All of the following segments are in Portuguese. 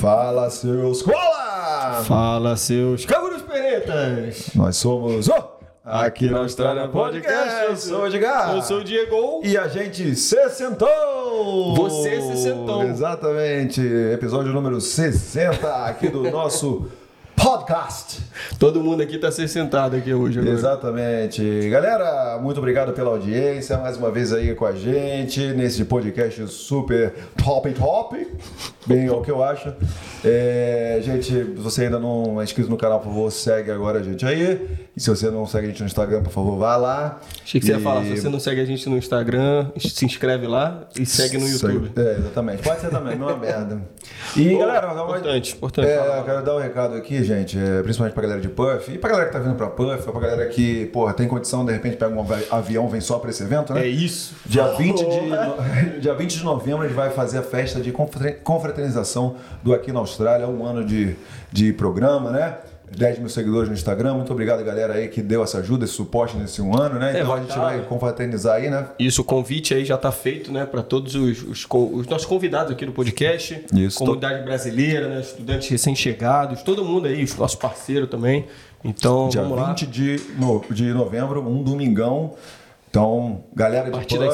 Fala, seus cola! Fala, seus caburos peretas! Nós somos o Aqui na Austrália Podcast. Eu sou o Edgar. Eu sou o Diego. E a gente se sentou! Você se sentou! Exatamente! Episódio número 60 aqui do nosso podcast. Todo mundo aqui está se sentado aqui hoje. Agora. Exatamente. Galera, muito obrigado pela audiência, mais uma vez aí com a gente, nesse podcast super top, bem é o que eu acho. Gente, se você ainda não é inscrito no canal, por favor, segue agora a gente aí. E se você não segue a gente no Instagram, por favor, vá lá. Achei que você ia falar, se você não segue a gente no Instagram, se inscreve lá e segue no YouTube. Exatamente. Pode ser também, não é merda. E galera, importante. Eu quero dar um recado aqui, gente, principalmente pra galera de Puff, e pra galera que tá vindo pra Puff, ou pra galera que, porra, tem condição, de repente pega um avião, vem só pra esse evento, né? É isso. Dia 20 de novembro a gente vai fazer a festa de confraternização do Aqui na Austrália, um ano de programa, né? 10 mil seguidores no Instagram, muito obrigado galera aí que deu essa ajuda, esse suporte nesse um ano, né? Então a gente vai confraternizar aí, né? Isso, o convite aí já tá feito, né? Para todos os nossos convidados aqui do podcast, isso, comunidade brasileira, né? Estudantes recém-chegados, todo mundo aí, os nossos parceiros também. Então, dia vamos lá. 20 de novembro, um domingão. Então, galera de Puff, a partir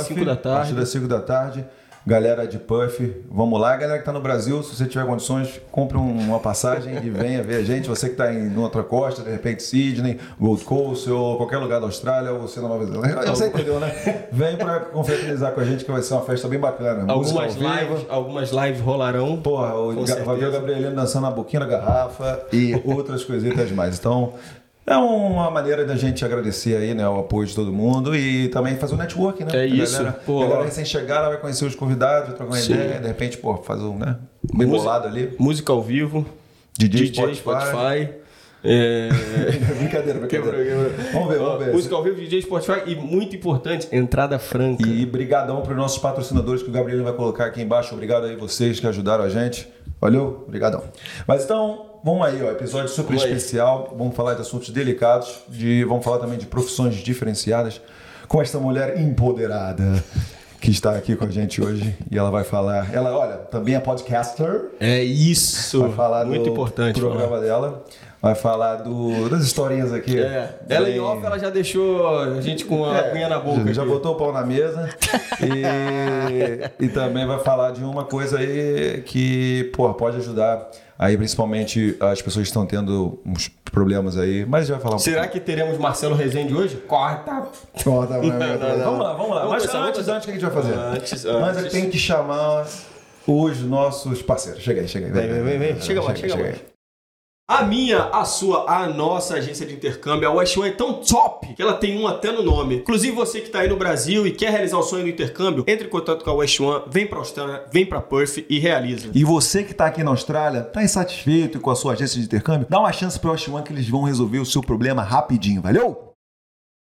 das 5 da tarde. Galera de Puff, vamos lá. Galera que está no Brasil, se você tiver condições, compre uma passagem e venha ver a gente. Você que está em outra costa, de repente Sydney, Gold Coast ou qualquer lugar da Austrália, ou sei lá, Nova Zelândia. Você entendeu, né? Vem para confraternizar com a gente, que vai ser uma festa bem bacana. Algumas lives rolarão. Porra, vai ver o Gabrielino dançando na boquinha da garrafa e outras coisitas mais. Então... é uma maneira da gente agradecer aí, né, o apoio de todo mundo e também fazer o networking, né? É isso. A galera recém-chegar, ela vai conhecer os convidados, trocar uma ideia, de repente, pô, fazer um, né, bem bolado ali. Música ao vivo, DJ Spotify. Brincadeira. Vamos ver. Música ao vivo, DJ Spotify e, muito importante, entrada franca. E brigadão para os nossos patrocinadores que o Gabriel vai colocar aqui embaixo. Obrigado aí vocês que ajudaram a gente. Valeu, brigadão. Mas então, vamos aí, ó, episódio super especial. Vamos falar de assuntos delicados, vamos falar também de profissões diferenciadas com esta mulher empoderada que está aqui com a gente hoje e ela vai falar. Ela, olha, também é podcaster. É isso. Vai falar muito importante. Programa dela. Vai falar das historinhas aqui. Ela em off, ela já deixou a gente com a aguinha na boca. Já botou o pau na mesa. E também vai falar de uma coisa aí que, pô, pode ajudar aí, principalmente, as pessoas estão tendo uns problemas aí, mas já vai falar um pouco. Será que teremos Marcelo Rezende hoje? Corta. Não. Vamos lá. Mas antes, o que a gente vai fazer? Mas eu tenho que chamar os nossos parceiros. Chega aí. Vem. Chega mais. A minha, a sua, a nossa agência de intercâmbio, a West One, é tão top que ela tem um até no nome. Inclusive, você que está aí no Brasil e quer realizar o sonho do intercâmbio, entre em contato com a West One, vem para a Austrália, vem para Perth e realiza. E você que está aqui na Austrália, está insatisfeito com a sua agência de intercâmbio, dá uma chance para a West One que eles vão resolver o seu problema rapidinho, valeu?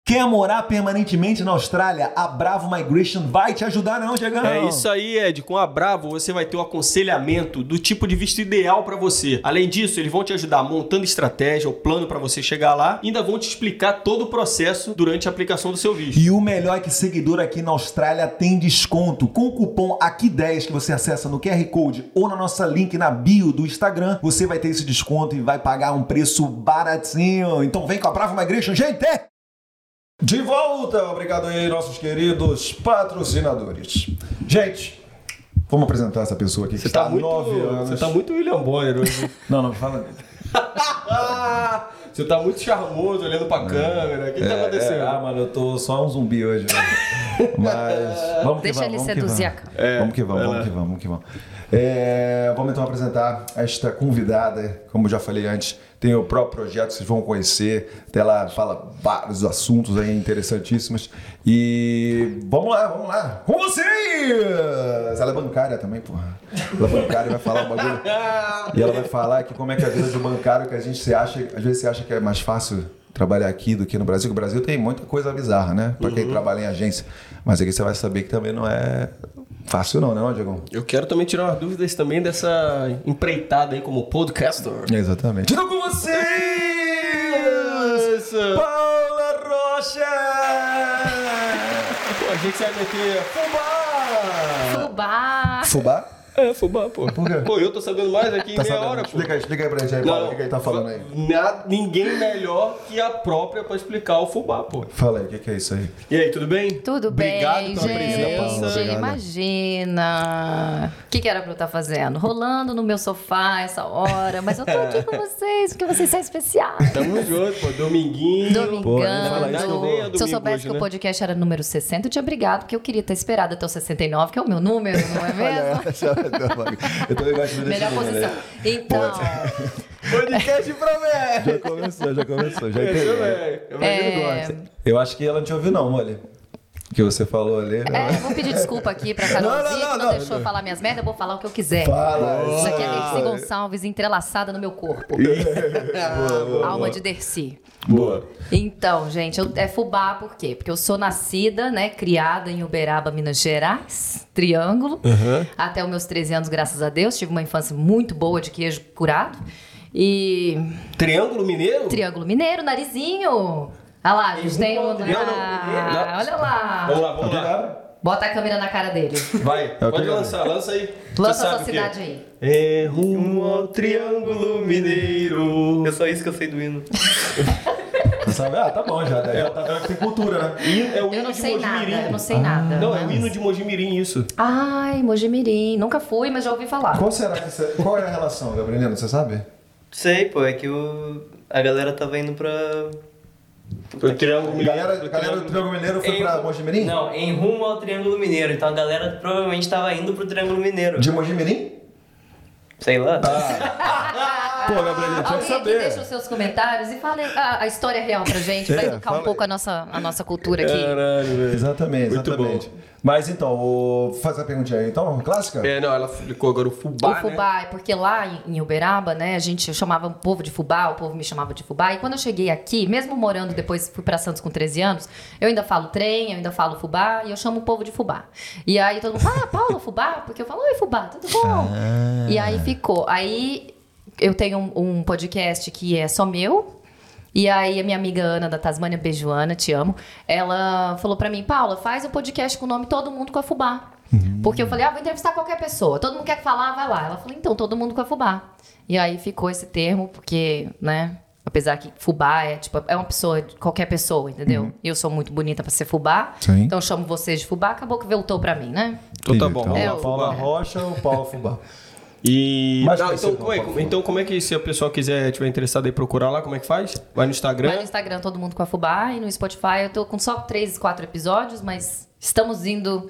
Quer morar permanentemente na Austrália? A Bravo Migration vai te ajudar, não, Diego? É isso aí, Ed. Com a Bravo, você vai ter um aconselhamento do tipo de visto ideal para você. Além disso, eles vão te ajudar montando estratégia, o plano para você chegar lá. E ainda vão te explicar todo o processo durante a aplicação do seu visto. E o melhor é que seguidor aqui na Austrália tem desconto. Com o cupom AQUI10 que você acessa no QR Code ou na nossa link na bio do Instagram, você vai ter esse desconto e vai pagar um preço baratinho. Então vem com a Bravo Migration, gente! De volta! Obrigado aí, nossos queridos patrocinadores. Gente, vamos apresentar essa pessoa aqui que está há 9 anos. Você está muito William Bonner hoje. Não, fala. Você tá muito charmoso olhando pra câmera. O que tá acontecendo? Mano, eu tô só um zumbi hoje. Mas vamos que vamos. Deixa ele seduzir a câmera. Vamos que vamos. Vamos então apresentar esta convidada. Como já falei antes, tem o próprio projeto, vocês vão conhecer. Ela fala vários assuntos aí interessantíssimos. E vamos lá. Com vocês! Ela é bancária também, porra. Ela é bancária e vai falar um bagulho. E ela vai falar que como é que a vida do bancário que a gente se acha, às vezes se acha que é mais fácil trabalhar aqui do que no Brasil. O Brasil tem muita coisa bizarra, né? Pra quem trabalha em agência. Mas aqui você vai saber que também não é fácil não, Diego? Eu quero também tirar umas dúvidas também dessa empreitada aí como podcaster. Exatamente. Então com vocês, Paula Rocha! Pô, a gente vai meter Fubá! Fubá. Fubá? É, fubá, pô. Por quê? Pô, eu tô sabendo mais aqui tá em meia sabendo. Hora, pô. Explica aí pra gente aí, Paulo, o que ele tá falando aí. Ninguém melhor que a própria pra explicar o fubá, pô. Fala aí, o que é isso aí? E aí, tudo bem? Tudo bem, pela presença. Gente, imagina. O que era pra eu estar fazendo? Rolando no meu sofá essa hora, mas eu tô aqui com vocês, porque vocês são especiais. Tamo junto, pô. Domingão. Se eu soubesse hoje, que o podcast era número 60, eu tinha brigado, porque eu queria estar esperado até o 69, que é o meu número, não é mesmo? Eu também gosto de melhor posição. Né? Então. Podcast pra velho. Já começou. Já entendeu, velho. Eu acho que ela não te ouviu, não, olha. O que você falou ali. Eu vou pedir desculpa aqui pra Carolzinha, que não deixou eu falar minhas merdas, eu vou falar o que eu quiser. Isso aqui é Dercy Gonçalves entrelaçada no meu corpo. Alma de Dercy. Boa. Então, gente, é fubá por quê? Porque eu sou nascida, né, criada em Uberaba, Minas Gerais, Triângulo, até os meus 13 anos, graças a Deus. Tive uma infância muito boa de queijo curado. E... Triângulo Mineiro? Triângulo Mineiro, narizinho. Olha lá, a gente tem um... olha lá. Vamos lá. Bota a câmera na cara dele. Vai, pode lançar, lança aí. Lança a sua cidade aí. É rumo ao Triângulo Mineiro. É só isso que eu sei do hino. Sabe? Ah, tá bom já. Né? Tá vendo que tem cultura, né? É o hino de Mojimirim. Eu não sei nada. Não, é o hino de Mojimirim, isso. Ai, Mojimirim. Nunca fui, mas já ouvi falar. Qual é a relação, Gabrielino? Você sabe? Sei, pô. É que a galera tava indo pra... A galera do Triângulo Mineiro foi pra Mojimirim? Não, em rumo ao Triângulo Mineiro. Então a galera provavelmente tava indo pro Triângulo Mineiro. De Mojimirim? Sei lá. Pô, Gabriel, tinha que saber. Deixa os seus comentários e fala a história real pra gente, pra educar um pouco a nossa cultura aqui. Caralho, velho. Exatamente. Muito bom. Mas então, faz a perguntinha aí, então, clássica? Não, ela explicou agora o fubá, né? O fubá, é porque lá em Uberaba, né, a gente chamava o povo de fubá, o povo me chamava de fubá. E quando eu cheguei aqui, mesmo morando depois, fui pra Santos com 13 anos, eu ainda falo trem, eu ainda falo fubá, e eu chamo o povo de fubá. E aí todo mundo fala, Paula, fubá? Porque eu falo, oi, fubá, tudo bom? E aí ficou. Aí eu tenho um podcast que é só meu. E aí a minha amiga Ana da Tasmânia, beijo Ana, te amo. Ela falou pra mim, Paula, faz um podcast com o nome Todo Mundo com a Fubá. Porque eu falei, vou entrevistar qualquer pessoa. Todo mundo quer falar, vai lá. Ela falou, então, Todo Mundo com a Fubá. E aí ficou esse termo, porque, né, apesar que fubá é tipo, é uma pessoa, qualquer pessoa, entendeu? E eu sou muito bonita pra ser fubá. Sim. Então eu chamo vocês de fubá, acabou que voltou pra mim, né? Então tá bom. É, Paula Rocha ou Paula Fubá? E... Então como é que, se a pessoa quiser, tiver interessada em procurar lá, como é que faz? Vai no Instagram, Todo Mundo com a Fubá. E no Spotify eu tô com só 3-4 episódios, mas estamos indo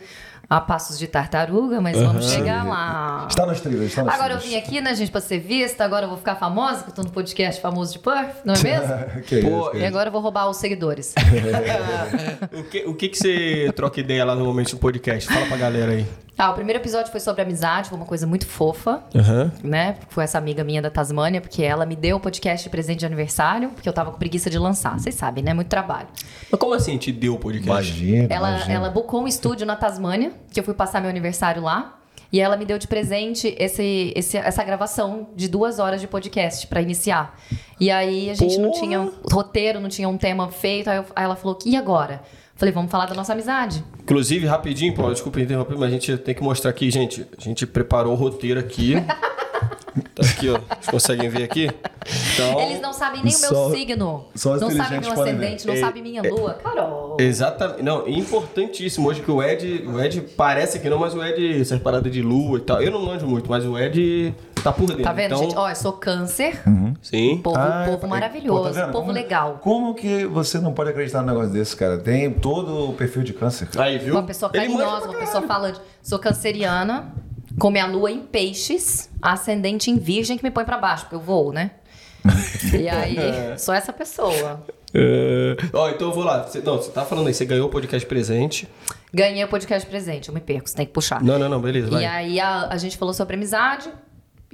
a passos de tartaruga, mas vamos chegar lá. Está nos trilhos. Agora eu vim aqui, né, gente, pra ser vista. Agora eu vou ficar famosa, porque eu tô no podcast famoso de Perth, não é mesmo? E agora eu vou roubar os seguidores. O que você troca ideia lá no momento do podcast? Fala pra galera aí. O primeiro episódio foi sobre amizade, foi uma coisa muito fofa, né? Foi essa amiga minha da Tasmânia, porque ela me deu o podcast de presente de aniversário, porque eu tava com preguiça de lançar, vocês sabem, né? Muito trabalho. Mas como assim te deu o podcast? Imagina. Ela bookou um estúdio na Tasmânia, que eu fui passar meu aniversário lá, e ela me deu de presente essa gravação de 2 horas de podcast pra iniciar. E aí a gente não tinha um roteiro, não tinha um tema feito, aí ela falou, e agora? Falei, vamos falar da nossa amizade. Inclusive, rapidinho, Paulo, desculpa interromper, mas a gente tem que mostrar aqui, gente. A gente preparou o roteiro aqui. Tá aqui, ó. Vocês conseguem ver aqui? Então, eles não sabem nem o meu signo. Não sabem meu ascendente, não sabem minha lua. Carol! Exatamente. Não, importantíssimo. Hoje que o Ed parece que não, mas o Ed, essas paradas de lua e tal. Eu não manjo muito, mas o Ed tá por dentro. Tá vendo, então... gente? Ó, eu sou câncer. Sim. Povo maravilhoso, tá povo legal. Como que você não pode acreditar num negócio desse, cara? Tem todo o perfil de câncer. Aí, viu? Uma pessoa carinhosa, uma pessoa falante. Sou canceriana. Com minha lua em peixes, ascendente em virgem, que me põe pra baixo, porque eu vou, né? E aí, sou essa pessoa. Então eu vou lá. Você tá falando aí, você ganhou o podcast presente. Ganhei o podcast presente, eu me perco, você tem que puxar. Não, beleza, vai. E aí a gente falou sobre amizade,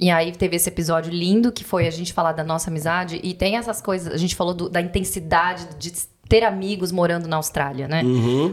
e aí teve esse episódio lindo, que foi a gente falar da nossa amizade, e tem essas coisas, a gente falou da intensidade de ter amigos morando na Austrália, né?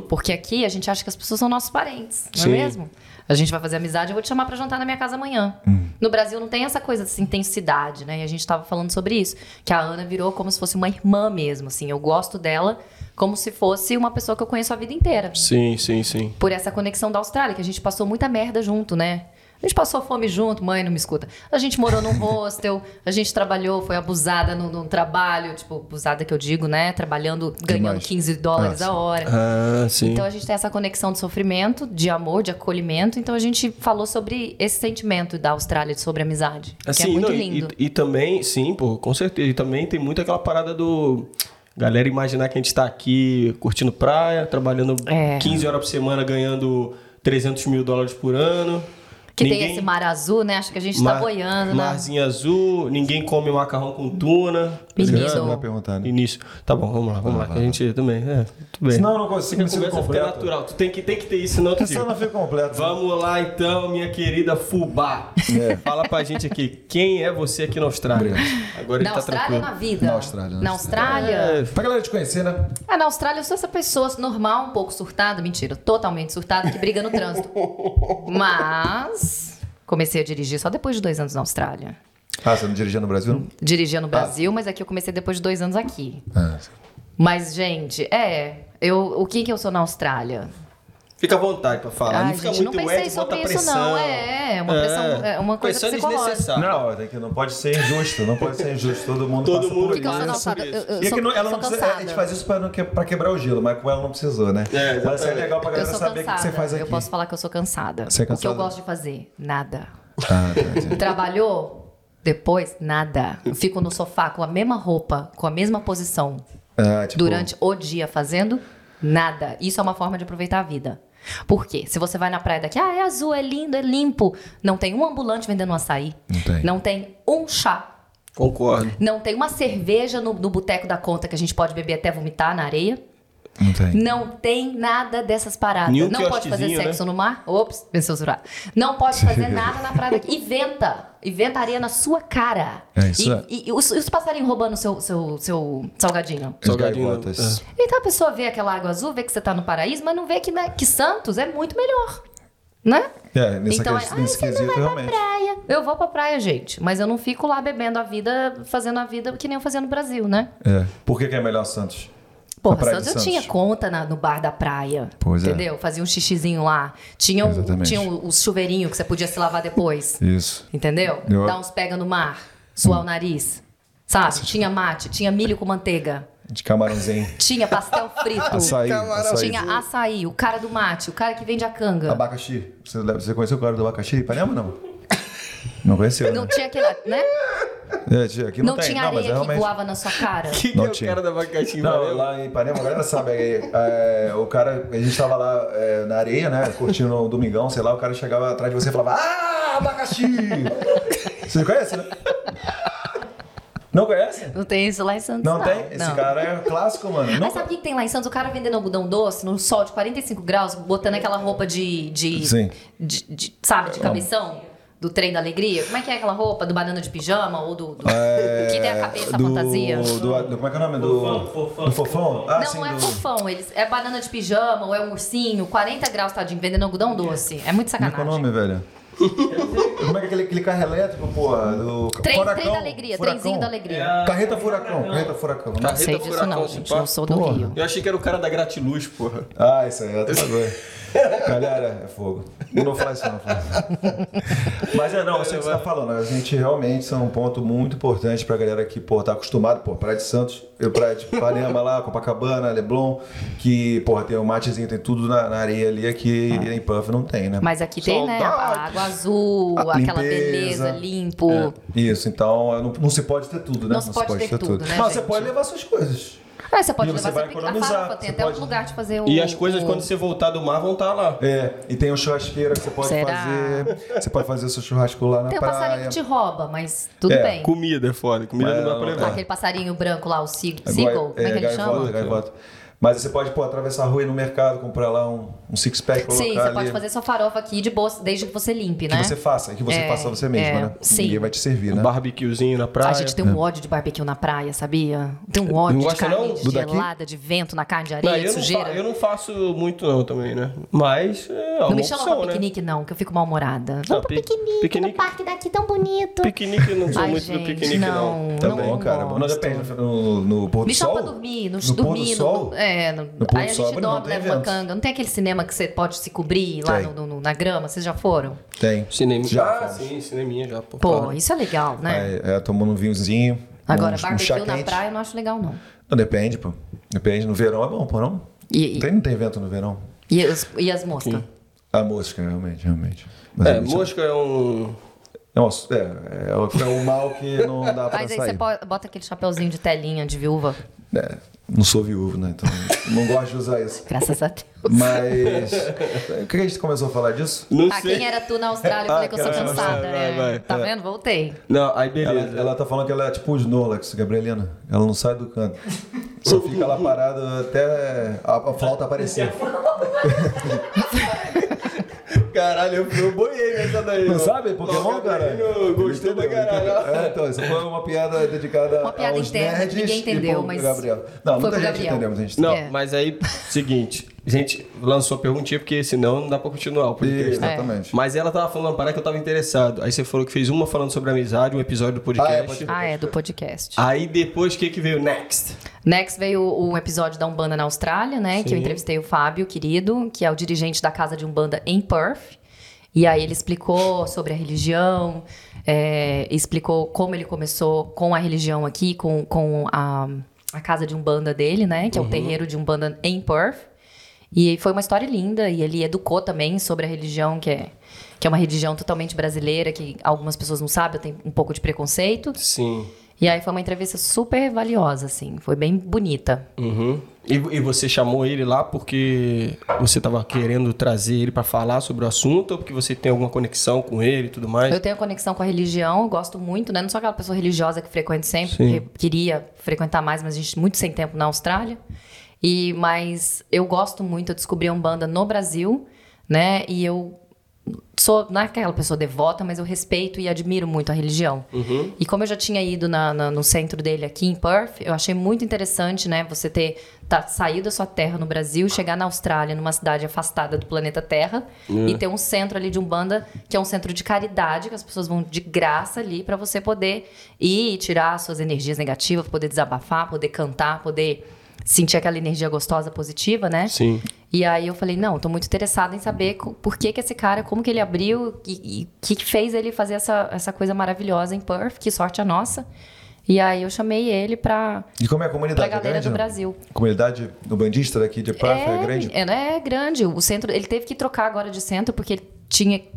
Porque aqui a gente acha que as pessoas são nossos parentes, não é mesmo? A gente vai fazer amizade, eu vou te chamar pra jantar na minha casa amanhã. No Brasil não tem essa coisa, essa intensidade, né? E a gente tava falando sobre isso, que a Ana virou como se fosse uma irmã mesmo, assim. Eu gosto dela como se fosse uma pessoa que eu conheço a vida inteira. Sim, sim, sim. Por essa conexão da Austrália, que a gente passou muita merda junto, né? A gente passou fome junto, mãe, não me escuta. A gente morou num hostel, a gente trabalhou, foi abusada no trabalho, tipo, abusada que eu digo, né? Trabalhando, ganhando $15 a hora. Ah, sim. Então a gente tem essa conexão de sofrimento, de amor, de acolhimento. Então a gente falou sobre esse sentimento da Austrália, sobre amizade, assim, que é muito lindo. E também, sim, pô, com certeza. E também tem muito aquela parada do... Galera imaginar que a gente tá aqui curtindo praia, trabalhando 15 horas por semana, ganhando $300 mil por ano. Que ninguém... tem esse mar azul, né? Acho que a gente tá boiando, marzinha azul, ninguém come macarrão com tuna. Não vai perguntar, né? Início. Tá bom, vamos lá. A gente também, tudo bem. Senão eu não consigo, não fica natural. Tu tem que ter isso, senão tu fica. Não fica completo. Vamos lá, então, minha querida Fubá. Fala pra gente aqui, quem é você aqui na Austrália? Agora na ele tá tranquilo. Na vida? Na Austrália. Na Austrália? Pra galera te conhecer, né? Ah, na Austrália eu sou essa pessoa normal, um pouco surtada. Mentira, totalmente surtada, que briga no trânsito. Mas... comecei a dirigir só depois de 2 anos na Austrália. Ah, você não dirigia no Brasil? Dirigia no Brasil, mas aqui eu comecei depois de 2 anos aqui. Mas, gente, o que eu sou na Austrália? Fica à vontade pra falar. Não fica muito ego, bota pressão. Não, pressão, é uma coisa psicológica. Não pode ser injusto, todo mundo passa por isso. A gente faz isso pra quebrar o gelo, mas com ela não precisou, né? Mas é legal pra galera saber o que você faz aqui. Eu posso falar que eu sou cansada. Você é cansada? O que eu gosto de fazer? Nada. Trabalhou? Depois, nada. Eu fico no sofá com a mesma roupa, com a mesma posição, durante o dia fazendo nada. Isso é uma forma de aproveitar a vida. Por quê? Se você vai na praia daqui, é azul, é lindo, é limpo. Não tem um ambulante vendendo um açaí. Não tem um chá. Concordo. Não tem uma cerveja no boteco da conta que a gente pode beber até vomitar na areia. Não tem nada dessas paradas. Não pode fazer sexo, né? No mar. Ops, censurado. Não pode fazer nada na praia daqui. E venta areia na sua cara. E os passarinhos roubando seu salgadinho. Gaivotas. Então a pessoa vê aquela água azul, vê que você tá no paraíso, mas não vê que Santos é muito melhor. Né? Nesse quesito, você não vai pra praia. Eu vou pra praia, gente. Mas eu não fico lá bebendo a vida, fazendo a vida que nem eu fazia no Brasil, né? Por que é melhor Santos? Santos eu tinha conta no bar da praia, entendeu? Fazia um xixizinho lá. Tinha um chuveirinho que você podia se lavar depois. Isso. Entendeu? Dar uns pega no mar, suar o nariz, sabe? Tinha mate, tinha milho com manteiga. De camarãozinho. Tinha pastel frito. Açaí. Tinha açaí, o cara do mate, o cara que vende a canga. Abacaxi. Você conheceu o cara do abacaxi? Ipanema ou não? Não conheceu, não, né? Tinha aquele, né? Aqui não tinha areia que realmente... voava na sua cara. O cara da abacaxi? Não, lá em Ipanema, a galera sabe. O cara, a gente tava lá na areia, né? Curtindo o domingão, sei lá. O cara chegava atrás de você e falava, abacaxi! Você conhece, né? Não conhece? Não tem isso lá em Santos. Não tem? Esse cara é clássico, mano. Mas sabe o que tem lá em Santos? O cara vendendo algodão doce no sol de 45 graus, botando aquela roupa de cabeção. Do trem da alegria? Como é que é aquela roupa? Do banana de pijama? Ou do que tem a cabeça, a fantasia? Como é que é o nome? Do fofão? Não é fofão. É banana de pijama ou é um ursinho. 40 graus, tadinho, vendendo algodão doce. É muito sacanagem. Como é que é o nome, velho? Como é que é aquele carro elétrico, porra? Trem da alegria, trenzinho da alegria. Carreta furacão. Não sei disso não, gente. Não sou do Rio. Eu achei que era o cara da Gratiluz, porra. Isso aí, eu tô doido. Galera, é fogo. Não vou falar isso, não. Mas eu sei o que você tá falando. A gente realmente é um ponto muito importante pra galera que, pô, tá acostumado, pô, Praia de Santos, Praia de Ipanema lá, Copacabana, Leblon, que, porra, tem o matezinho, tem tudo na areia ali, aqui em Puff não tem, né? Mas aqui tem, né? A água azul, aquela beleza, limpo. Isso, então não se pode ter tudo, né? Não se pode ter tudo. Né, mas você pode levar suas coisas. Você pode levar sempre economizar. Farofa, tem até um lugar de fazer o... E as coisas, quando você voltar do mar, vão estar lá. E tem um churrasqueira que você pode fazer. Você pode fazer o seu churrasco lá na praia. Tem um passarinho que te rouba, mas tudo bem. Comida é foda. Comida não dá pra levar. Aquele passarinho branco lá, o seagull, como é que ele chama? Gaivota. Mas você pode, atravessar a rua e ir no mercado, comprar lá um six-pack. Sim, você pode fazer sua farofa aqui de boa, desde que você limpe, né? Que você faça você mesmo, né? Sim. Ninguém vai te servir, né? Um barbecuezinho na praia. A gente tem um ódio de barbecue na praia, sabia? Tem um ódio de carne gelada, de vento na carne de areia, de sujeira. Eu não faço muito não também, né? Mas... Não me chama pra piquenique, né? Não, que eu fico mal-humorada. Vamos pro piquenique, no parque daqui tão bonito. Piquenique, não sou muito do piquenique, não. Tá bom, cara. No pôr do sol. Me chama pra dormir, no dormir. Aí a gente dorme, leva uma canga. Não tem aquele cinema que você pode se cobrir lá na grama? Vocês já foram? Tem. Cinema já? Sim, cineminha já. Pô, isso é legal, né? Tomando um vinhozinho. Agora, barbecue na praia eu não acho legal, não. Não, depende, pô. Depende. No verão é bom, pô, não? Não tem vento no verão. E as moscas? Sim. A mosca, realmente. Mas mosca é um... Nossa, é um mal que não dá pra sair. Mas aí você bota aquele chapeuzinho de telinha de viúva. É, não sou viúvo, né? Então não gosto de usar isso. Graças a Deus. Mas... O que a gente começou a falar disso? Não sei. Quem era tu na Austrália? Eu falei que eu sou cansada. Vai. Tá vendo? Voltei. Não, aí beleza. Ela tá falando que ela é tipo o Snorlax, Gabrielina. Ela não sai do canto. Só fica lá parada até a flauta aparecer. Caralho, eu boiei nessa daí. Não sabe? Pokémon, cara? Gostei da caralho. Então, isso foi uma piada dedicada aos nerds. Ninguém entendeu, mas... Gabriel. Não, muita gente entendeu, mas a gente... Não, mas aí, seguinte... A gente lançou a perguntinha, porque senão não dá pra continuar. Exatamente. Mas ela tava falando uma parada que eu tava interessado. Aí você falou que fez uma falando sobre amizade, um episódio do podcast. Do podcast. Aí depois, o que veio next? Next veio um episódio da Umbanda na Austrália, né? Sim. Que eu entrevistei o Fábio, querido, que é o dirigente da casa de Umbanda em Perth. E aí ele explicou sobre a religião, explicou como ele começou com a religião aqui, com a casa de Umbanda dele, né? Que é o terreiro de Umbanda em Perth. E foi uma história linda, e ele educou também sobre a religião, que é uma religião totalmente brasileira, que algumas pessoas não sabem, tem um pouco de preconceito. Sim. E aí foi uma entrevista super valiosa, assim, foi bem bonita. Uhum. E você chamou ele lá porque você estava querendo trazer ele para falar sobre o assunto, ou porque você tem alguma conexão com ele e tudo mais? Eu tenho conexão com a religião, eu gosto muito, né? Não sou aquela pessoa religiosa que frequento sempre, porque queria frequentar mais, mas a gente muito sem tempo na Austrália. Mas eu gosto muito, eu descobri a Umbanda no Brasil, né? E eu sou, não é aquela pessoa devota, mas eu respeito e admiro muito a religião. Uhum. E como eu já tinha ido no centro dele aqui em Perth, eu achei muito interessante, né? Você sair da sua terra no Brasil, chegar na Austrália, numa cidade afastada do planeta Terra, e ter um centro ali de Umbanda, que é um centro de caridade, que as pessoas vão de graça ali pra você poder ir tirar suas energias negativas, poder desabafar, poder cantar, poder... sentir aquela energia gostosa, positiva, né? Sim. E aí eu falei, não, tô muito interessada em saber por que esse cara, como que ele abriu e o que fez ele fazer essa coisa maravilhosa em Perth, que sorte a nossa. E aí eu chamei ele pra... E como é a comunidade? Pra galera do Brasil. Comunidade bandista daqui de Perth é grande? É grande. O centro, ele teve que trocar agora de centro, porque ele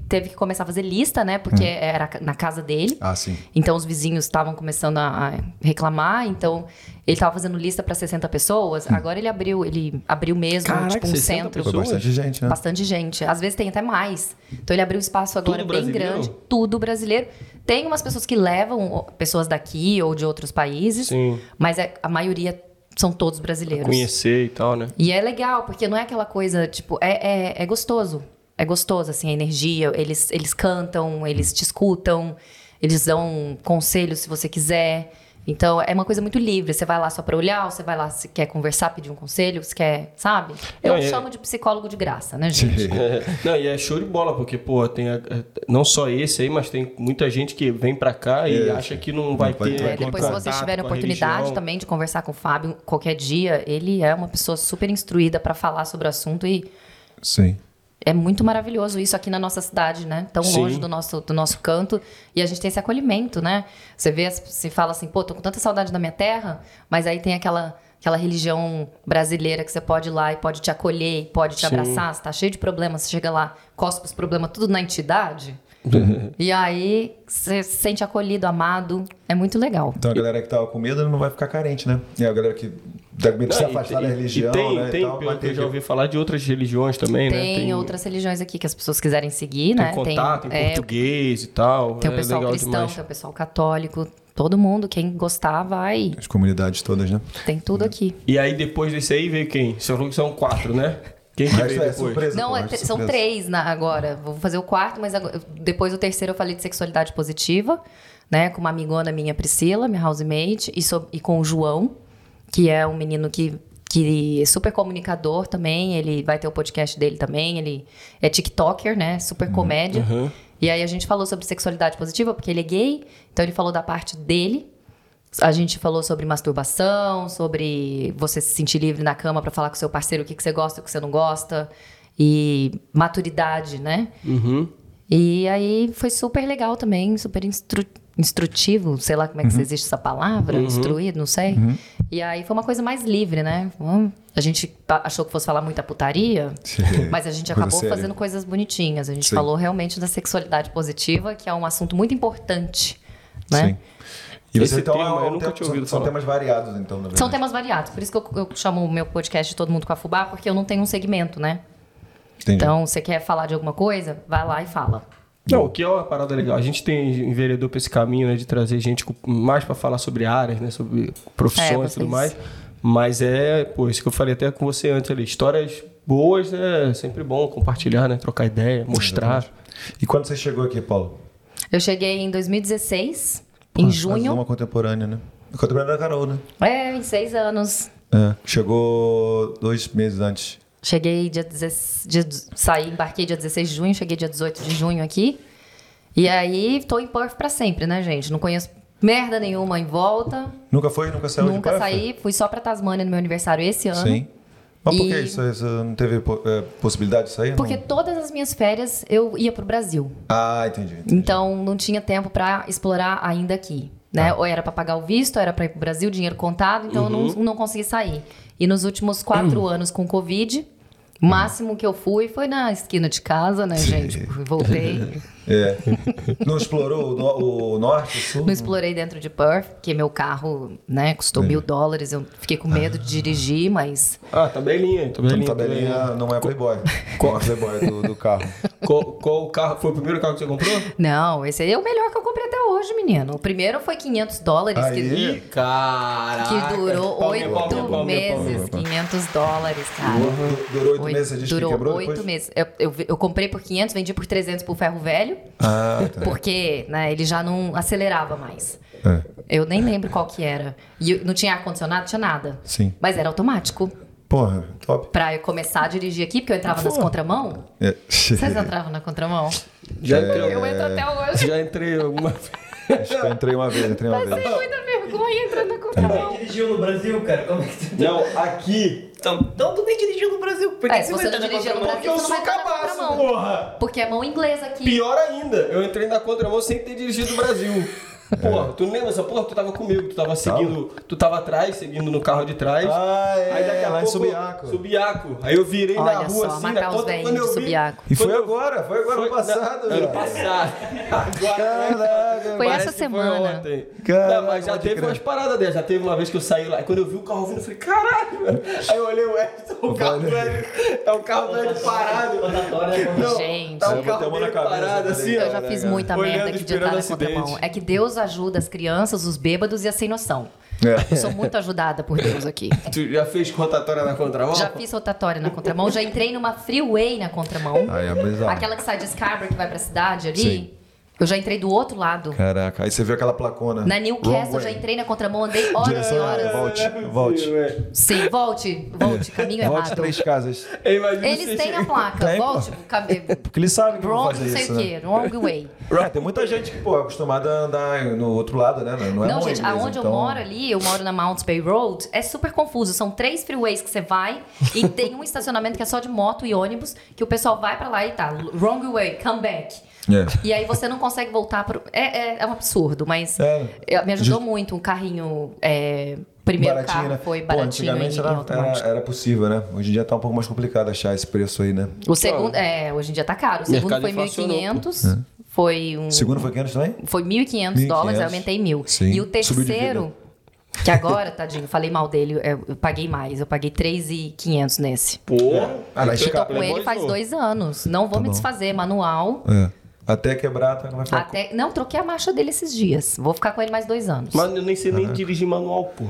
teve que começar a fazer lista, né? Porque era na casa dele. Ah, sim. Então, os vizinhos estavam começando a reclamar. Então, ele estava fazendo lista para 60 pessoas. Agora, ele abriu mesmo, caraca, tipo, um centro. Foi bastante gente, né? Bastante gente. Às vezes, tem até mais. Então, ele abriu um espaço agora tudo bem grande. Tudo brasileiro. Tem umas pessoas que levam pessoas daqui ou de outros países. Sim. Mas a maioria... são todos brasileiros. Pra conhecer e tal, né? E é legal, porque não é aquela coisa, tipo... É gostoso. É gostoso, assim, a energia. Eles cantam, eles te escutam, eles dão conselhos se você quiser. Então, é uma coisa muito livre. Você vai lá só pra olhar, você vai lá se quer conversar, pedir um conselho, se quer... Sabe? Eu chamo de psicólogo de graça, né, gente? Não, e é show de bola, porque, pô, tem... não só esse aí, mas tem muita gente que vem pra cá e acha que não vai ter... depois, se vocês tiverem a oportunidade também de conversar com o Fábio qualquer dia, ele é uma pessoa super instruída pra falar sobre o assunto e... Sim. É muito maravilhoso isso aqui na nossa cidade, né? Tão longe do nosso canto. E a gente tem esse acolhimento, né? Você vê, se fala assim, pô, tô com tanta saudade da minha terra, mas aí tem aquela religião brasileira que você pode ir lá e pode te acolher, pode te abraçar. Você tá cheio de problemas, você chega lá, cospe os problemas tudo na entidade. E aí você se sente acolhido, amado. É muito legal. Então a galera que tava com medo não vai ficar carente, né? E a galera que... Deve se afastar da religião, né? Tem, eu já ouvi falar de outras religiões também, né? Tem outras religiões aqui que as pessoas quiserem seguir, né? Tem contato, tem português e tal. Tem o pessoal cristão, tem o pessoal católico. Todo mundo, quem gostar, vai. As comunidades todas, né? Tem tudo aqui. E aí, depois desse aí, veio quem? Você falou que são 4, né? Quem que veio depois? São 3 agora. Vou fazer o 4, mas depois o 3º eu falei de sexualidade positiva, né? Com uma amigona minha, Priscila, minha housemate, e com o João, que é um menino que que é super comunicador também, ele vai ter o podcast dele também, ele é tiktoker, né, super comédia. Uhum. E aí a gente falou sobre sexualidade positiva, porque ele é gay, então ele falou da parte dele. A gente falou sobre masturbação, sobre você se sentir livre na cama pra falar com seu parceiro o que você gosta, o que você não gosta, e maturidade, né? Uhum. E aí foi super legal também, super instrutivo, sei lá como é que existe essa palavra, instruído, não sei. Uhum. E aí foi uma coisa mais livre, né? A gente achou que fosse falar muita putaria, sim, mas a gente acabou fazendo coisas bonitinhas. A gente falou realmente da sexualidade positiva, que é um assunto muito importante, né? Sim. E esse então tema, eu nunca tinha ouvido falar. São temas variados, então, na verdade. São temas variados. Por isso que eu chamo o meu podcast de Todo Mundo com a Fubá, porque eu não tenho um segmento, né? Entendi. Então, você quer falar de alguma coisa? Vai lá e fala. Não, o que é uma parada legal. A gente tem enveredou para esse caminho, né, de trazer gente mais para falar sobre áreas, né, sobre profissões e tudo mais. Mas é, pô, isso que eu falei até com você antes ali. Histórias boas, né? Sempre bom compartilhar, né? Trocar ideia, mostrar. E quando você chegou aqui, Paulo? Eu cheguei em 2016... Em junho. Uma contemporânea, né? Contemporânea da Carol, né? É, em 6 anos. É, chegou 2 meses antes. Cheguei dia 16... Saí, embarquei dia 16 de junho, cheguei dia 18 de junho aqui. E aí, tô em Perth pra sempre, né, gente? Não conheço merda nenhuma em volta. Nunca foi? Nunca saiu de Perth? Nunca saí. Fui só pra Tasmânia no meu aniversário esse ano. Sim. Mas por que isso? Não teve possibilidade de sair? Porque não? Todas as minhas férias eu ia pro Brasil. Ah, entendi. Então não tinha tempo pra explorar ainda aqui, né? Ah. Ou era pra pagar o visto, ou era pra ir pro Brasil, dinheiro contado. Então eu não consegui sair. E nos últimos 4 anos com Covid, o máximo que eu fui foi na esquina de casa, né, gente? Voltei. É. Não explorou o norte, o sul? Não explorei dentro de Perth, porque meu carro, né, custou $1.000. Eu fiquei com medo de dirigir, mas... Ah, tabelinha. Tabelinha não é Playboy. Qual é Playboy do carro? Qual carro? Foi o primeiro carro que você comprou? Não, esse aí é o melhor que eu comprei até hoje, menino. O primeiro foi $500. Aí, caraca. Que durou 8 meses. $500, cara. Durou 8 meses, você disse que quebrou depois? Durou 8 meses. Eu comprei por 500, vendi por 300 pro ferro velho. Ah, tá. Porque, né, ele já não acelerava mais. É. Eu nem lembro qual que era. E não tinha ar-condicionado, não tinha nada. Sim. Mas era automático. Porra, top. Pra eu começar a dirigir aqui, porque eu entrava nas contramão. É. Vocês entravam na contramão? Já entrei. Eu entro até hoje. Já entrei alguma vez. Acho que eu entrei uma vez. Passei muita vergonha entrando na contramão. Como é que dirigiu no Brasil, cara? Como é que você... Não, aqui... Então, não, tu nem dirigiu no Brasil. Se você não dirigiu no Brasil, eu sou cabaço, porra. Porque é mão inglesa aqui. Pior ainda, eu entrei na contramão sem ter dirigido no Brasil. Porra, tu não lembra essa porra? Tu tava comigo, tu tava seguindo, tu tava atrás, seguindo no carro de trás. Ah, é, aí daqui a pouco, Subiaco. Aí eu virei na rua só, assim, na conta quando eu vi. E foi agora, foi passado. Ano passado. Caraca, foi essa semana. Foi ontem. Caraca, não, mas já teve umas paradas dessas, já teve uma vez que eu saí lá. E quando eu vi o carro vindo, eu falei, caralho, velho. Aí eu olhei o Edson, o carro velho, tá um carro velho parado. Gente, tá um carro velho parado assim. Eu já fiz muita merda aqui de entrar na contramão. É que Deus ajuda as crianças, os bêbados e a sem noção. É. Eu sou muito ajudada por Deus aqui. Tu já fez rotatória na contramão? Já fiz rotatória na contramão, já entrei numa freeway na contramão. Ah, é aquela que sai de Scarborough que vai pra cidade ali. Sim. Eu já entrei do outro lado. Caraca, aí você viu aquela placona. Na Newcastle eu já entrei na contramão, andei horas e horas. Volte. Sim, volte, caminho errado. Volte 3 casas. Eles têm a placa, tem, volte. Porque eles sabem que vão fazer isso, não sei o quê, wrong way. Tem muita gente que, pô, é acostumada a andar no outro lado, né? Não, gente, aonde eu moro ali, eu moro na Mounts Bay Road, é super confuso. São 3 freeways que você vai e tem um estacionamento que é só de moto e ônibus, que o pessoal vai pra lá e tá, wrong way, come back. E aí você não consegue voltar pro... É um absurdo, mas me ajudou muito um carrinho... Primeiro baratinho, carro, né? Foi baratinho. Pô, antigamente era possível, né? Hoje em dia tá um pouco mais complicado achar esse preço aí, né? O segundo... hoje em dia tá caro. O segundo foi $1.500. O segundo foi $500 também? Foi $1.500, eu aumentei $1.000. Sim. E o terceiro, que agora, tadinho, falei mal dele, eu paguei mais. Eu paguei $3.500 nesse. Pô! Eu tô com ele faz 2 anos. Não vou me desfazer. Manual... Até quebrar, tu não vai ficar... Não, troquei a marcha dele esses dias. Vou ficar com ele mais 2 anos. Mas eu nem sei nem dirigir manual, pô.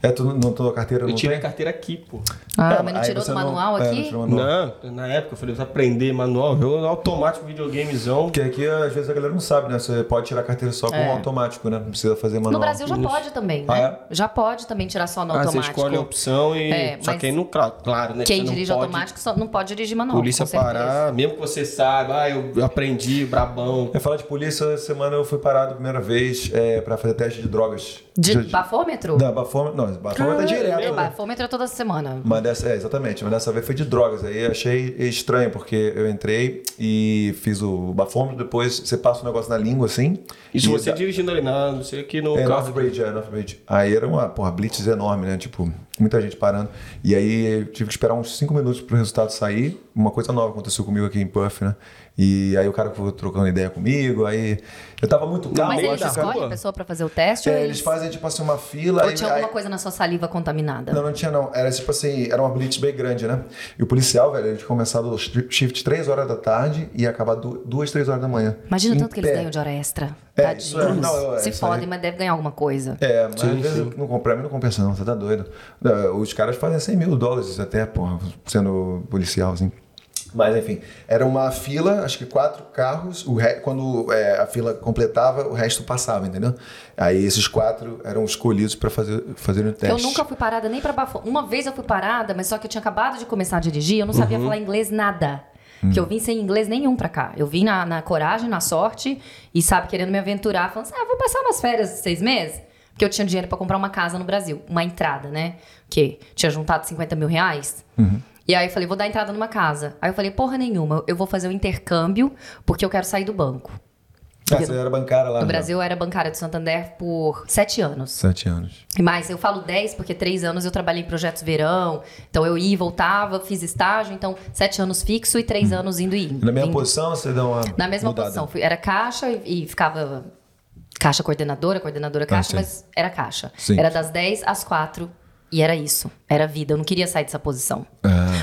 É, tu não tua carteira não. Eu tirei a carteira aqui, pô. Ah, mas não tirou do manual aqui? Não, na época eu falei, eu aprender manual, eu automático videogamezão. Porque aqui às vezes a galera não sabe, né? Você pode tirar a carteira só com automático, né? Não precisa fazer manual. No Brasil já pode também, né? Já pode também tirar só no automático. Você escolhe a opção e. É, só quem não. Claro, né? Quem dirige automático só não pode dirigir manual. Polícia parar, mesmo que você saiba, eu aprendi, brabão. Eu falo de polícia, essa semana eu fui parado a primeira vez pra fazer teste de drogas. De bafômetro? Não, bafômetro. Bafômetro é direto. É, bafômetro é toda semana. Mas dessa, exatamente. Mas dessa vez foi de drogas. Aí achei estranho, porque eu entrei e fiz o bafômetro, depois você passa o negócio na língua, assim. Isso você dirigindo ali, não sei o que no carro. Northbridge. Aí era uma, blitz enorme, né? Tipo, muita gente parando. E aí eu tive que esperar uns 5 minutos pro resultado sair. Uma coisa nova aconteceu comigo aqui em Perth, né? E aí o cara foi trocando ideia comigo, aí... Eu tava muito calmo. Mas eles escolhem a pessoa pra fazer o teste? É, eles fazem, tipo assim, uma fila... Ou tinha alguma coisa na sua saliva contaminada? Não, não tinha, não. Era, tipo assim, era uma blitz bem grande, né? E o policial, velho, ele tinha começado o shift 3 horas da tarde e ia acabar 2, 3 horas da manhã. Imagina o tanto que eles ganham de hora extra. É, isso é, não, se podem, mas deve ganhar alguma coisa. É, mas sim, às vezes não compensa não, você tá doido. Os caras fazem $100 mil até, porra, sendo policial, assim. Mas enfim, era uma fila, acho que 4 carros, quando a fila completava, o resto passava, entendeu? Aí esses 4 eram escolhidos para fazerem o teste. Eu nunca fui parada nem para bafômetro. Uma vez eu fui parada, mas só que eu tinha acabado de começar a dirigir, eu não sabia falar inglês nada. Porque eu vim sem inglês nenhum pra cá. Eu vim na coragem, na sorte e, sabe, querendo me aventurar, falando assim, vou passar umas férias de 6 meses. Porque eu tinha dinheiro pra comprar uma casa no Brasil. Uma entrada, né? Porque tinha juntado $50 mil. E aí eu falei, vou dar entrada numa casa. Aí eu falei, porra nenhuma, eu vou fazer um intercâmbio porque eu quero sair do banco. Ah, você era bancária lá? No Brasil eu era bancária do Santander por 7 anos. 7 anos. Mas eu falo 10 porque 3 anos eu trabalhei em projetos verão. Então eu ia e voltava, fiz estágio. Então 7 anos fixo e 3 anos indo e indo. Na mesma posição você deu uma Na mesma mudada. Posição. Era caixa e ficava caixa coordenadora caixa, mas era caixa. Sim. Era das 10 às 4 e era isso. Era vida. Eu não queria sair dessa posição.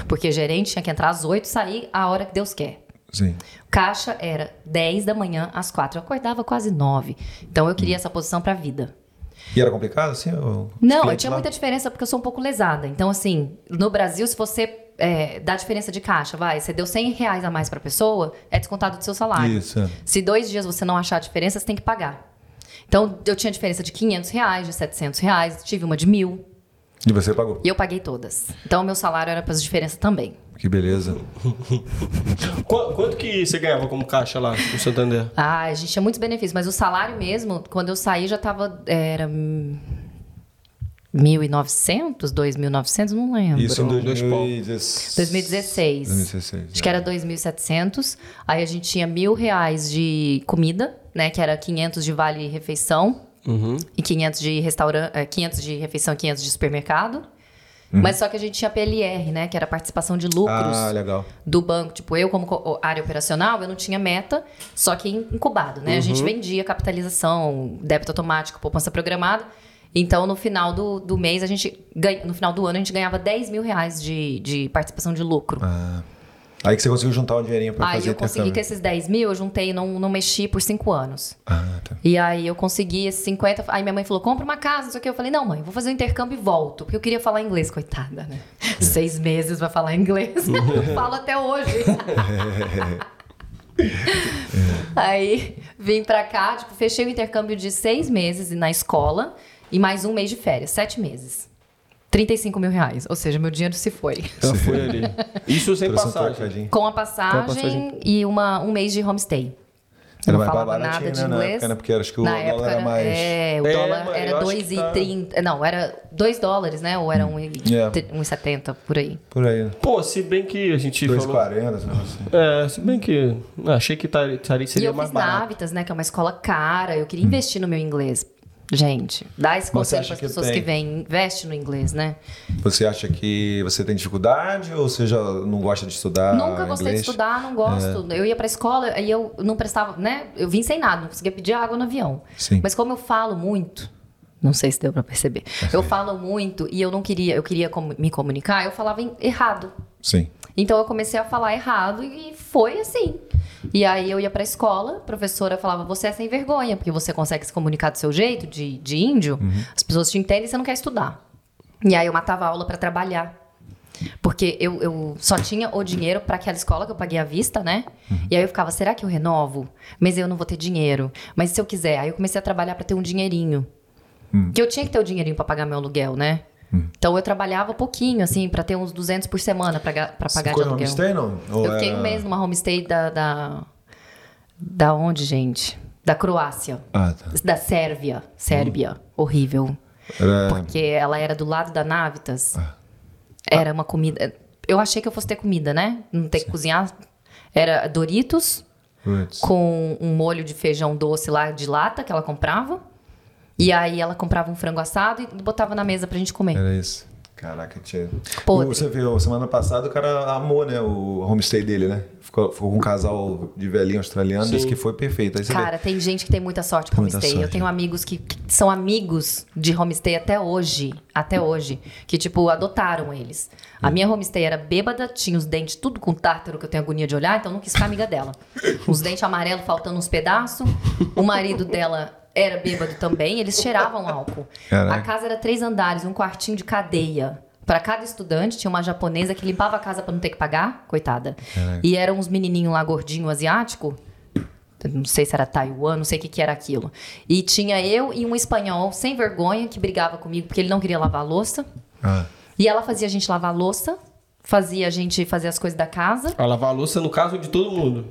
Porque gerente tinha que entrar às 8 e sair a hora que Deus quer. Sim. Caixa era 10 da manhã às 4. Eu acordava quase 9. Então eu queria essa posição pra vida. E era complicado assim? Não, eu tinha muita diferença porque eu sou um pouco lesada. Então assim, no Brasil se você dá diferença de caixa, você deu R$100 a mais pra pessoa, é descontado do seu salário. Isso, Se 2 dias você não achar a diferença, você tem que pagar. Então eu tinha diferença de R$500, de R$700, tive uma de 1.000. E você pagou? E eu paguei todas. Então meu salário era pra essa diferença também. Que beleza. Quanto que você ganhava como caixa lá no Santander? A gente tinha muitos benefícios, mas o salário mesmo, quando eu saí já tava, era 1.900, 2.900, não lembro. Isso em 2016. Acho que era 2.700. aí a gente tinha R$1.000 de comida, né, que era $500 de vale refeição e $500 de restaurante, $500 de refeição e $500 de supermercado. Mas só que a gente tinha PLR, né? Que era a participação de lucros do banco. Tipo, eu como área operacional, eu não tinha meta, só que incubado, né? A gente vendia capitalização, débito automático, poupança programada. Então, no final do mês, no final do ano, a gente ganhava R$10 mil de participação de lucro. Aí que você conseguiu juntar um dinheirinho pra fazer intercâmbio. Aí eu consegui que esses 10 mil eu juntei e não mexi por 5 anos. Tá. E aí eu consegui esses 50... Aí minha mãe falou, compra uma casa, não sei o que. Eu falei, não mãe, vou fazer um intercâmbio e volto. Porque eu queria falar inglês, coitada, né? 6 meses vai falar inglês. Eu falo até hoje. Aí vim pra cá, tipo, fechei o intercâmbio de 6 meses na escola. E mais 1 mês de férias, 7 meses. R$35 mil, ou seja, meu dinheiro se foi. Então foi ali. Isso sem passagem. Com a passagem e um mês de homestay. Eu não falava nada de inglês. Na época, porque acho que o dólar era mais... o dólar era 2,30. Tá... Não, era $2, né? Ou era 1,70, por aí. Por aí. Pô, se bem que a gente falou... 2,40. Se bem que... Achei que seria mais barato. E eu fiz Navitas, né? Que é uma escola cara. Eu queria investir no meu inglês. Gente, dá esse conselho para as pessoas que vêm, investe no inglês, né? Você acha que você tem dificuldade ou você já não gosta de estudar? Nunca gostei de estudar, não gosto. Eu ia para a escola e eu não prestava, né? Eu vim sem nada, não conseguia pedir água no avião. Sim. Mas como eu falo muito, não sei se deu para perceber. Eu falo muito e eu não queria, eu queria me comunicar, eu falava errado. Sim. Então eu comecei a falar errado e foi assim. E aí eu ia pra escola, a professora falava, você é sem vergonha, porque você consegue se comunicar do seu jeito, de índio, as pessoas te entendem e você não quer estudar. E aí eu matava a aula para trabalhar. Porque eu só tinha o dinheiro para aquela escola que eu paguei à vista, né? Uhum. E aí eu ficava, será que eu renovo? Mas eu não vou ter dinheiro. Mas se eu quiser. Aí eu comecei a trabalhar para ter um dinheirinho. Que eu tinha que ter o dinheirinho para pagar meu aluguel, né? Então eu trabalhava pouquinho, assim, para ter uns 200 por semana para pagar de aluguel. Você ficou em homestay, não? Ou eu fiquei um mês numa homestay da onde, gente? Da Croácia. Ah, tá. Da Sérvia. Sérbia. Horrível. Porque ela era do lado da Navitas. Era uma comida... Eu achei que eu fosse ter comida, né? Não ter que cozinhar. Era Doritos, com um molho de feijão doce lá de lata que ela comprava. E aí ela comprava um frango assado e botava na mesa pra gente comer. Era isso. Caraca, tia. Você viu, semana passada o cara amou, né? O homestay dele, né? Ficou com um casal de velhinho australiano, disse que foi perfeito. Aí você cara, vê. Tem gente que tem muita sorte com homestay. Sorte. Eu tenho amigos que são amigos de homestay até hoje. Até hoje. Que, tipo, adotaram eles. A minha homestay era bêbada, tinha os dentes tudo com tártaro, que eu tenho agonia de olhar, então não quis ficar amiga dela. Os dentes amarelos faltando uns pedaços. O marido dela... era bêbado também, eles cheiravam álcool. Caraca. A casa era 3 andares, um quartinho de cadeia. Para cada estudante, tinha uma japonesa que limpava a casa para não ter que pagar, coitada. Caraca. E eram uns menininhos lá, gordinho, asiático. Não sei se era Taiwan, não sei o que era aquilo. E tinha eu e um espanhol sem vergonha que brigava comigo porque ele não queria lavar a louça. E ela fazia a gente lavar a louça. Fazia a gente fazer as coisas da casa. A lavar a louça, no caso, de todo mundo.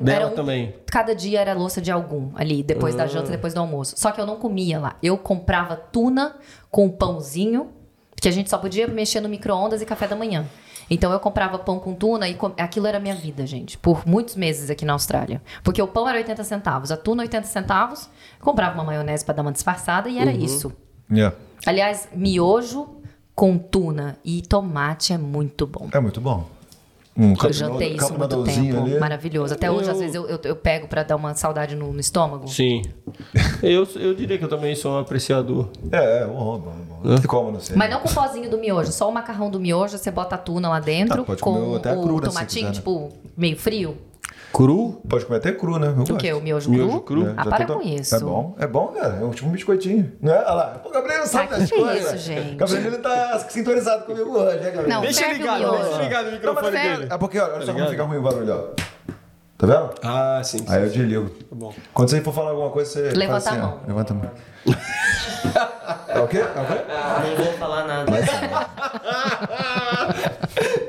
Dela também. Cada dia era louça de algum ali, depois da janta, depois do almoço. Só que eu não comia lá. Eu comprava tuna com pãozinho, porque a gente só podia mexer no micro-ondas e café da manhã. Então eu comprava pão com tuna e aquilo era a minha vida, gente. Por muitos meses aqui na Austrália. Porque o pão era 80 centavos, a tuna 80 centavos. Comprava uma maionese pra dar uma disfarçada e era isso. Aliás, miojo... com tuna e tomate é muito bom. É muito bom. Eu jantei isso há muito tempo. Ali. Maravilhoso. Até hoje, às vezes, eu pego pra dar uma saudade no estômago. Sim. eu diria que eu também sou um apreciador. Bom. Como, não sei. Mas não com o pozinho do miojo. Só o macarrão do miojo, você bota a tuna lá dentro. Pode com comer até o tomatinho, tipo, meio frio. Cru? Pode comer até cru, né? O quê? O miojo cru? Para com isso. É bom, cara. É tipo um biscoitinho. Não é? Olha lá. O Gabriel sabe das coisas. É isso, gente. O Gabriel, ele tá sintonizado comigo hoje, né, Gabriel? Não, deixa ligado o microfone dele. É porque, olha só como fica ruim o barulho, ó. Tá vendo? Ah, sim. Aí eu desligo. Tá bom. Quando você for falar alguma coisa, você levanta a mão. Levanta a mão. É o quê? Não vou falar nada.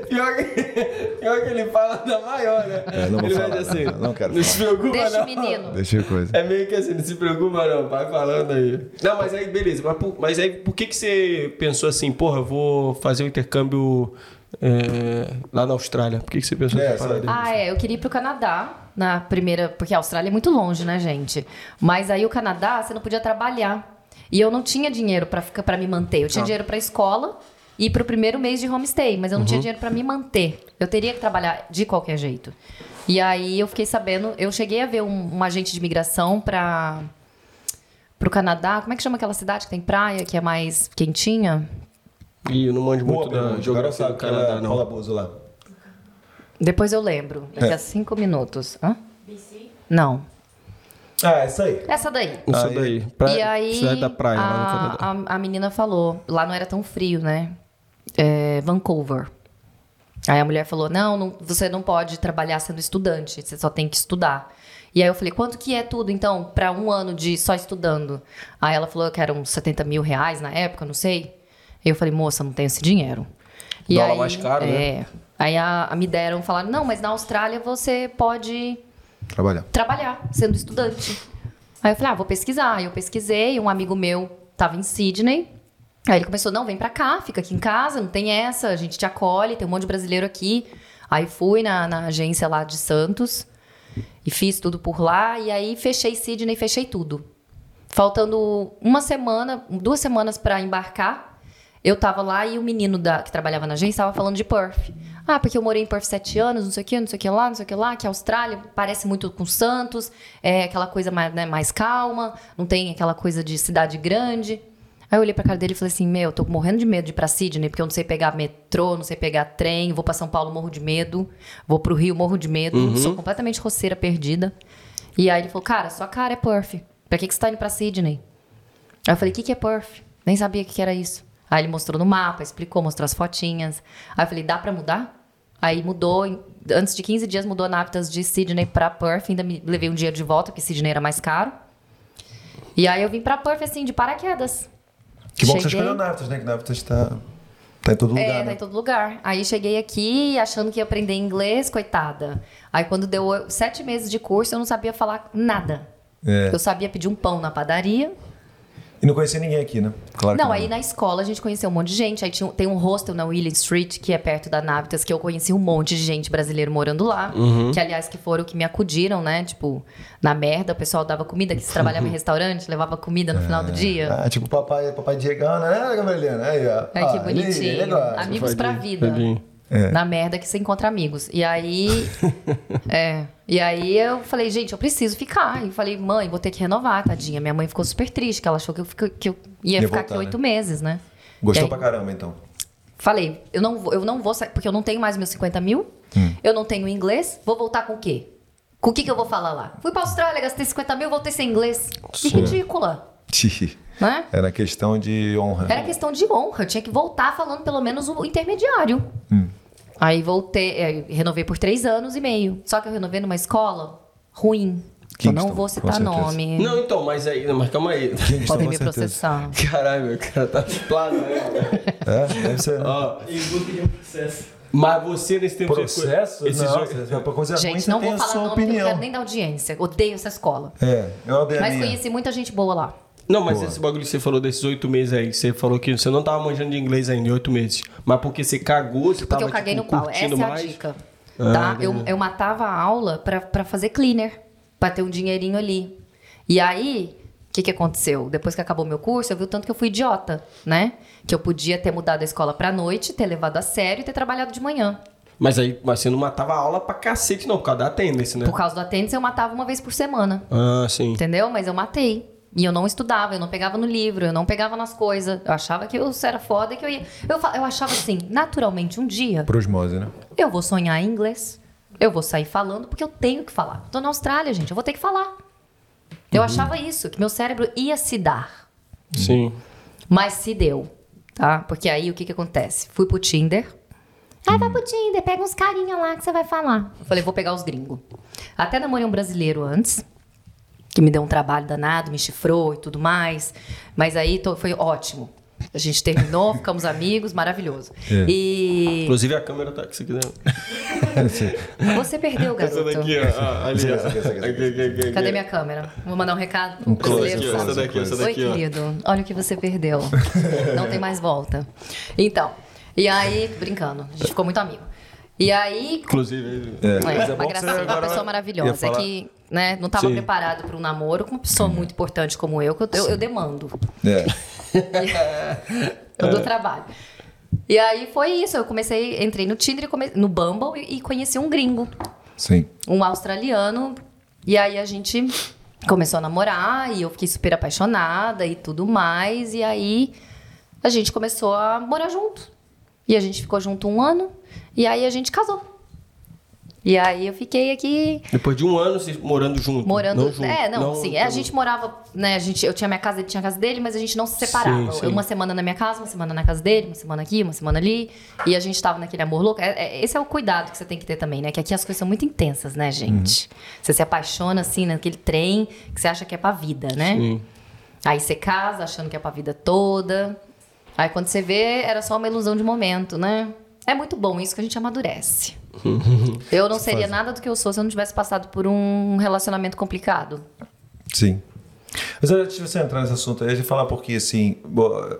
Pior que ele fala da maior, né? Não vou falar, assim, não quero falar. Não se preocupa, deixa não. Deixa o menino. Deixa a coisa. É meio que assim, não se preocupa não, vai falando aí. Não, mas aí, beleza. Mas aí, por que você pensou assim, porra, eu vou fazer o intercâmbio lá na Austrália? Por que você pensou nessa parada? Eu queria ir pro Canadá na primeira... Porque a Austrália é muito longe, né, gente? Mas aí o Canadá, você não podia trabalhar. E eu não tinha dinheiro pra me manter. Eu tinha dinheiro pra escola... E pro primeiro mês de homestay, mas eu não tinha dinheiro pra me manter. Eu teria que trabalhar de qualquer jeito. E aí eu fiquei sabendo... Eu cheguei a ver um agente de imigração pro Canadá. Como é que chama aquela cidade que tem praia, que é mais quentinha? Ih, eu não manjo muito da geografia do Canadá, não. Paula Bozo lá. Depois eu lembro. Daqui a 5 minutos. Hã? BC? Não. Essa aí. Essa daí. Essa daí. Praia, e aí, cidade da praia, lá no Canadá. A menina falou. Lá não era tão frio, né? Vancouver. Aí a mulher falou, não, você não pode trabalhar sendo estudante, você só tem que estudar. E aí eu falei, quanto que é tudo, então, para um ano de só estudando? Aí ela falou que eram $70 mil na época, não sei. Eu falei, moça, não tenho esse dinheiro. E dólar aí, mais caro, né? Aí me deram, falaram, não, mas na Austrália você pode... Trabalhar, sendo estudante. Aí eu falei, vou pesquisar. Aí eu pesquisei, um amigo meu tava em Sydney. Aí ele começou, não, vem pra cá, fica aqui em casa, não tem essa, a gente te acolhe, tem um monte de brasileiro aqui. Aí fui na agência lá de Santos e fiz tudo por lá. E aí fechei Sydney, fechei tudo. Faltando 2 semanas pra embarcar, eu tava lá e o menino que trabalhava na agência tava falando de Perth. Porque eu morei em Perth 7 anos, não sei o que lá, que a Austrália parece muito com Santos, é aquela coisa mais, né, mais calma, não tem aquela coisa de cidade grande. Aí eu olhei pra cara dele e falei assim, tô morrendo de medo de ir pra Sydney, porque eu não sei pegar metrô, não sei pegar trem, vou pra São Paulo, morro de medo, vou pro Rio, morro de medo, sou completamente roceira, perdida. E aí ele falou, cara, sua cara é Perth, pra que você tá indo pra Sydney? Aí eu falei, o que é Perth? Nem sabia o que era isso. Aí ele mostrou no mapa, explicou, mostrou as fotinhas. Aí eu falei, dá pra mudar? Aí mudou, antes de 15 dias mudou a Navitas de Sydney pra Perth, ainda me levei um dia de volta, porque Sydney era mais caro. E aí eu vim pra Perth, assim, de paraquedas. Que bom que você escolheu Navitas, né? Que Navitas tá em todo lugar, né? Tá em todo lugar. Aí cheguei aqui achando que ia aprender inglês, coitada. Aí quando deu 7 meses de curso, eu não sabia falar nada. É. Eu sabia pedir um pão na padaria. E não conhecia ninguém aqui, né? Claro. Não, aí na escola a gente conheceu um monte de gente. Aí tem um hostel na William Street, que é perto da Navitas, que eu conheci um monte de gente brasileira morando lá. Uhum. Que, aliás, que foram que me acudiram, né? Tipo, na merda, o pessoal dava comida, que se trabalhava em restaurante, levava comida no final do dia. Ah, tipo papai Diego, né, Gabrieliana? Aí, ó. Ai, que bonitinho. Amigos pra vida. É. Na merda que você encontra amigos. E aí... E aí eu falei, gente, eu preciso ficar. E falei, mãe, vou ter que renovar, tadinha. Minha mãe ficou super triste, que ela achou que eu ia ficar voltar, aqui 8 meses, né? Gostou aí, pra caramba, então? Falei, eu não vou sair, porque eu não tenho mais meus 50 mil. Eu não tenho inglês. Vou voltar com o quê? Com o que eu vou falar lá? Fui pra Austrália, gastei 50 mil, voltei sem inglês. Que ridícula. Né? Era questão de honra. Era questão de honra. Eu tinha que voltar falando pelo menos o intermediário. Aí voltei, renovei por 3 anos e meio. Só que eu renovei numa escola ruim. Eu não vou citar nome. Não, então, mas aí, mas calma aí. Podem me processar. Caralho, meu cara tá plano, né? Deve ser. Ó, e vou ter um processo. Mas você nesse tempo processo? Gente, não vou falar nome, porque eu não quero nem da audiência. Odeio essa escola. Eu odeio. Mas conheci muita gente boa lá. Não, mas esse bagulho que você falou desses 8 meses aí, você falou que você não tava manjando de inglês ainda em 8 meses. Mas porque você cagou, você tava, porque eu caguei tipo, no pau. Essa mais. É a dica. Tá? Eu matava a aula pra fazer cleaner, pra ter um dinheirinho ali. E aí, o que aconteceu? Depois que acabou meu curso, eu vi o tanto que eu fui idiota, né? Que eu podia ter mudado a escola pra noite, ter levado a sério e ter trabalhado de manhã. Mas aí, mas você não matava a aula pra cacete, não, por causa da attendance, né? Por causa da attendance, eu matava 1 vez por semana. Ah, sim. Entendeu? Mas eu matei. E eu não estudava, eu não pegava no livro, eu não pegava nas coisas. Eu achava que eu era foda e que eu ia... Eu achava assim, naturalmente, um dia... Por osmose, né? Eu vou sonhar em inglês, eu vou sair falando, porque eu tenho que falar. Tô na Austrália, gente, eu vou ter que falar. Eu achava isso, que meu cérebro ia se dar. Sim. Mas se deu, tá? Porque aí o que acontece? Fui pro Tinder... Vai pro Tinder, pega uns carinha lá que você vai falar. Eu falei, vou pegar os gringos. Até namorei um brasileiro antes... que me deu um trabalho danado, me chifrou e tudo mais. Mas aí foi ótimo. A gente terminou, ficamos amigos, maravilhoso. E... Inclusive a câmera tá aqui, se quiser. Você perdeu, garoto. Essa daqui, ó. Ali, ó. Cadê minha câmera? Vou mandar um recado pro brasileiro. Oi, querido. Olha o que você perdeu. Não tem mais volta. Então, e aí... Brincando. A gente ficou muito amigo. E aí... Inclusive... uma gracinha, uma pessoa maravilhosa. É que... Né? Não estava preparado para um namoro com uma pessoa muito importante como eu, que eu demando. Eu dou trabalho. E aí foi isso. Eu comecei, entrei no Tinder, no Bumble e conheci um gringo. Sim. Um australiano. E aí a gente começou a namorar e eu fiquei super apaixonada e tudo mais. E aí a gente começou a morar junto. E a gente ficou junto 1 ano e aí a gente casou. E aí eu fiquei aqui... Depois de 1 ano morando junto. A gente morava... né? Eu tinha minha casa, ele tinha a casa dele, mas a gente não se separava. Sim. Uma semana na minha casa, uma semana na casa dele, uma semana aqui, uma semana ali. E a gente tava naquele amor louco. Esse é o cuidado que você tem que ter também, né? Que aqui as coisas são muito intensas, né, gente? Você se apaixona, assim, naquele trem que você acha que é pra vida, né? Sim. Aí você casa achando que é pra vida toda. Aí quando você vê, era só uma ilusão de momento, né? É muito bom isso, que a gente amadurece. Eu não seria nada do que eu sou se eu não tivesse passado por um relacionamento complicado. Sim. Mas antes de você entrar nesse assunto, eu ia falar porque, assim,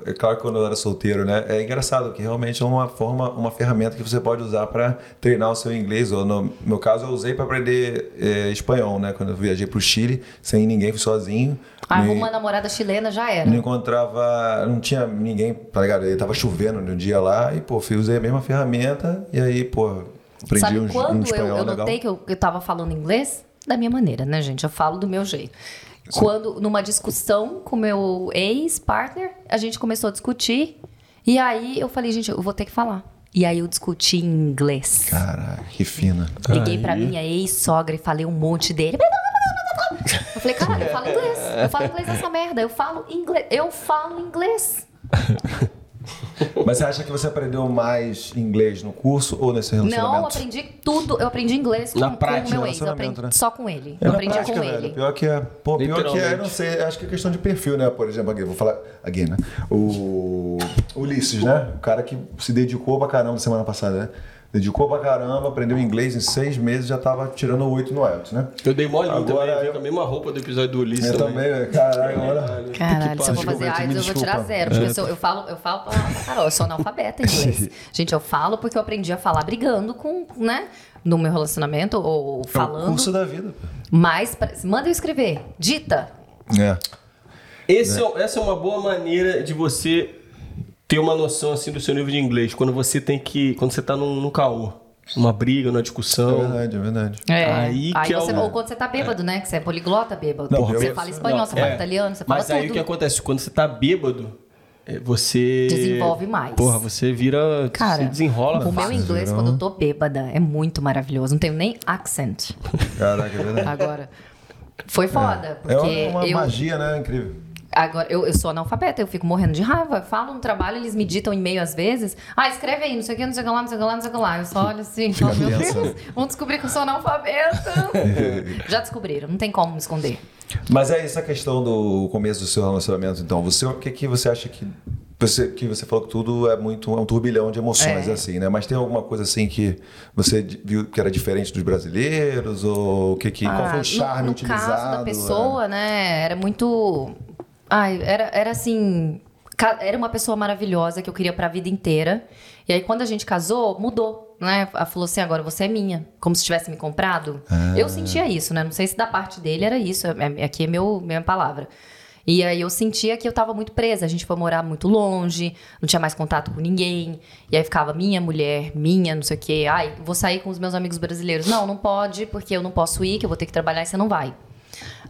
é claro que quando eu era solteiro, né? É engraçado que realmente é uma forma, uma ferramenta que você pode usar para treinar o seu inglês. Ou no meu caso, eu usei para aprender espanhol, né? Quando eu viajei para o Chile, sem ninguém, fui sozinho. Uma namorada chilena já era. Não encontrava, não tinha ninguém, tá ligado? Ele tava chovendo no dia lá e, pô, usei a mesma ferramenta e aí, pô, aprendi. Sabe quando espanhol eu notei que eu tava falando inglês? Da minha maneira, né, gente? Eu falo do meu jeito. Quando, numa discussão com meu ex-partner, a gente começou a discutir. E aí eu falei, gente, eu vou ter que falar. E aí eu discuti em inglês. Caraca, que fina. Liguei pra minha ex-sogra e falei um monte dele. Eu falei, caralho, eu falo inglês. Eu falo inglês nessa merda. Eu falo inglês. Mas você acha que você aprendeu mais inglês no curso ou nesse relacionamento? Não, eu aprendi tudo. Eu aprendi inglês com o meu ex. Eu aprendi, né? Só com ele. Eu aprendi prática, com velho, ele. Pior que é, pô, não sei, acho que é questão de perfil, né? Por exemplo, aqui, vou falar aqui, né? O Ulisses, né? O cara que se dedicou pra caramba semana passada, né? Dedicou pra caramba, aprendeu inglês em 6 meses, já tava tirando 8 no IELTS, né? Eu dei mole agora também, eu com a mesma roupa do episódio do Ulisses. Eu também, caralho, agora... Caralho, se eu vou fazer IELTS, eu vou tirar 0, porque eu falo pra Carol, eu sou analfabeta em inglês. Gente, eu falo porque eu aprendi a falar brigando com, né, no meu relacionamento, ou falando... É o curso da vida. Mas, manda eu escrever, dita. É. Essa é uma boa maneira de você... ter uma noção assim do seu nível de inglês, quando você tá num caô, numa briga, numa discussão. É verdade. Ou quando você tá bêbado, né? Que você é poliglota bêbado. Não, você fala espanhol, você fala italiano, você fala tudo. Mas aí o que acontece? Quando você tá bêbado, você... desenvolve mais. Porra, você vira... Cara, se desenrola. O meu inglês, quando eu tô bêbada, é muito maravilhoso. Não tenho nem accent. Caraca, é verdade. Agora, foi foda. Porque é uma magia, né? Incrível. Agora, eu sou analfabeta, eu fico morrendo de raiva. Falo no trabalho, eles me ditam e-mail às vezes. Ah, escreve aí, não sei o que, não sei o que lá, não sei o que lá, não sei o que lá. Eu só olho assim, falo, meu Deus, vão descobrir que eu sou analfabeta. Já descobriram, não tem como me esconder. Mas é essa questão do começo do seu relacionamento, então. O que você acha que você falou que tudo é muito... é um turbilhão de emoções, assim, né? Mas tem alguma coisa assim que você viu que era diferente dos brasileiros? Ou o que qual foi o charme utilizado? No caso da pessoa, né? Era muito... Ai, era assim... Era uma pessoa maravilhosa que eu queria pra vida inteira. E aí, quando a gente casou, mudou, né? Ela falou assim, agora você é minha. Como se tivesse me comprado. Eu sentia isso, né? Não sei se da parte dele era isso. Aqui é minha palavra. E aí, eu sentia que eu tava muito presa. A gente foi morar muito longe. Não tinha mais contato com ninguém. E aí, ficava minha mulher, minha, não sei o quê. Ai, vou sair com os meus amigos brasileiros. Não, não pode, porque eu não posso ir, que eu vou ter que trabalhar e você não vai.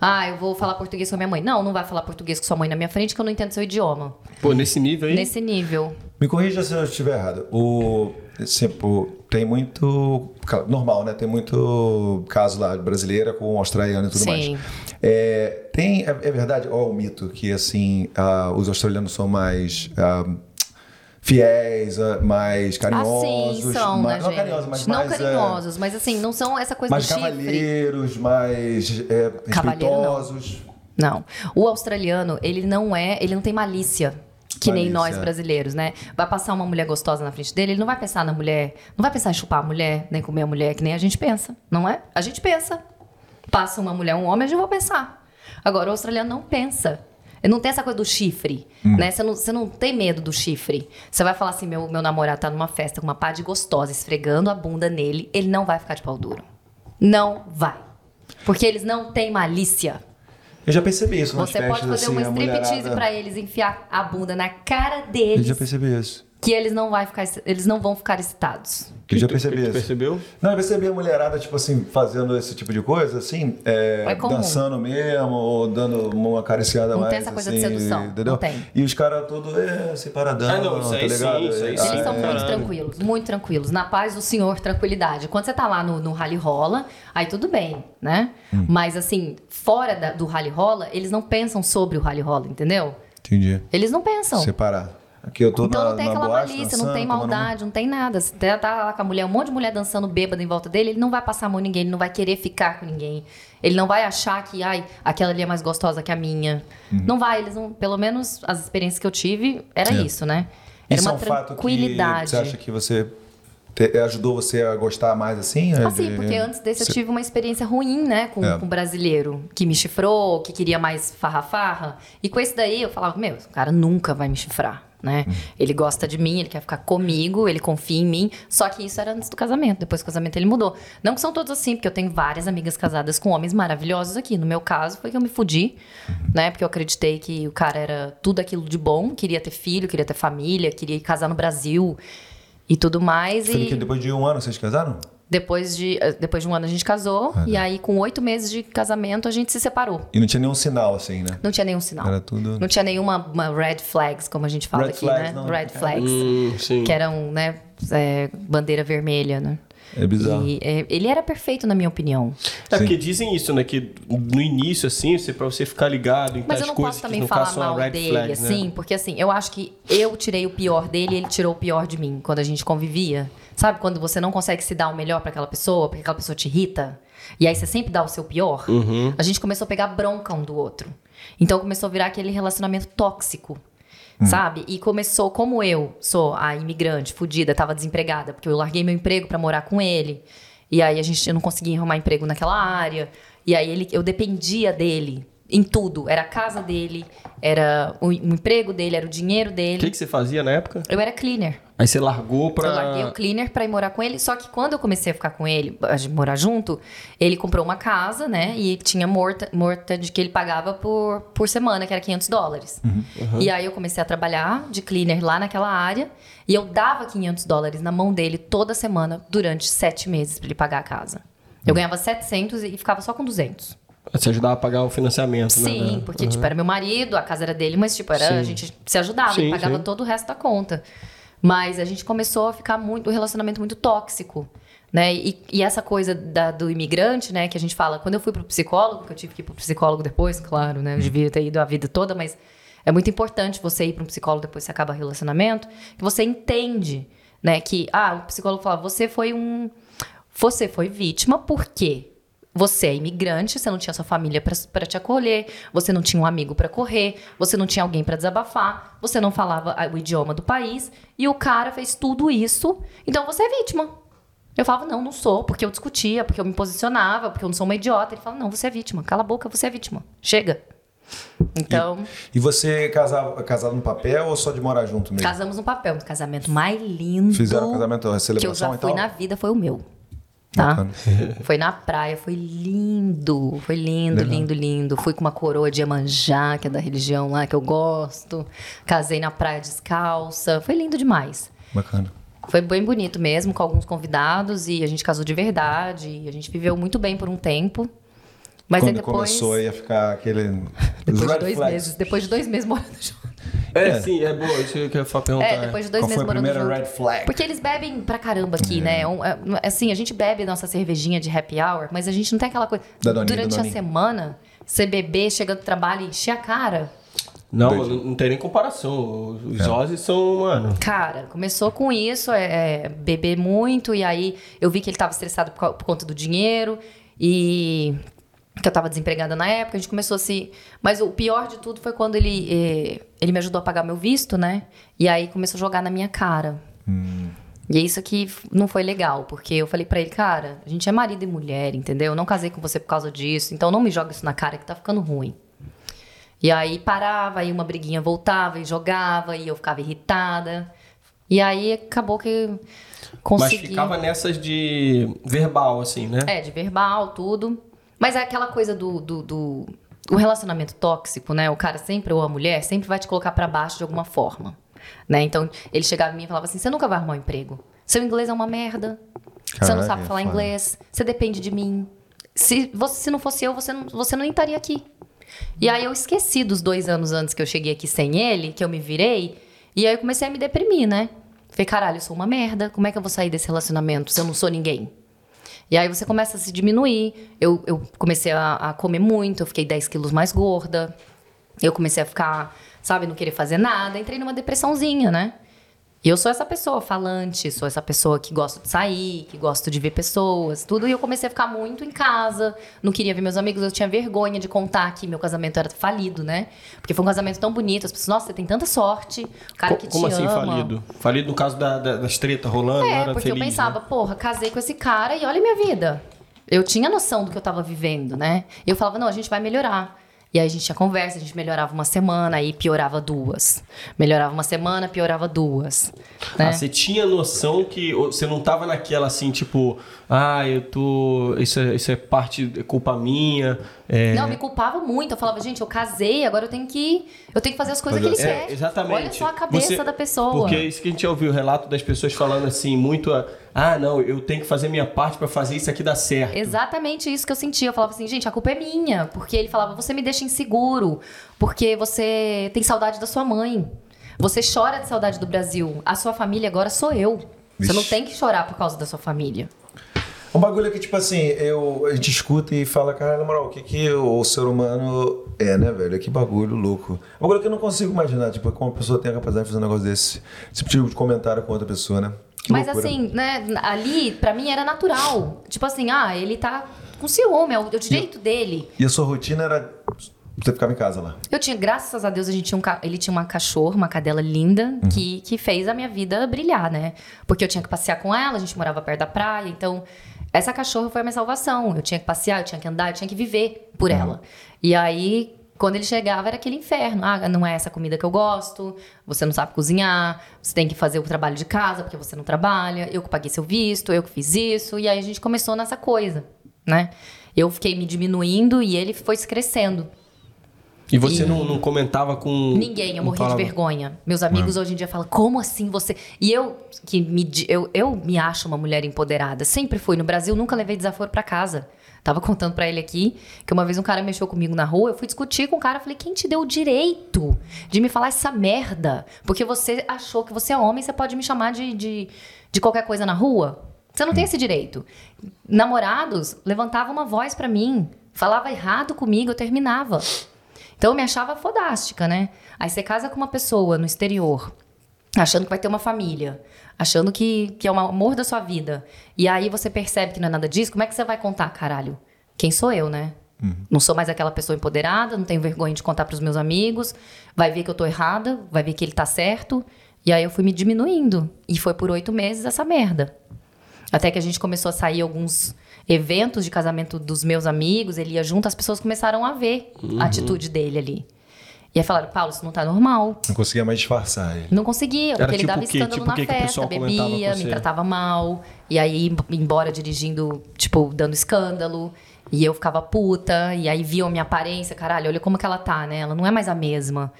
Ah, eu vou falar português com a minha mãe. Não, não vai falar português com sua mãe na minha frente, que eu não entendo seu idioma. Pô, nesse nível aí? Nesse nível. Me corrija se eu estiver errado. Tem muito... Normal, né? Tem muito caso lá de brasileira com australiano e tudo mais. Sim. É verdade, ou é um mito que, assim, os australianos são mais... fiéis, mais carinhosos. Assim, são, mais, né, não carinhosos, mas não mais, carinhosos, mas assim, não são essa coisa de chifre. Mais cavalheiros, mais respeitosos. Não. O australiano, ele não tem malícia, que nem nós brasileiros, né? Vai passar uma mulher gostosa na frente dele, ele não vai pensar na mulher, não vai pensar em chupar a mulher, nem comer a mulher, que nem a gente pensa, não é? A gente pensa. Passa uma mulher, um homem, eu já vou pensar. Agora, o australiano não pensa. Não tem essa coisa do chifre, né? Você não tem medo do chifre. Você vai falar assim, meu namorado tá numa festa com uma pá de gostosa, esfregando a bunda nele, ele não vai ficar de pau duro. Não vai. Porque eles não têm malícia. Eu já percebi isso. Você pode fazer assim, uma striptease pra eles, enfiar a bunda na cara deles. Eu já percebi isso. Que eles não vão ficar excitados. Eu já percebi isso. Percebeu? Não, eu percebi a mulherada, tipo assim, fazendo esse tipo de coisa, assim, dançando mesmo, ou dando uma acariciada mais. Não tem essa coisa assim, de sedução, entendeu? Não tem. E os caras todos, separadão, tá ligado? Sim. Eles são muito tranquilos, muito tranquilos. Na paz do senhor, tranquilidade. Quando você tá lá no rally-rola, aí tudo bem, né? Mas, assim, fora do rally-rola, eles não pensam sobre o rally-rola, entendeu? Entendi. Eles não pensam. Separar. Que eu tô então não tem aquela malícia, dançando, não tem maldade, não tem nada. Se tá lá com a mulher, um monte de mulher dançando bêbada em volta dele, ele não vai passar a mão em ninguém, ele não vai querer ficar com ninguém. Ele não vai achar que, aquela ali é mais gostosa que a minha. Não vai, pelo menos as experiências que eu tive, era isso, né? Era isso uma tranquilidade. Você acha que você... ajudou você a gostar mais assim? Porque antes desse eu tive uma experiência ruim, né? Com um brasileiro que me chifrou, que queria mais farra-farra. E com esse daí eu falava, meu, o cara nunca vai me chifrar, né? Ele gosta de mim, ele quer ficar comigo, ele confia em mim. Só que isso era antes do casamento. Depois do casamento ele mudou. Não que são todos assim, porque eu tenho várias amigas casadas com homens maravilhosos aqui. No meu caso foi que eu me fudi, né? Porque eu acreditei que o cara era tudo aquilo de bom. Queria ter filho, queria ter família, queria casar no Brasil... E tudo mais. Foi que depois de 1 ano vocês casaram? Depois de 1 ano a gente casou. E aí, com 8 meses de casamento, a gente se separou. E não tinha nenhum sinal, assim, né? Não tinha nenhum sinal. Era tudo... Não tinha nenhuma red flags, como a gente fala red aqui, flags, né? Red flags. Que eram, né? Bandeira vermelha, né? É bizarro. E, ele era perfeito, na minha opinião. É, sim, porque dizem isso, né? Que no início, assim, pra você ficar ligado em tais coisas... Mas eu não posso também falar mal dele, flag, assim, né? Porque, assim, eu acho que eu tirei o pior dele e ele tirou o pior de mim, quando a gente convivia. Sabe quando você não consegue se dar o melhor pra aquela pessoa, porque aquela pessoa te irrita? E aí você sempre dá o seu pior? Uhum. A gente começou a pegar bronca um do outro. Então começou a virar aquele relacionamento tóxico. Sabe? E começou, como eu sou a imigrante, fodida, tava desempregada, porque eu larguei meu emprego pra morar com ele. E aí eu não conseguia arrumar emprego naquela área. E aí eu dependia dele em tudo. Era a casa dele, era o emprego dele, era o dinheiro dele. O que você fazia na época? Eu era cleaner. Aí você largou pra... Eu larguei o cleaner pra ir morar com ele. Só que quando eu comecei a ficar com ele, a gente morar junto, ele comprou uma casa, né? E tinha morta de que ele pagava por semana, que era $500. Uhum. Uhum. E aí eu comecei a trabalhar de cleaner lá naquela área. E eu dava $500 na mão dele toda semana durante 7 meses pra ele pagar a casa. Eu ganhava 700 e ficava só com 200. Você ajudava a pagar o financiamento, sim, né? Sim, porque, uhum, tipo, era meu marido, a casa era dele, mas, tipo, era, a gente se ajudava, sim, ele pagava, sim, todo o resto da conta. Mas a gente começou a ficar um relacionamento muito tóxico, né? E essa coisa do imigrante, né? Que a gente fala, quando eu fui pro psicólogo, que eu tive que ir pro psicólogo depois, claro, né? Eu devia ter ido a vida toda, mas é muito importante você ir para um psicólogo depois que você acaba o relacionamento, que você entende, né? Que, o psicólogo fala, você foi vítima, por quê? Você é imigrante, você não tinha sua família pra te acolher, você não tinha um amigo pra correr, você não tinha alguém pra desabafar, você não falava o idioma do país, e o cara fez tudo isso, então você é vítima. Eu falava, não sou, porque eu discutia, porque eu me posicionava, porque eu não sou uma idiota. Ele falava, não, você é vítima, cala a boca, você é vítima, chega. Então... E você casava no papel ou só de morar junto mesmo? Casamos no papel, o casamento mais lindo... Fizeram o casamento, a celebração e tal? Que eu já fui na vida, foi o meu. Tá? Foi na praia, foi lindo. Foi lindo, lindo, lindo. Fui com uma coroa de Iemanjá, que é da religião lá que eu gosto. Casei na praia descalça. Foi lindo demais. Bacana. Foi bem bonito mesmo, com alguns convidados. E a gente casou de verdade. E a gente viveu muito bem por um tempo. Mas quando aí depois... começou, ia ficar aquele... Depois de 2 meses morando junto. Sim, é boa, isso que eu queria perguntar. Depois de 2 meses morando junto. Red flag? Porque eles bebem pra caramba aqui, né? Assim, a gente bebe nossa cervejinha de happy hour, mas a gente não tem aquela coisa... Durante a semana, você beber, chega do trabalho e encher a cara... Não tem nem comparação. Os Ozzy são, mano... Cara, começou com isso, beber muito, e aí eu vi que ele tava estressado por conta do dinheiro, e... que eu tava desempregada na época, a gente começou assim... Mas o pior de tudo foi quando ele me ajudou a pagar meu visto, né? E aí começou a jogar na minha cara. E isso aqui não foi legal, porque eu falei pra ele, cara, a gente é marido e mulher, entendeu? Eu não casei com você por causa disso, então não me joga isso na cara que tá ficando ruim. E aí parava, aí uma briguinha voltava e jogava, e eu ficava irritada. E aí acabou que consegui... Mas ficava nessas de verbal, assim, né? De verbal, tudo... Mas é aquela coisa do relacionamento tóxico, né? O cara sempre, ou a mulher, sempre vai te colocar pra baixo de alguma forma, né? Então, ele chegava em mim e falava assim, você nunca vai arrumar um emprego. Seu inglês é uma merda. Caralho, você não sabe falar inglês. Você depende de mim. Se não fosse eu, você não estaria aqui. E aí, eu esqueci dos 2 anos antes que eu cheguei aqui sem ele, que eu me virei. E aí, eu comecei a me deprimir, né? Falei, caralho, eu sou uma merda. Como é que eu vou sair desse relacionamento se eu não sou ninguém? E aí você começa a se diminuir. Eu comecei a comer muito, eu fiquei 10 quilos mais gorda. Eu comecei a ficar, sabe, não querer fazer nada. Entrei numa depressãozinha, né? E eu sou essa pessoa falante, sou essa pessoa que gosto de sair, que gosto de ver pessoas, tudo. E eu comecei a ficar muito em casa, não queria ver meus amigos. Eu tinha vergonha de contar que meu casamento era falido, né? Porque foi um casamento tão bonito. As pessoas, nossa, você tem tanta sorte. O cara que te ama. Como assim falido? Falido no caso das tretas rolando, era porque feliz, eu pensava, né? Porra, casei com esse cara e olha a minha vida. Eu tinha noção do que eu tava vivendo, né? E eu falava, não, a gente vai melhorar. E aí a gente tinha conversa, a gente melhorava uma semana e piorava 2. Melhorava uma semana, piorava 2. Né? Você tinha noção que você não tava naquela assim, tipo, eu tô... Isso é parte, é culpa minha. Não, eu me culpava muito. Eu falava, gente, eu casei, agora eu tenho que fazer as coisas que ele quer. Exatamente. Olha só a cabeça da pessoa. Porque isso que a gente ouviu, o relato das pessoas falando assim, muito... não, eu tenho que fazer minha parte pra fazer isso aqui dar certo. Exatamente isso que eu sentia. Eu falava assim, gente, a culpa é minha. Porque ele falava, você me deixa inseguro. Porque você tem saudade da sua mãe. Você chora de saudade do Brasil. A sua família agora sou eu. Vixe. Você não tem que chorar por causa da sua família. Um bagulho que, tipo assim, a gente escuta e fala, cara, na moral, o que que o ser humano é, né, velho? Que bagulho louco. Um bagulho que eu não consigo imaginar, tipo, como uma pessoa tem a capacidade de fazer um negócio desse. Esse tipo de comentário com outra pessoa, né? Que mas loucura. Assim, né, ali, pra mim era natural. Tipo assim, ele tá com ciúme, é o direito dele. E a sua rotina era... Você ficava em casa lá? Eu tinha, graças a Deus, ele tinha uma cachorra, uma cadela linda, uhum, que fez a minha vida brilhar, né? Porque eu tinha que passear com ela, a gente morava perto da praia, então... Essa cachorra foi a minha salvação. Eu tinha que passear, eu tinha que andar, eu tinha que viver por ela. E aí, quando ele chegava, era aquele inferno. Não é essa comida que eu gosto, você não sabe cozinhar, você tem que fazer o trabalho de casa, porque você não trabalha, eu que paguei seu visto, eu que fiz isso. E aí, a gente começou nessa coisa, né? Eu fiquei me diminuindo e ele foi se crescendo. E você não comentava com... Ninguém, eu morria de vergonha. Meus amigos hoje em dia falam, como assim você... E eu me acho uma mulher empoderada. Sempre fui. No Brasil, nunca levei desaforo pra casa. Tava contando pra ele aqui que uma vez um cara mexeu comigo na rua, eu fui discutir com o cara, falei, quem te deu o direito de me falar essa merda? Porque você achou que você é homem, você pode me chamar de qualquer coisa na rua? Você não tem esse direito. Namorados levantavam uma voz pra mim, falava errado comigo, eu terminava. Então, eu me achava fodástica, né? Aí você casa com uma pessoa no exterior, achando que vai ter uma família, achando que é o amor da sua vida. E aí você percebe que não é nada disso. Como é que você vai contar, caralho? Quem sou eu, né? Não sou mais aquela pessoa empoderada, não tenho vergonha de contar pros meus amigos. Vai ver que eu tô errada, vai ver que ele tá certo. E aí eu fui me diminuindo. E foi por 8 meses essa merda. Até que a gente começou a sair alguns... eventos de casamento dos meus amigos, ele ia junto, as pessoas começaram a ver a atitude dele ali. E aí falaram, Paulo, isso não tá normal. Não conseguia mais disfarçar ele. Não conseguia, porque ele dava escândalo na festa, bebia, me tratava mal, e aí ia embora dirigindo, tipo, dando escândalo, e eu ficava puta, e aí viam a minha aparência, caralho, olha como que ela tá, né? Ela não é mais a mesma.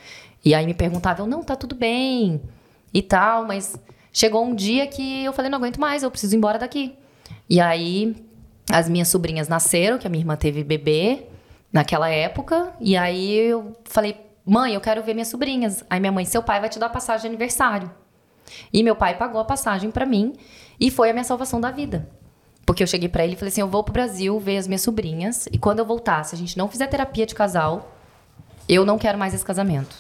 E aí me perguntavam, não, tá tudo bem, e tal, mas chegou um dia que eu falei, não aguento mais, eu preciso ir embora daqui. E aí... As minhas sobrinhas nasceram, que a minha irmã teve bebê naquela época. E aí eu falei, mãe, eu quero ver minhas sobrinhas. Aí minha mãe, seu pai vai te dar a passagem de aniversário. E meu pai pagou a passagem pra mim e foi a minha salvação da vida. Porque eu cheguei pra ele e falei assim, eu vou pro Brasil ver as minhas sobrinhas. E quando eu voltar, se a gente não fizer terapia de casal, eu não quero mais esse casamento.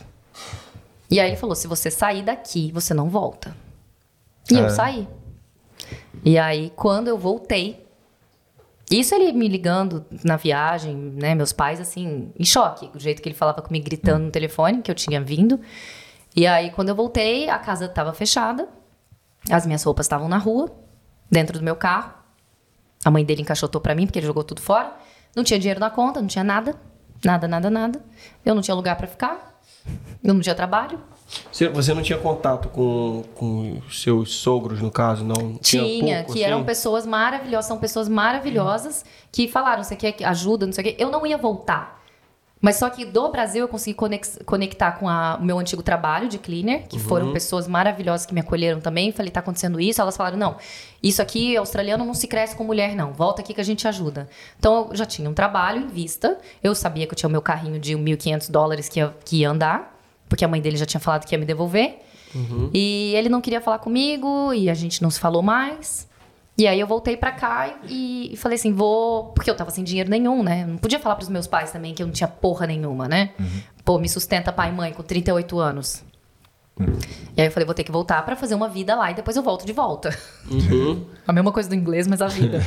E aí ele falou, se você sair daqui, você não volta. E eu saí. E aí quando eu voltei, isso ele me ligando na viagem, né? Meus pais, assim, em choque. Do jeito que ele falava comigo, gritando no telefone, que eu tinha vindo. E aí, quando eu voltei, a casa estava fechada. As minhas roupas estavam na rua, dentro do meu carro. A mãe dele encaixotou pra mim, porque ele jogou tudo fora. Não tinha dinheiro na conta, não tinha nada. Nada, nada, nada. Eu não tinha lugar pra ficar. Eu não tinha trabalho. Você não tinha contato com seus sogros, no caso, não? Tinha pouco, que assim? Eram pessoas maravilhosas, são pessoas maravilhosas que falaram, você quer ajuda, não sei o quê. Eu não ia voltar. Mas só que do Brasil eu consegui conectar com o meu antigo trabalho de cleaner, que foram pessoas maravilhosas que me acolheram também. Falei, tá acontecendo isso? Elas falaram, não, isso aqui, australiano não se cresce com mulher, não. Volta aqui que a gente ajuda. Então, eu já tinha um trabalho em vista. Eu sabia que eu tinha o meu carrinho de $1.500 que ia andar. Porque a mãe dele já tinha falado que ia me devolver. E ele não queria falar comigo. E a gente não se falou mais. E aí eu voltei pra cá e falei assim, vou... Porque eu tava sem dinheiro nenhum, né? Não podia falar pros meus pais também que eu não tinha porra nenhuma, né? Pô, me sustenta pai e mãe com 38 anos. E aí eu falei, vou ter que voltar pra fazer uma vida lá. E depois eu volto de volta. A mesma coisa do inglês, mas a vida.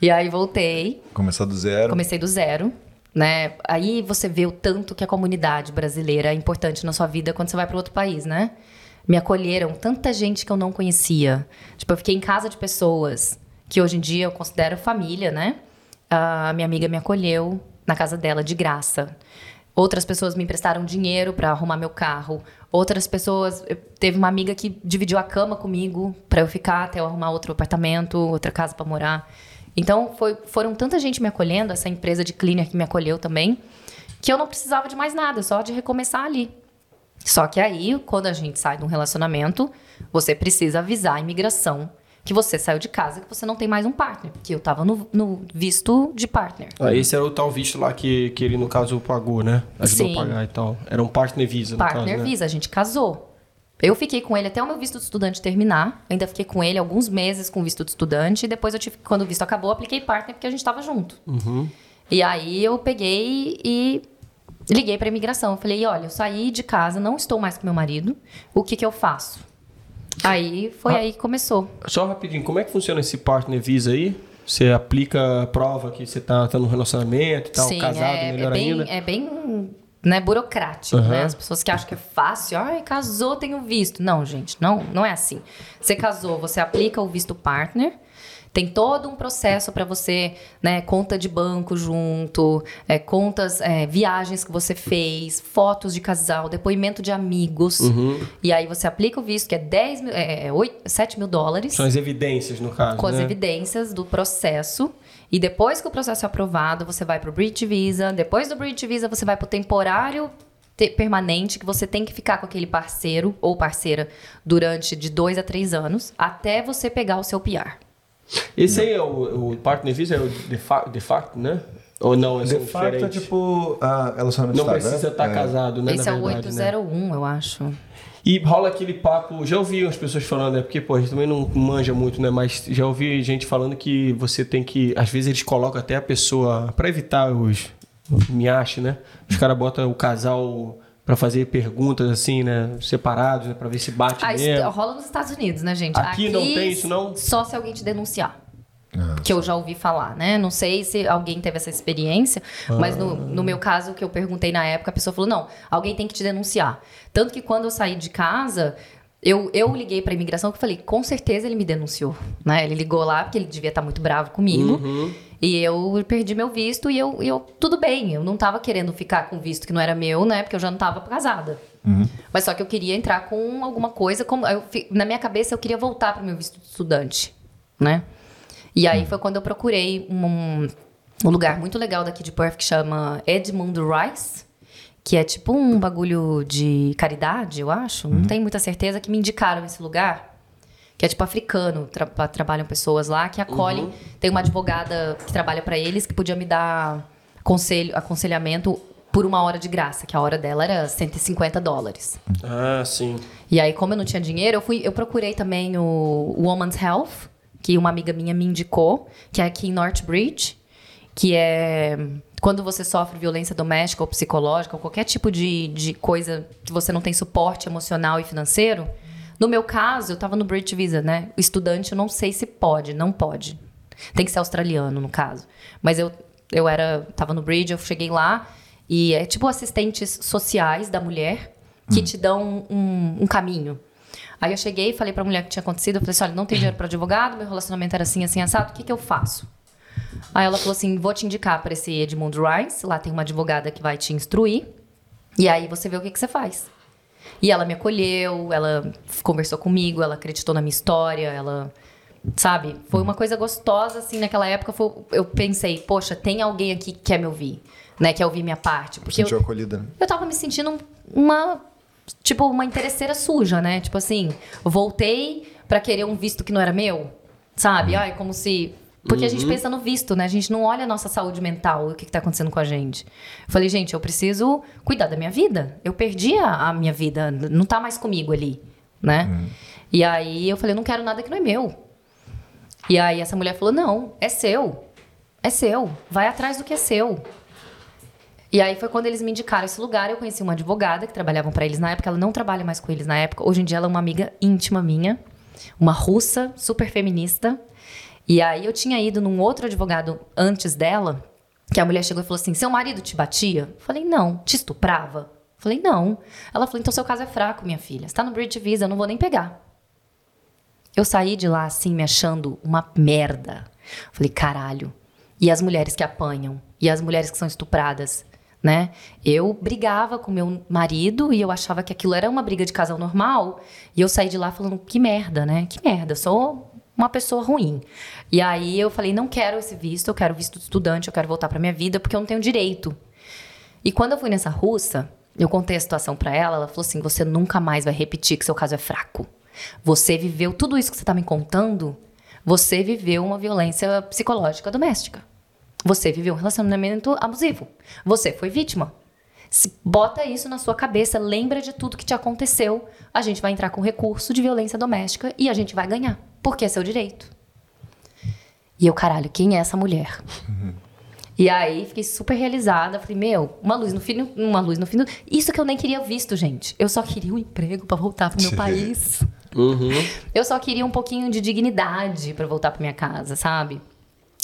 E aí voltei. Começar do zero. Comecei do zero. Né? Aí você vê o tanto que a comunidade brasileira é importante na sua vida quando você vai para outro país, né? Me acolheram tanta gente que eu não conhecia. Tipo, eu fiquei em casa de pessoas que hoje em dia eu considero família, né? A minha amiga me acolheu na casa dela de graça. Outras pessoas me emprestaram dinheiro para arrumar meu carro. Outras pessoas... Teve uma amiga que dividiu a cama comigo para eu ficar até eu arrumar outro apartamento, outra casa para morar. Então, foram tanta gente me acolhendo, essa empresa de cleaner que me acolheu também, que eu não precisava de mais nada, só de recomeçar ali. Só que aí, quando a gente sai de um relacionamento, você precisa avisar a imigração que você saiu de casa, que você não tem mais um partner, porque eu tava no visto de partner. Esse era o tal visto lá que ele, no caso, pagou, né? Ajudou a pagar e tal. Era um partner visa, no caso, né? Partner visa, a gente casou. Eu fiquei com ele até o meu visto de estudante terminar. Ainda fiquei com ele alguns meses com visto de estudante. E depois, eu tive, quando o visto acabou, eu apliquei partner porque a gente estava junto. Uhum. E aí, eu peguei e liguei para a imigração. Eu falei, olha, eu saí de casa, não estou mais com meu marido. O que que eu faço? Aí, foi aí que começou. Só rapidinho, como é que funciona esse partner visa aí? Você aplica a prova que você está tendo um relacionamento e tal, sim, casado, melhor bem, ainda? Sim, é bem... Né, burocrático, uhum. Né? As pessoas que acham que é fácil. Ai, casou, tenho visto. Não, gente, não é assim. Você casou, você aplica o visto partner. Tem todo um processo para você, né? Conta de banco junto, contas, viagens que você fez, fotos de casal, depoimento de amigos. Uhum. E aí você aplica o visto, que é 7 mil dólares. São as evidências, no caso, com, né? As evidências do processo. E depois que o processo é aprovado, você vai pro Bridge Visa. Depois do Bridge Visa, você vai pro temporário permanente, que você tem que ficar com aquele parceiro ou parceira durante de 2 a 3 anos, até você pegar o seu PR. Esse aí é o partner visa, é o de facto, né? Ou não, é de facto diferente? É tipo relacionamento estável. Não precisa estar casado, né? Esse é o 801, né? Eu acho. E rola aquele papo, já ouvi as pessoas falando, né? Porque, pô, a gente também não manja muito, né? Mas já ouvi gente falando que você tem que... Às vezes eles colocam até a pessoa... Pra evitar os miache, né? Os caras botam o casal... Pra fazer perguntas, assim, né? Separados, né? Pra ver se bate mesmo. Rola nos Estados Unidos, né, gente? Aqui não tem isso, não? Só se alguém te denunciar. Nossa. Que eu já ouvi falar, né? Não sei se alguém teve essa experiência, mas no meu caso, que eu perguntei na época, a pessoa falou, não, alguém tem que te denunciar. Tanto que quando eu saí de casa... Eu liguei para a imigração e falei, com certeza ele me denunciou, né? Ele ligou lá porque ele devia estar muito bravo comigo. Uhum. E eu perdi meu visto e eu tudo bem, eu não estava querendo ficar com visto que não era meu, né? Porque eu já não estava casada. Uhum. Mas só que eu queria entrar com alguma coisa, na minha cabeça eu queria voltar para o meu visto de estudante, né? E aí foi quando eu procurei um lugar muito legal daqui de Perth que chama Edmund Rice. Que é tipo um bagulho de caridade, eu acho. Não tenho muita certeza, que me indicaram esse lugar. Que é tipo africano. Trabalham pessoas lá que acolhem. Uhum. Tem uma advogada que trabalha pra eles que podia me dar aconselhamento por 1 hora de graça. Que a hora dela era 150 dólares. Ah, sim. E aí, como eu não tinha dinheiro, eu procurei também o Woman's Health. Que uma amiga minha me indicou. Que é aqui em Northbridge. Que é... Quando você sofre violência doméstica ou psicológica, ou qualquer tipo de coisa que você não tem suporte emocional e financeiro, no meu caso, eu estava no Bridge Visa, né? O estudante, eu não sei se pode, não pode. Tem que ser australiano, no caso. Mas eu estava no Bridge, eu cheguei lá, e é tipo assistentes sociais da mulher que te dão um caminho. Aí eu cheguei e falei para a mulher o que tinha acontecido, eu falei assim, olha, não tenho dinheiro para advogado, meu relacionamento era assim, assim, assado, o que eu faço? Aí ela falou assim, vou te indicar para esse Edmund Rice, lá tem uma advogada que vai te instruir, e aí você vê o que você faz. E ela me acolheu, ela conversou comigo, ela acreditou na minha história, ela, sabe, foi uma coisa gostosa, assim, naquela época eu pensei, poxa, tem alguém aqui que quer me ouvir, né, quer ouvir minha parte. Porque sentiu acolhida, né? Eu tava me sentindo uma interesseira suja, né, tipo assim, voltei para querer um visto que não era meu, sabe, ai, como se... Porque a gente pensa no visto, né? A gente não olha a nossa saúde mental, o que está acontecendo com a gente. Eu falei, gente, eu preciso cuidar da minha vida. Eu perdi a minha vida, não está mais comigo ali, né? E aí eu falei, eu não quero nada que não é meu. E aí essa mulher falou, não, é seu. É seu, vai atrás do que é seu. E aí foi quando eles me indicaram esse lugar, eu conheci uma advogada que trabalhava para eles na época, ela não trabalha mais com eles na época. Hoje em dia ela é uma amiga íntima minha, uma russa, super feminista. E aí eu tinha ido num outro advogado antes dela, que a mulher chegou e falou assim, seu marido te batia? Eu falei, não. Te estuprava? Eu falei, não. Ela falou, então seu caso é fraco, minha filha. Você tá no Bridge Visa, eu não vou nem pegar. Eu saí de lá, assim, me achando uma merda. Eu falei, caralho. E as mulheres que apanham? E as mulheres que são estupradas? Né? Eu brigava com meu marido e eu achava que aquilo era uma briga de casal normal. E eu saí de lá falando, que merda, né? Que merda, sou... uma pessoa ruim. E aí eu falei, não quero esse visto, eu quero visto de estudante, eu quero voltar pra minha vida, porque eu não tenho direito. E quando eu fui nessa russa, eu contei a situação pra ela, ela falou assim, você nunca mais vai repetir que seu caso é fraco. Você viveu tudo isso que você tá me contando, você viveu uma violência psicológica doméstica. Você viveu um relacionamento abusivo. Você foi vítima. Se bota isso na sua cabeça, lembra de tudo que te aconteceu, a gente vai entrar com recurso de violência doméstica e a gente vai ganhar, porque é seu direito. E eu, caralho, quem é essa mulher? E aí, fiquei super realizada. Falei, meu, uma luz no fim do... Isso que eu nem queria visto, gente. Eu só queria um emprego pra voltar pro meu país. Uhum. Eu só queria um pouquinho de dignidade pra voltar pra minha casa, sabe?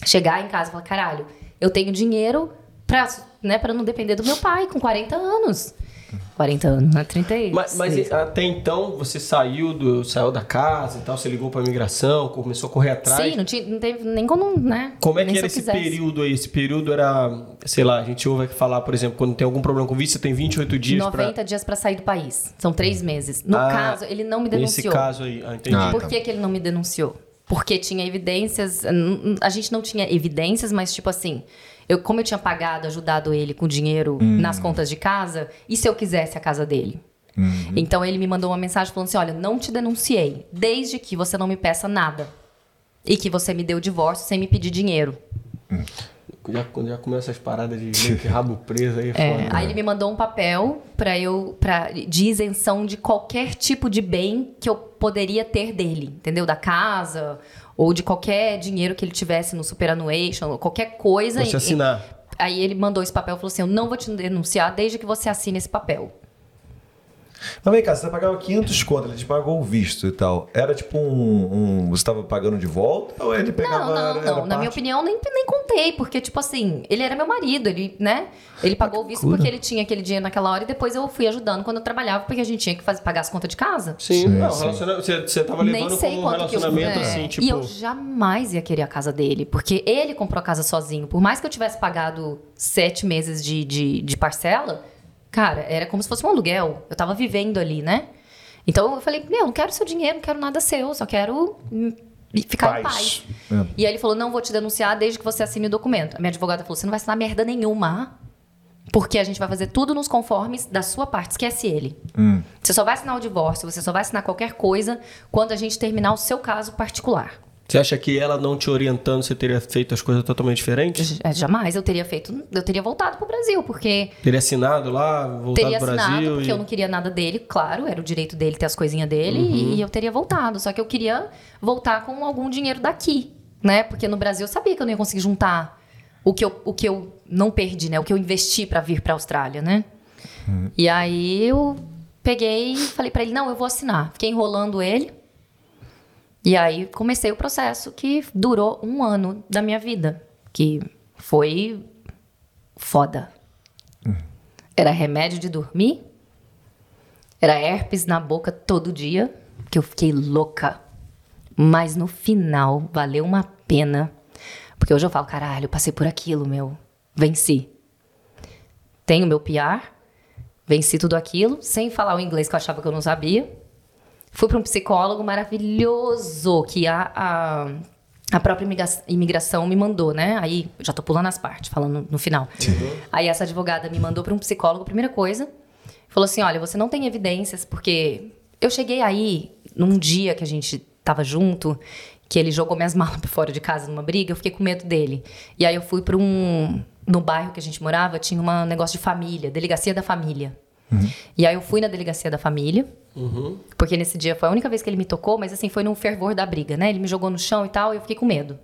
Chegar em casa e falar, caralho, eu tenho dinheiro pra, né, pra não depender do meu pai com 40 anos. 40 anos, né? 38. Mas até então, você saiu da casa e tal, você ligou pra imigração, começou a correr atrás. Sim, não teve nem como, né? Como é que era esse período aí? Esse período era, sei lá, a gente ouve falar, por exemplo, quando tem algum problema com visto, você tem 28 dias pra... 90 dias pra sair do país. São 3 meses. No caso, ele não me denunciou. Nesse caso aí, entendi. Por que ele não me denunciou? Porque tinha evidências... A gente não tinha evidências, mas tipo assim... Como eu tinha pagado, ajudado ele com dinheiro nas contas de casa, e se eu quisesse a casa dele? Então ele me mandou uma mensagem falando assim, olha, não te denunciei, desde que você não me peça nada. E que você me deu o divórcio sem me pedir dinheiro. Já começa essas paradas de rabo preso aí. Foda, aí ele me mandou um papel de isenção de qualquer tipo de bem que eu poderia ter dele, entendeu? Da casa... ou de qualquer dinheiro que ele tivesse no superannuation, qualquer coisa. Você assinar. Aí ele mandou esse papel e falou assim, eu não vou te denunciar desde que você assine esse papel. Mas vem cá, você pagava 500 conto, ele te pagou o visto e tal. Era tipo você estava pagando de volta ou ele pegava... Não. Na minha opinião, nem contei, porque tipo assim, ele era meu marido, ele, né? Ele pagou o visto porque ele tinha aquele dinheiro naquela hora e depois eu fui ajudando quando eu trabalhava, porque a gente tinha que pagar as contas de casa. Sim, você estava levando como um relacionamento assim, tipo... E eu jamais ia querer a casa dele, porque ele comprou a casa sozinho. Por mais que eu tivesse pagado 7 meses de parcela... Cara, era como se fosse um aluguel. Eu tava vivendo ali, né? Então eu falei, meu, não quero seu dinheiro, não quero nada seu, só quero ficar em paz. É. E aí ele falou, não vou te denunciar desde que você assine o documento. A minha advogada falou, você não vai assinar merda nenhuma, porque a gente vai fazer tudo nos conformes da sua parte, esquece ele. Você só vai assinar o divórcio, você só vai assinar qualquer coisa quando a gente terminar o seu caso particular. Você acha que ela não te orientando, você teria feito as coisas totalmente diferentes? Jamais, eu teria voltado pro Brasil, porque... Teria assinado lá, voltado pro Brasil? Teria assinado, porque eu não queria nada dele, claro, era o direito dele ter as coisinhas dele, e eu teria voltado, só que eu queria voltar com algum dinheiro daqui, né? Porque no Brasil eu sabia que eu não ia conseguir juntar o que eu não perdi, né? O que eu investi pra vir pra Austrália, né? E aí eu peguei e falei pra ele, não, eu vou assinar. Fiquei enrolando ele. E aí comecei o processo que durou 1 ano da minha vida, que foi foda. Era remédio de dormir, era herpes na boca todo dia, que eu fiquei louca. Mas no final valeu uma pena, porque hoje eu falo, caralho, eu passei por aquilo, meu, venci. Tenho meu PR, venci tudo aquilo, sem falar o inglês que eu achava que eu não sabia. Fui para um psicólogo maravilhoso que a própria imigração me mandou, né? Aí, já tô pulando as partes, falando no final. Aí essa advogada me mandou para um psicólogo, primeira coisa. Falou assim, olha, você não tem evidências, porque... Eu cheguei aí, num dia que a gente tava junto, que ele jogou minhas malas para fora de casa numa briga, eu fiquei com medo dele. E aí eu fui para no bairro que a gente morava, tinha um negócio de família, delegacia da família. E aí eu fui na delegacia da família, porque nesse dia foi a única vez que ele me tocou, mas assim, foi num fervor da briga, né? Ele me jogou no chão e tal, e eu fiquei com medo.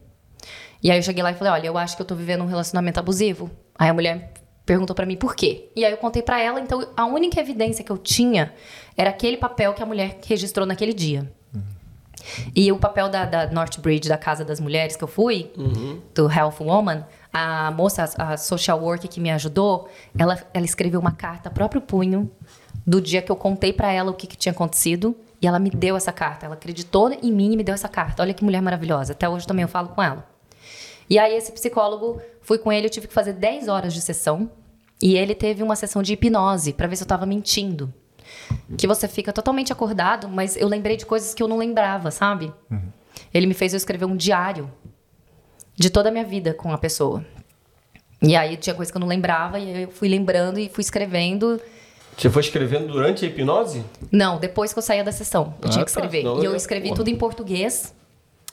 E aí eu cheguei lá e falei, olha, eu acho que eu tô vivendo um relacionamento abusivo. Aí a mulher perguntou pra mim por quê. E aí eu contei pra ela, então a única evidência que eu tinha era aquele papel que a mulher registrou naquele dia. E o papel da Northbridge, da Casa das Mulheres que eu fui, do Health Woman, a moça, a social worker que me ajudou, ela escreveu uma carta a próprio punho do dia que eu contei pra ela o que tinha acontecido, e ela me deu essa carta. Ela acreditou em mim e me deu essa carta. Olha que mulher maravilhosa. Até hoje também eu falo com ela. E aí esse psicólogo, fui com ele, eu tive que fazer 10 horas de sessão, e ele teve uma sessão de hipnose pra ver se eu tava mentindo. Que você fica totalmente acordado, mas eu lembrei de coisas que eu não lembrava, sabe? Ele me fez eu escrever um diário de toda a minha vida com a pessoa. E aí tinha coisa que eu não lembrava, e eu fui lembrando e fui escrevendo. Você foi escrevendo durante a hipnose? Não, depois que eu saía da sessão. Eu tinha que escrever. Não, e eu escrevi tudo em português.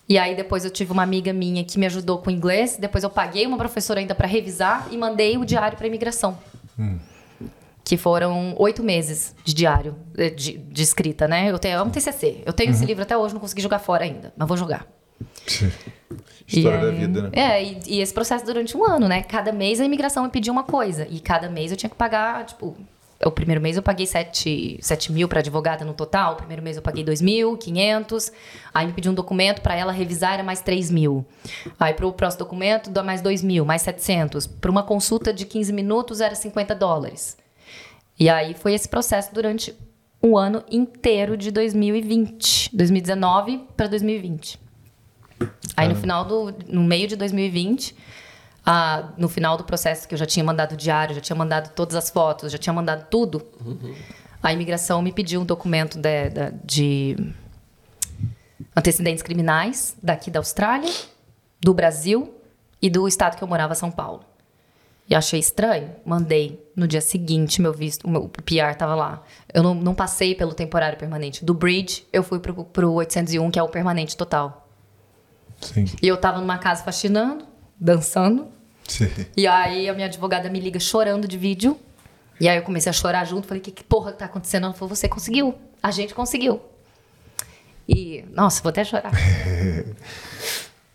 E aí depois eu tive uma amiga minha que me ajudou com inglês. Depois eu paguei uma professora ainda pra revisar e mandei o diário pra imigração. que foram 8 meses de diário, de escrita, né? Eu amo TCC. Eu tenho esse livro até hoje, não consegui jogar fora ainda, mas vou jogar. História da vida, né? E esse processo durante 1 ano, né? Cada mês a imigração me pedia uma coisa. E cada mês eu tinha que pagar, tipo... O primeiro mês eu paguei 7 mil para advogada no total. O primeiro mês eu paguei 2.500. Aí me pediu um documento para ela revisar, era mais 3 mil. Aí para o próximo documento, mais 2 mil, mais 700. Para uma consulta de 15 minutos era $50. E aí foi esse processo durante 1 ano inteiro de 2019 para 2020. Aí no meio de 2020... no final do processo, que eu já tinha mandado o diário, já tinha mandado todas as fotos, já tinha mandado tudo, a imigração me pediu um documento de antecedentes criminais daqui da Austrália, do Brasil e do estado que eu morava, São Paulo. E achei estranho, mandei. No dia seguinte, o meu PR estava lá. Eu não passei pelo temporário permanente. Do Bridge, eu fui pro 801, que é o permanente total. Sim. E eu estava numa casa faxinando, dançando. Sim. E aí a minha advogada me liga chorando de vídeo. E aí eu comecei a chorar junto. Falei, que porra que tá acontecendo? Ela falou, você conseguiu. A gente conseguiu. E, nossa, vou até chorar.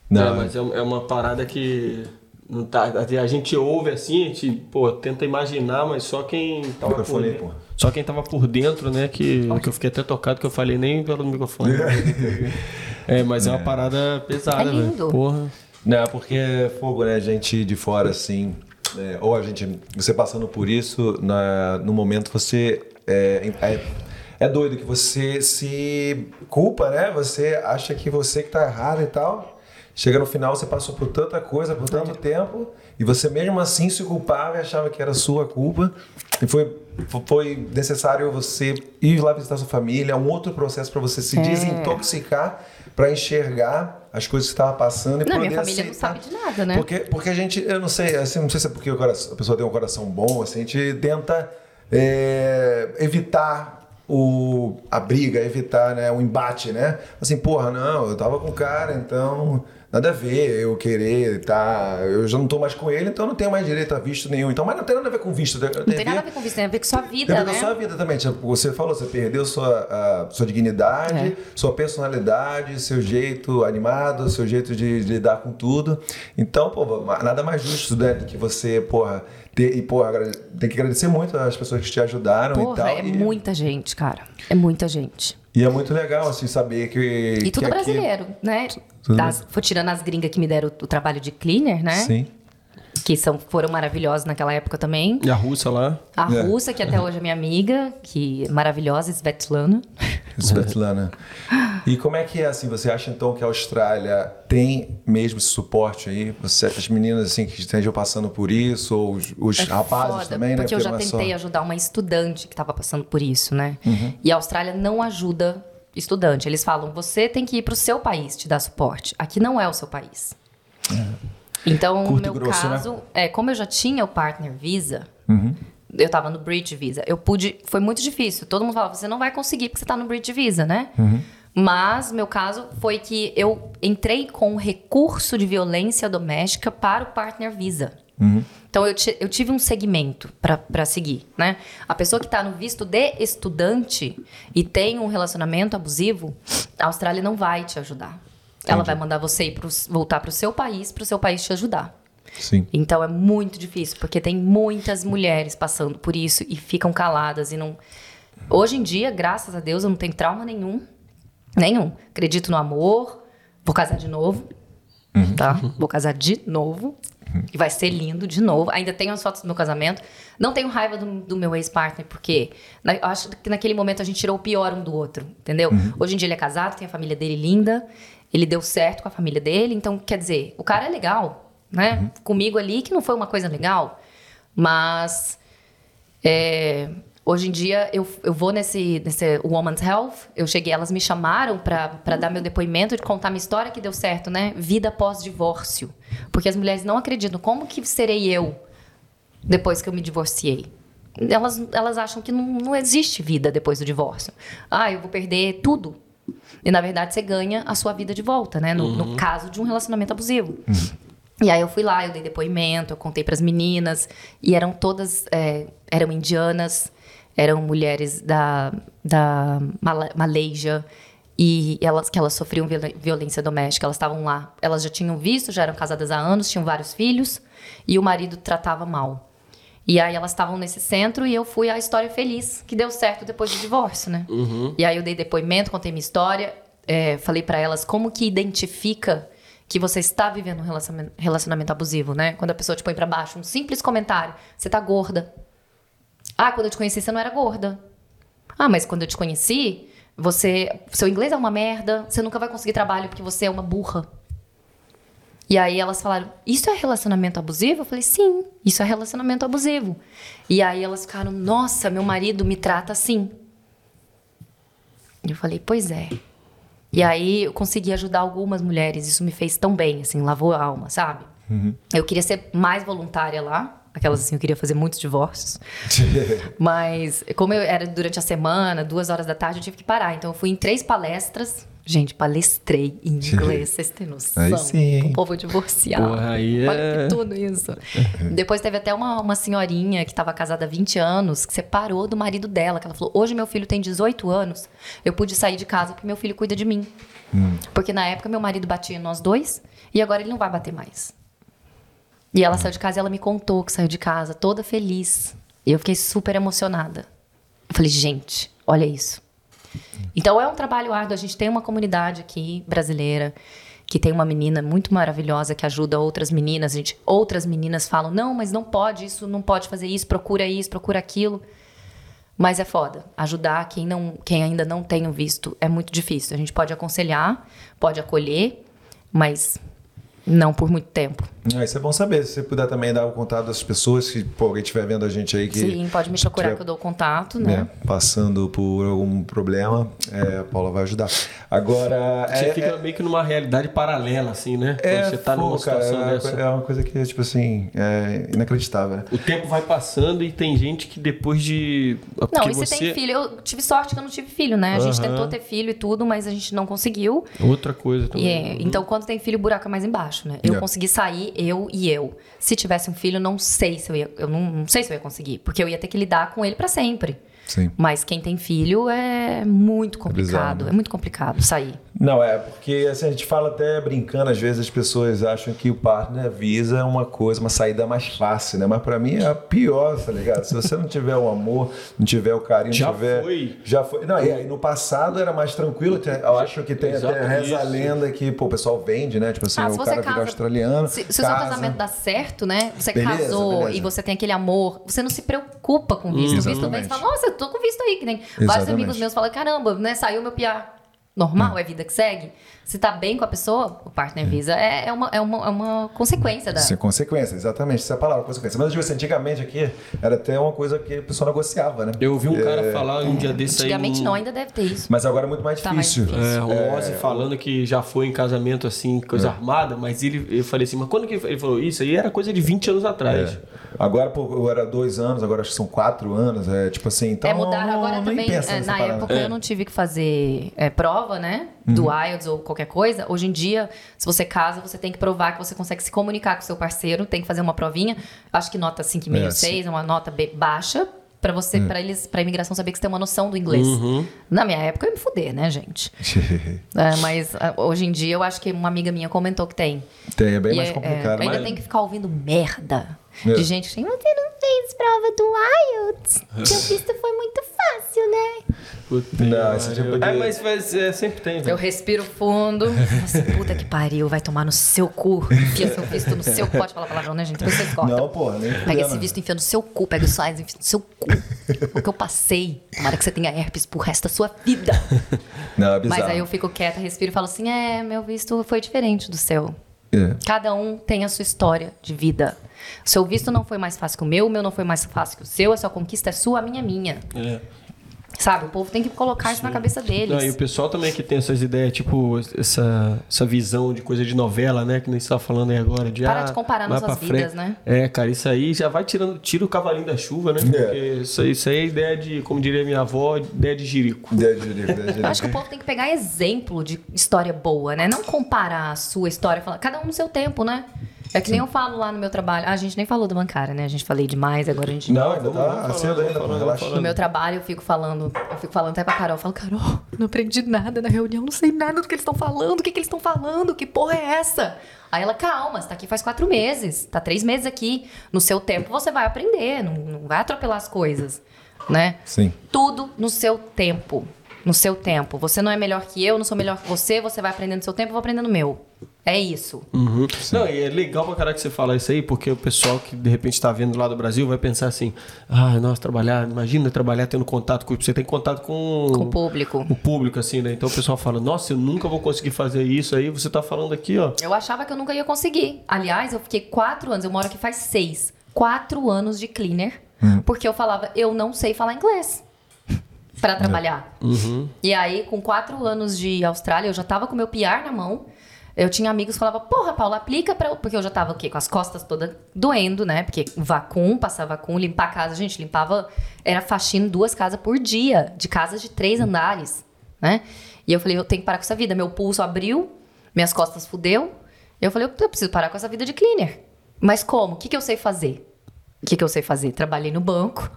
Não, mas é uma parada que... Não tá, a gente ouve assim, a gente tenta imaginar, mas só quem tava por dentro, né? Que eu fiquei até tocado, que eu falei nem pelo microfone. Mas é uma parada pesada. É lindo. Porra. Não, porque é fogo, né? A gente de fora, assim... ou a gente... Você passando por isso, no momento você... É doido que você se culpa, né? Você acha que você que tá errado e tal. Chega no final, você passou por tanta coisa, por tanto tempo. E você mesmo assim se culpava e achava que era sua culpa. E foi necessário você ir lá visitar sua família. É um outro processo para você se desintoxicar, para enxergar as coisas que estava passando e poder aceitar. Minha família não sabe de nada, né? Porque a gente, eu não sei, assim, não sei se é porque a pessoa tem um coração bom, assim, a gente tenta evitar a briga, evitar, né, o embate, né? Assim, porra, não, eu tava com o cara, então... Nada a ver, eu querer, tá? Eu já não tô mais com ele, então eu não tenho mais direito a visto nenhum. Então, mas não tem nada a ver com visto. Não tem nada a ver com visto, tem a ver com sua vida, né? Tem a ver com sua vida também. Tipo, você falou, você perdeu sua dignidade, sua personalidade, seu jeito animado, seu jeito de lidar com tudo. Então, pô, nada mais justo, né? Que você, porra... tem que agradecer muito às pessoas que te ajudaram e tal. Muita gente, cara. É muita gente. E é muito legal, assim, saber que... E tudo brasileiro, né? Foi tirando as gringas que me deram o trabalho de cleaner, né? Sim. Que foram maravilhosas naquela época também. E a russa lá? A russa, que até hoje é minha amiga, que é maravilhosa, Svetlana. E como é que é, assim, você acha então que a Austrália tem mesmo esse suporte aí? As meninas, assim, que estejam passando por isso, ou os rapazes foda, também, né? Porque eu já tentei ajudar uma estudante que estava passando por isso, né? E a Austrália não ajuda estudante. Eles falam, você tem que ir pro seu país te dar suporte. Aqui não é o seu país. Então, no meu caso, né? Como eu já tinha o Partner Visa, eu tava no Bridge Visa, foi muito difícil. Todo mundo falava, você não vai conseguir porque você tá no Bridge Visa, né? Mas, meu caso, foi que eu entrei com um recurso de violência doméstica para o Partner Visa. Então, eu tive um segmento para seguir, né? A pessoa que está no visto de estudante e tem um relacionamento abusivo, a Austrália não vai te ajudar. Entendi. Ela vai mandar você ir voltar para o seu país te ajudar. Sim. Então, é muito difícil, porque tem muitas mulheres passando por isso e ficam caladas. E não... Hoje em dia, graças a Deus, eu não tenho trauma nenhum. Nenhum. Acredito no amor. Vou casar de novo. Tá? Vou casar de novo. E vai ser lindo de novo. Ainda tenho as fotos do meu casamento. Não tenho raiva do meu ex-partner, porque eu acho que naquele momento a gente tirou o pior um do outro, entendeu? Hoje em dia ele é casado, tem a família dele linda. Ele deu certo com a família dele. Então, quer dizer, o cara é legal, né? Comigo ali, que não foi uma coisa legal. Mas... Hoje em dia, eu vou nesse Woman's Health, eu cheguei, elas me chamaram para dar meu depoimento, de contar minha história que deu certo, né? Vida pós-divórcio. Porque as mulheres não acreditam. Como que serei eu depois que eu me divorciei? Elas acham que não existe vida depois do divórcio. Ah, eu vou perder tudo. E, na verdade, você ganha a sua vida de volta, né? No caso de um relacionamento abusivo. E aí eu fui lá, eu dei depoimento, eu contei para as meninas. E eram todas... eram indianas, eram mulheres da Malásia, e elas sofriam violência doméstica, elas estavam lá, elas já tinham visto, já eram casadas há anos, tinham vários filhos, e o marido tratava mal. E aí elas estavam nesse centro e eu fui à história feliz, que deu certo depois do divórcio, né? Uhum. E aí eu dei depoimento, contei minha história, falei pra elas como que identifica que você está vivendo um relacionamento abusivo, né? Quando a pessoa te põe pra baixo, um simples comentário, você tá gorda. Ah, quando eu te conheci você não era gorda. Ah, mas quando eu te conheci, seu inglês é uma merda, você nunca vai conseguir trabalho porque você é uma burra. E aí elas falaram, isso é relacionamento abusivo? Eu falei, sim, isso é relacionamento abusivo. E aí elas ficaram, nossa, meu marido me trata assim. E eu falei, pois é. E aí eu consegui ajudar algumas mulheres, isso me fez tão bem, assim, lavou a alma, sabe? Uhum. Eu queria ser mais voluntária lá. Aquelas assim, eu queria fazer muitos divórcios. Mas como eu era durante a semana, 2h da tarde, eu tive que parar. Então eu fui em 3 palestras. Gente, palestrei em inglês, vocês têm noção. Aí sim, o povo divorciado. Porra, Olha que tudo isso. Depois teve até uma senhorinha que estava casada há 20 anos, que separou do marido dela, que ela falou, hoje meu filho tem 18 anos, eu pude sair de casa porque meu filho cuida de mim. Porque na época meu marido batia em nós dois, e agora ele não vai bater mais. E ela saiu de casa e ela me contou que saiu de casa toda feliz. E eu fiquei super emocionada. Eu falei, gente, olha isso. Então é um trabalho árduo. A gente tem uma comunidade aqui brasileira que tem uma menina muito maravilhosa que ajuda outras meninas. Outras meninas falam, não, mas não pode isso, não pode fazer isso, procura aquilo. Mas é foda. Ajudar quem ainda não tem o visto é muito difícil. A gente pode aconselhar, pode acolher, mas... não por muito tempo. Isso é bom saber. Se você puder também dar o contato das pessoas, que alguém estiver vendo a gente aí que... Sim, pode me procurar que eu dou o contato, né? Passando por algum problema, a Paula vai ajudar. Agora... Você fica meio que numa realidade paralela, assim, né? Quando você tá numa situação dessa. É uma coisa que, tipo assim, é inacreditável, né? O tempo vai passando e tem gente que depois de... Não, e você tem filho. Eu tive sorte que eu não tive filho, né? A gente tentou ter filho e tudo, mas a gente não conseguiu. Outra coisa também. Então, quando tem filho, o buraco é mais embaixo. Né? Eu consegui sair, eu. Se tivesse um filho, eu não sei se eu ia conseguir, porque eu ia ter que lidar com ele pra sempre. Sim. Mas quem tem filho é muito complicado, é muito complicado sair. Não, porque assim, a gente fala até brincando, às vezes as pessoas acham que o partner avisa uma coisa, uma saída mais fácil, né? Mas pra mim é a pior, tá ligado? Se você não tiver o amor, não tiver o carinho, já foi. Não, e aí no passado era mais tranquilo, eu acho que tem até reza a lenda que, pô, o pessoal vende, né? Tipo assim, o cara fica australiano. Se o seu casamento dá certo, né? Você casou e você tem aquele amor, você não se preocupa com o visto. O visto vem e fala, nossa, tô com visto aí, que nem vários amigos meus falam, caramba, né, saiu meu PR. Normal, é vida que segue. Se tá bem com a pessoa, o partner visa é uma consequência da... Isso é consequência, exatamente. Essa é a palavra, consequência. Mas tipo, antigamente aqui era até uma coisa que a pessoa negociava, né? Eu ouvi um cara falar um dia desse aí... Antigamente não, ainda deve ter isso. Mas agora é muito mais difícil. Tá mais difícil. O Ozzy falando que já foi em casamento assim, coisa armada, mas eu falei assim, mas quando que ele falou isso? Aí era coisa de 20 anos atrás. Agora, pô, era 2 anos, agora acho que são 4 anos. Tipo assim, então... mudaram agora não também. Na época eu não tive que fazer prova, né? Do IELTS ou qualquer coisa. Hoje em dia, se você casa, você tem que provar que você consegue se comunicar com o seu parceiro, tem que fazer uma provinha. Acho que nota 5,5 ou 6, é uma nota baixa, pra você, pra imigração saber que você tem uma noção do inglês. Na minha época, eu ia me fuder, né, gente? Mas hoje em dia, eu acho que uma amiga minha comentou que tem. É bem mais complicado. Ainda tem que ficar ouvindo merda de gente que você não fez prova do IELTS. Seu visto foi muito fácil, né? Puta, não, esse tipo de... mas sempre tem, né? Eu respiro fundo. Nossa, puta que pariu, vai tomar no seu cu. Enfia seu visto no seu cu. Pode falar palavrão, né, gente? Depois você corta. Não, porra, nem pega esse visto, enfia no seu cu. Pega o slides, enfia no seu cu. O que eu passei. Tomara que você tenha herpes pro resto da sua vida. Não, é bizarro. Mas aí eu fico quieta, respiro e falo assim, meu visto foi diferente do seu. Cada um tem a sua história de vida. O seu visto não foi mais fácil que o meu não foi mais fácil que o seu. A sua conquista é sua, a minha é minha. Sabe, o povo tem que colocar isso na cabeça deles. E o pessoal também que tem essas ideias, tipo, essa visão de coisa de novela, né? Que nem você tá falando aí agora. Para de comparar nossas vidas, né? Cara, isso aí já vai tira o cavalinho da chuva, né? Porque isso aí é ideia de, como diria minha avó, ideia de jirico. Eu acho que o povo tem que pegar exemplo de história boa, né? Não comparar a sua história, falar, cada um no seu tempo, né? É que nem eu falo lá no meu trabalho. A gente nem falou da bancária, né? A gente falei demais, agora a gente... Não, ainda tá cedo ainda, relaxa. No meu trabalho eu fico falando até pra Carol. Eu falo, Carol, não aprendi nada na reunião, não sei nada do que eles estão falando, o que eles estão falando, que porra é essa? Aí ela, calma, você tá aqui faz 4 meses, tá 3 meses aqui, no seu tempo você vai aprender, não vai atropelar as coisas, né? Sim. Tudo no seu tempo. No seu tempo. Você não é melhor que eu, não sou melhor que você, você vai aprendendo no seu tempo, eu vou aprendendo no meu. É isso. Uhum. Não, e é legal pra caralho que você fala isso aí, porque o pessoal que de repente tá vendo lá do Brasil vai pensar assim, ah, nossa, imagina trabalhar tendo contato com... Você tem contato com o público. O público, assim, né? Então o pessoal fala, nossa, eu nunca vou conseguir fazer isso aí, você tá falando aqui, ó. Eu achava que eu nunca ia conseguir. Aliás, eu fiquei 4 anos, eu moro aqui faz 6. 4 anos de cleaner, porque eu falava, eu não sei falar inglês. Pra trabalhar. Uhum. E aí, com 4 anos de Austrália, eu já tava com meu PR na mão. Eu tinha amigos que falavam, porra, Paula, aplica pra... Porque eu já tava o quê? Com as costas todas doendo, né? Porque vacum, passar vacum, limpar a casa. Gente, limpava... Era faxina 2 casas por dia. De casas de 3 andares, né? E eu falei, eu tenho que parar com essa vida. Meu pulso abriu, minhas costas fudeu. Eu falei, eu preciso parar com essa vida de cleaner. Mas como? O que eu sei fazer? Trabalhei no banco.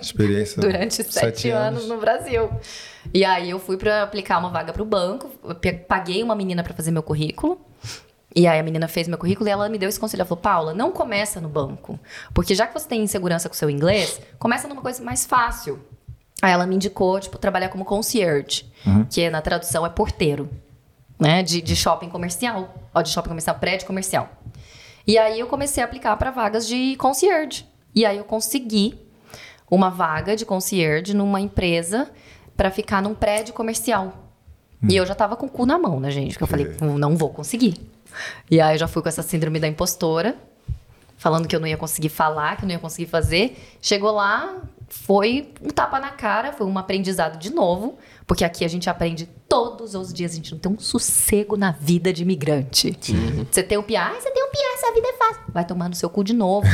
Experiência durante 7 anos no Brasil. E aí eu fui pra aplicar uma vaga pro banco, paguei uma menina pra fazer meu currículo, e aí a menina fez meu currículo e ela me deu esse conselho. Ela falou, Paula, não começa no banco, porque já que você tem insegurança com o seu inglês, começa numa coisa mais fácil. Aí ela me indicou, tipo, trabalhar como concierge, que na tradução é porteiro, né, de shopping comercial, prédio comercial. E aí eu comecei a aplicar pra vagas de concierge, e aí eu consegui uma vaga de concierge numa empresa pra ficar num prédio comercial. E eu já tava com o cu na mão, né, gente? Porque eu falei, não vou conseguir. E aí eu já fui com essa síndrome da impostora, falando que eu não ia conseguir falar, que eu não ia conseguir fazer. Chegou lá, foi um tapa na cara, foi um aprendizado de novo, porque aqui a gente aprende todos os dias, a gente não tem um sossego na vida de imigrante. Você tem um PR, essa vida é fácil. Vai tomar no seu cu de novo.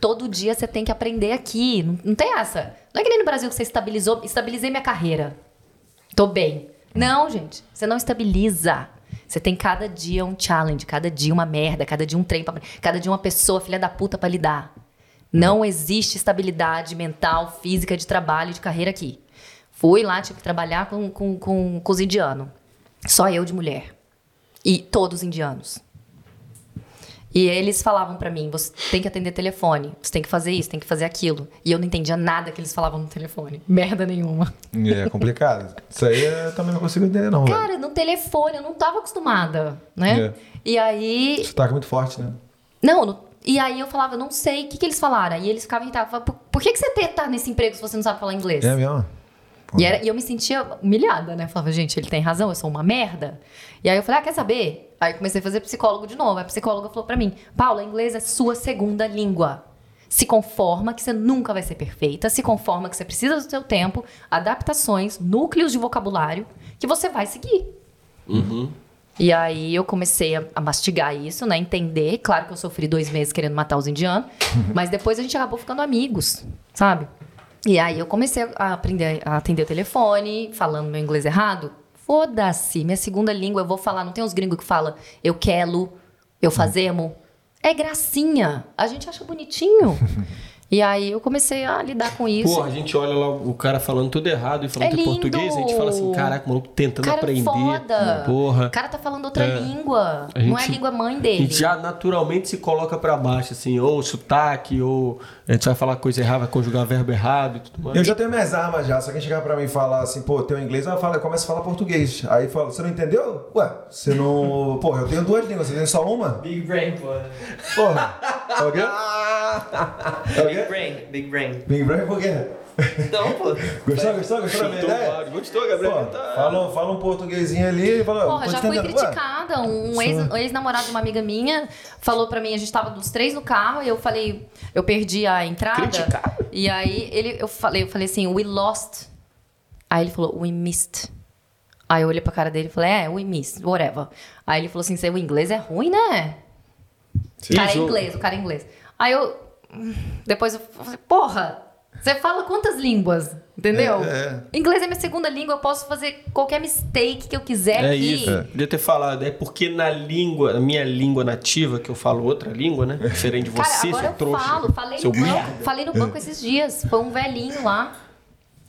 Todo dia você tem que aprender aqui. Não tem essa. Não é que nem no Brasil que você estabilizei minha carreira. Tô bem. Não, gente. Você não estabiliza. Você tem cada dia um challenge, cada dia uma merda, cada dia um trem, cada dia uma pessoa filha da puta pra lidar. Não existe estabilidade mental, física, de trabalho, de carreira aqui. Fui lá, tive que trabalhar com os indianos. Só eu de mulher. E todos indianos. E eles falavam pra mim, você tem que atender telefone, você tem que fazer isso, tem que fazer aquilo. E eu não entendia nada que eles falavam no telefone. Merda nenhuma. É complicado. Isso aí eu também não consigo entender, não. Cara, velho. No telefone eu não tava acostumada, né? É. E aí... O sotaque é muito forte, né? E aí eu falava, não sei, o que eles falaram? E eles ficavam irritados, falavam, por que você tá nesse emprego se você não sabe falar inglês? É mesmo? E eu me sentia humilhada, né? Falava, gente, ele tem razão, eu sou uma merda. E aí eu falei, quer saber? Aí comecei a fazer psicólogo de novo. A psicóloga falou pra mim, Paula, inglês é sua segunda língua. Se conforma que você nunca vai ser perfeita. Se conforma que você precisa do seu tempo, adaptações, núcleos de vocabulário que você vai seguir. E aí eu comecei a mastigar isso, né? Entender. Claro que eu sofri 2 meses querendo matar os indianos. Mas depois a gente acabou ficando amigos, sabe? E aí eu comecei a aprender a atender o telefone, falando meu inglês errado. Foda-se, minha segunda língua eu vou falar. Não tem uns gringos que falam eu quero, eu fazemos. É gracinha. A gente acha bonitinho. E aí eu comecei a lidar com isso. Porra, a gente olha lá o cara falando tudo errado e falando em português. A gente fala assim, caraca, o maluco tentando aprender. Foda. Porra. O cara tá falando outra língua. Não é a língua mãe dele. E já naturalmente se coloca pra baixo, assim. Ou sotaque, ou a gente vai falar coisa errada, vai conjugar verbo errado e tudo mais. Eu já tenho minhas armas já. Se alguém chegar pra mim e falar assim, pô, teu inglês, eu começo a falar português. Aí fala, você não entendeu? Ué, você não... Porra, eu tenho 2 línguas, você tem só uma? Big brain, porra. Alguém? Big brain por quê? Então, pô. Gostou da minha ideia? Claro. Gostou, Gabriel? Fala um portuguesinho ali. Porra, já fui criticada. Um ex-namorado de uma amiga minha falou pra mim, a gente tava dos 3 no carro e eu falei, eu perdi a entrada. Criticado? E aí eu falei assim, we lost. Aí ele falou, we missed. Aí eu olhei pra cara dele e falei, we missed, whatever. Aí ele falou assim, o inglês é ruim, né? O cara é inglês. Aí eu... Depois eu falei, porra, Você fala quantas línguas, entendeu? Inglês é minha segunda língua, eu posso fazer qualquer mistake que eu quiser aqui. Isso. Devia ter falado, é porque na língua, na minha língua nativa, que eu falo outra língua, né? Diferente de você, seu trouxa. Cara, agora eu falei no banco esses dias, foi um velhinho lá.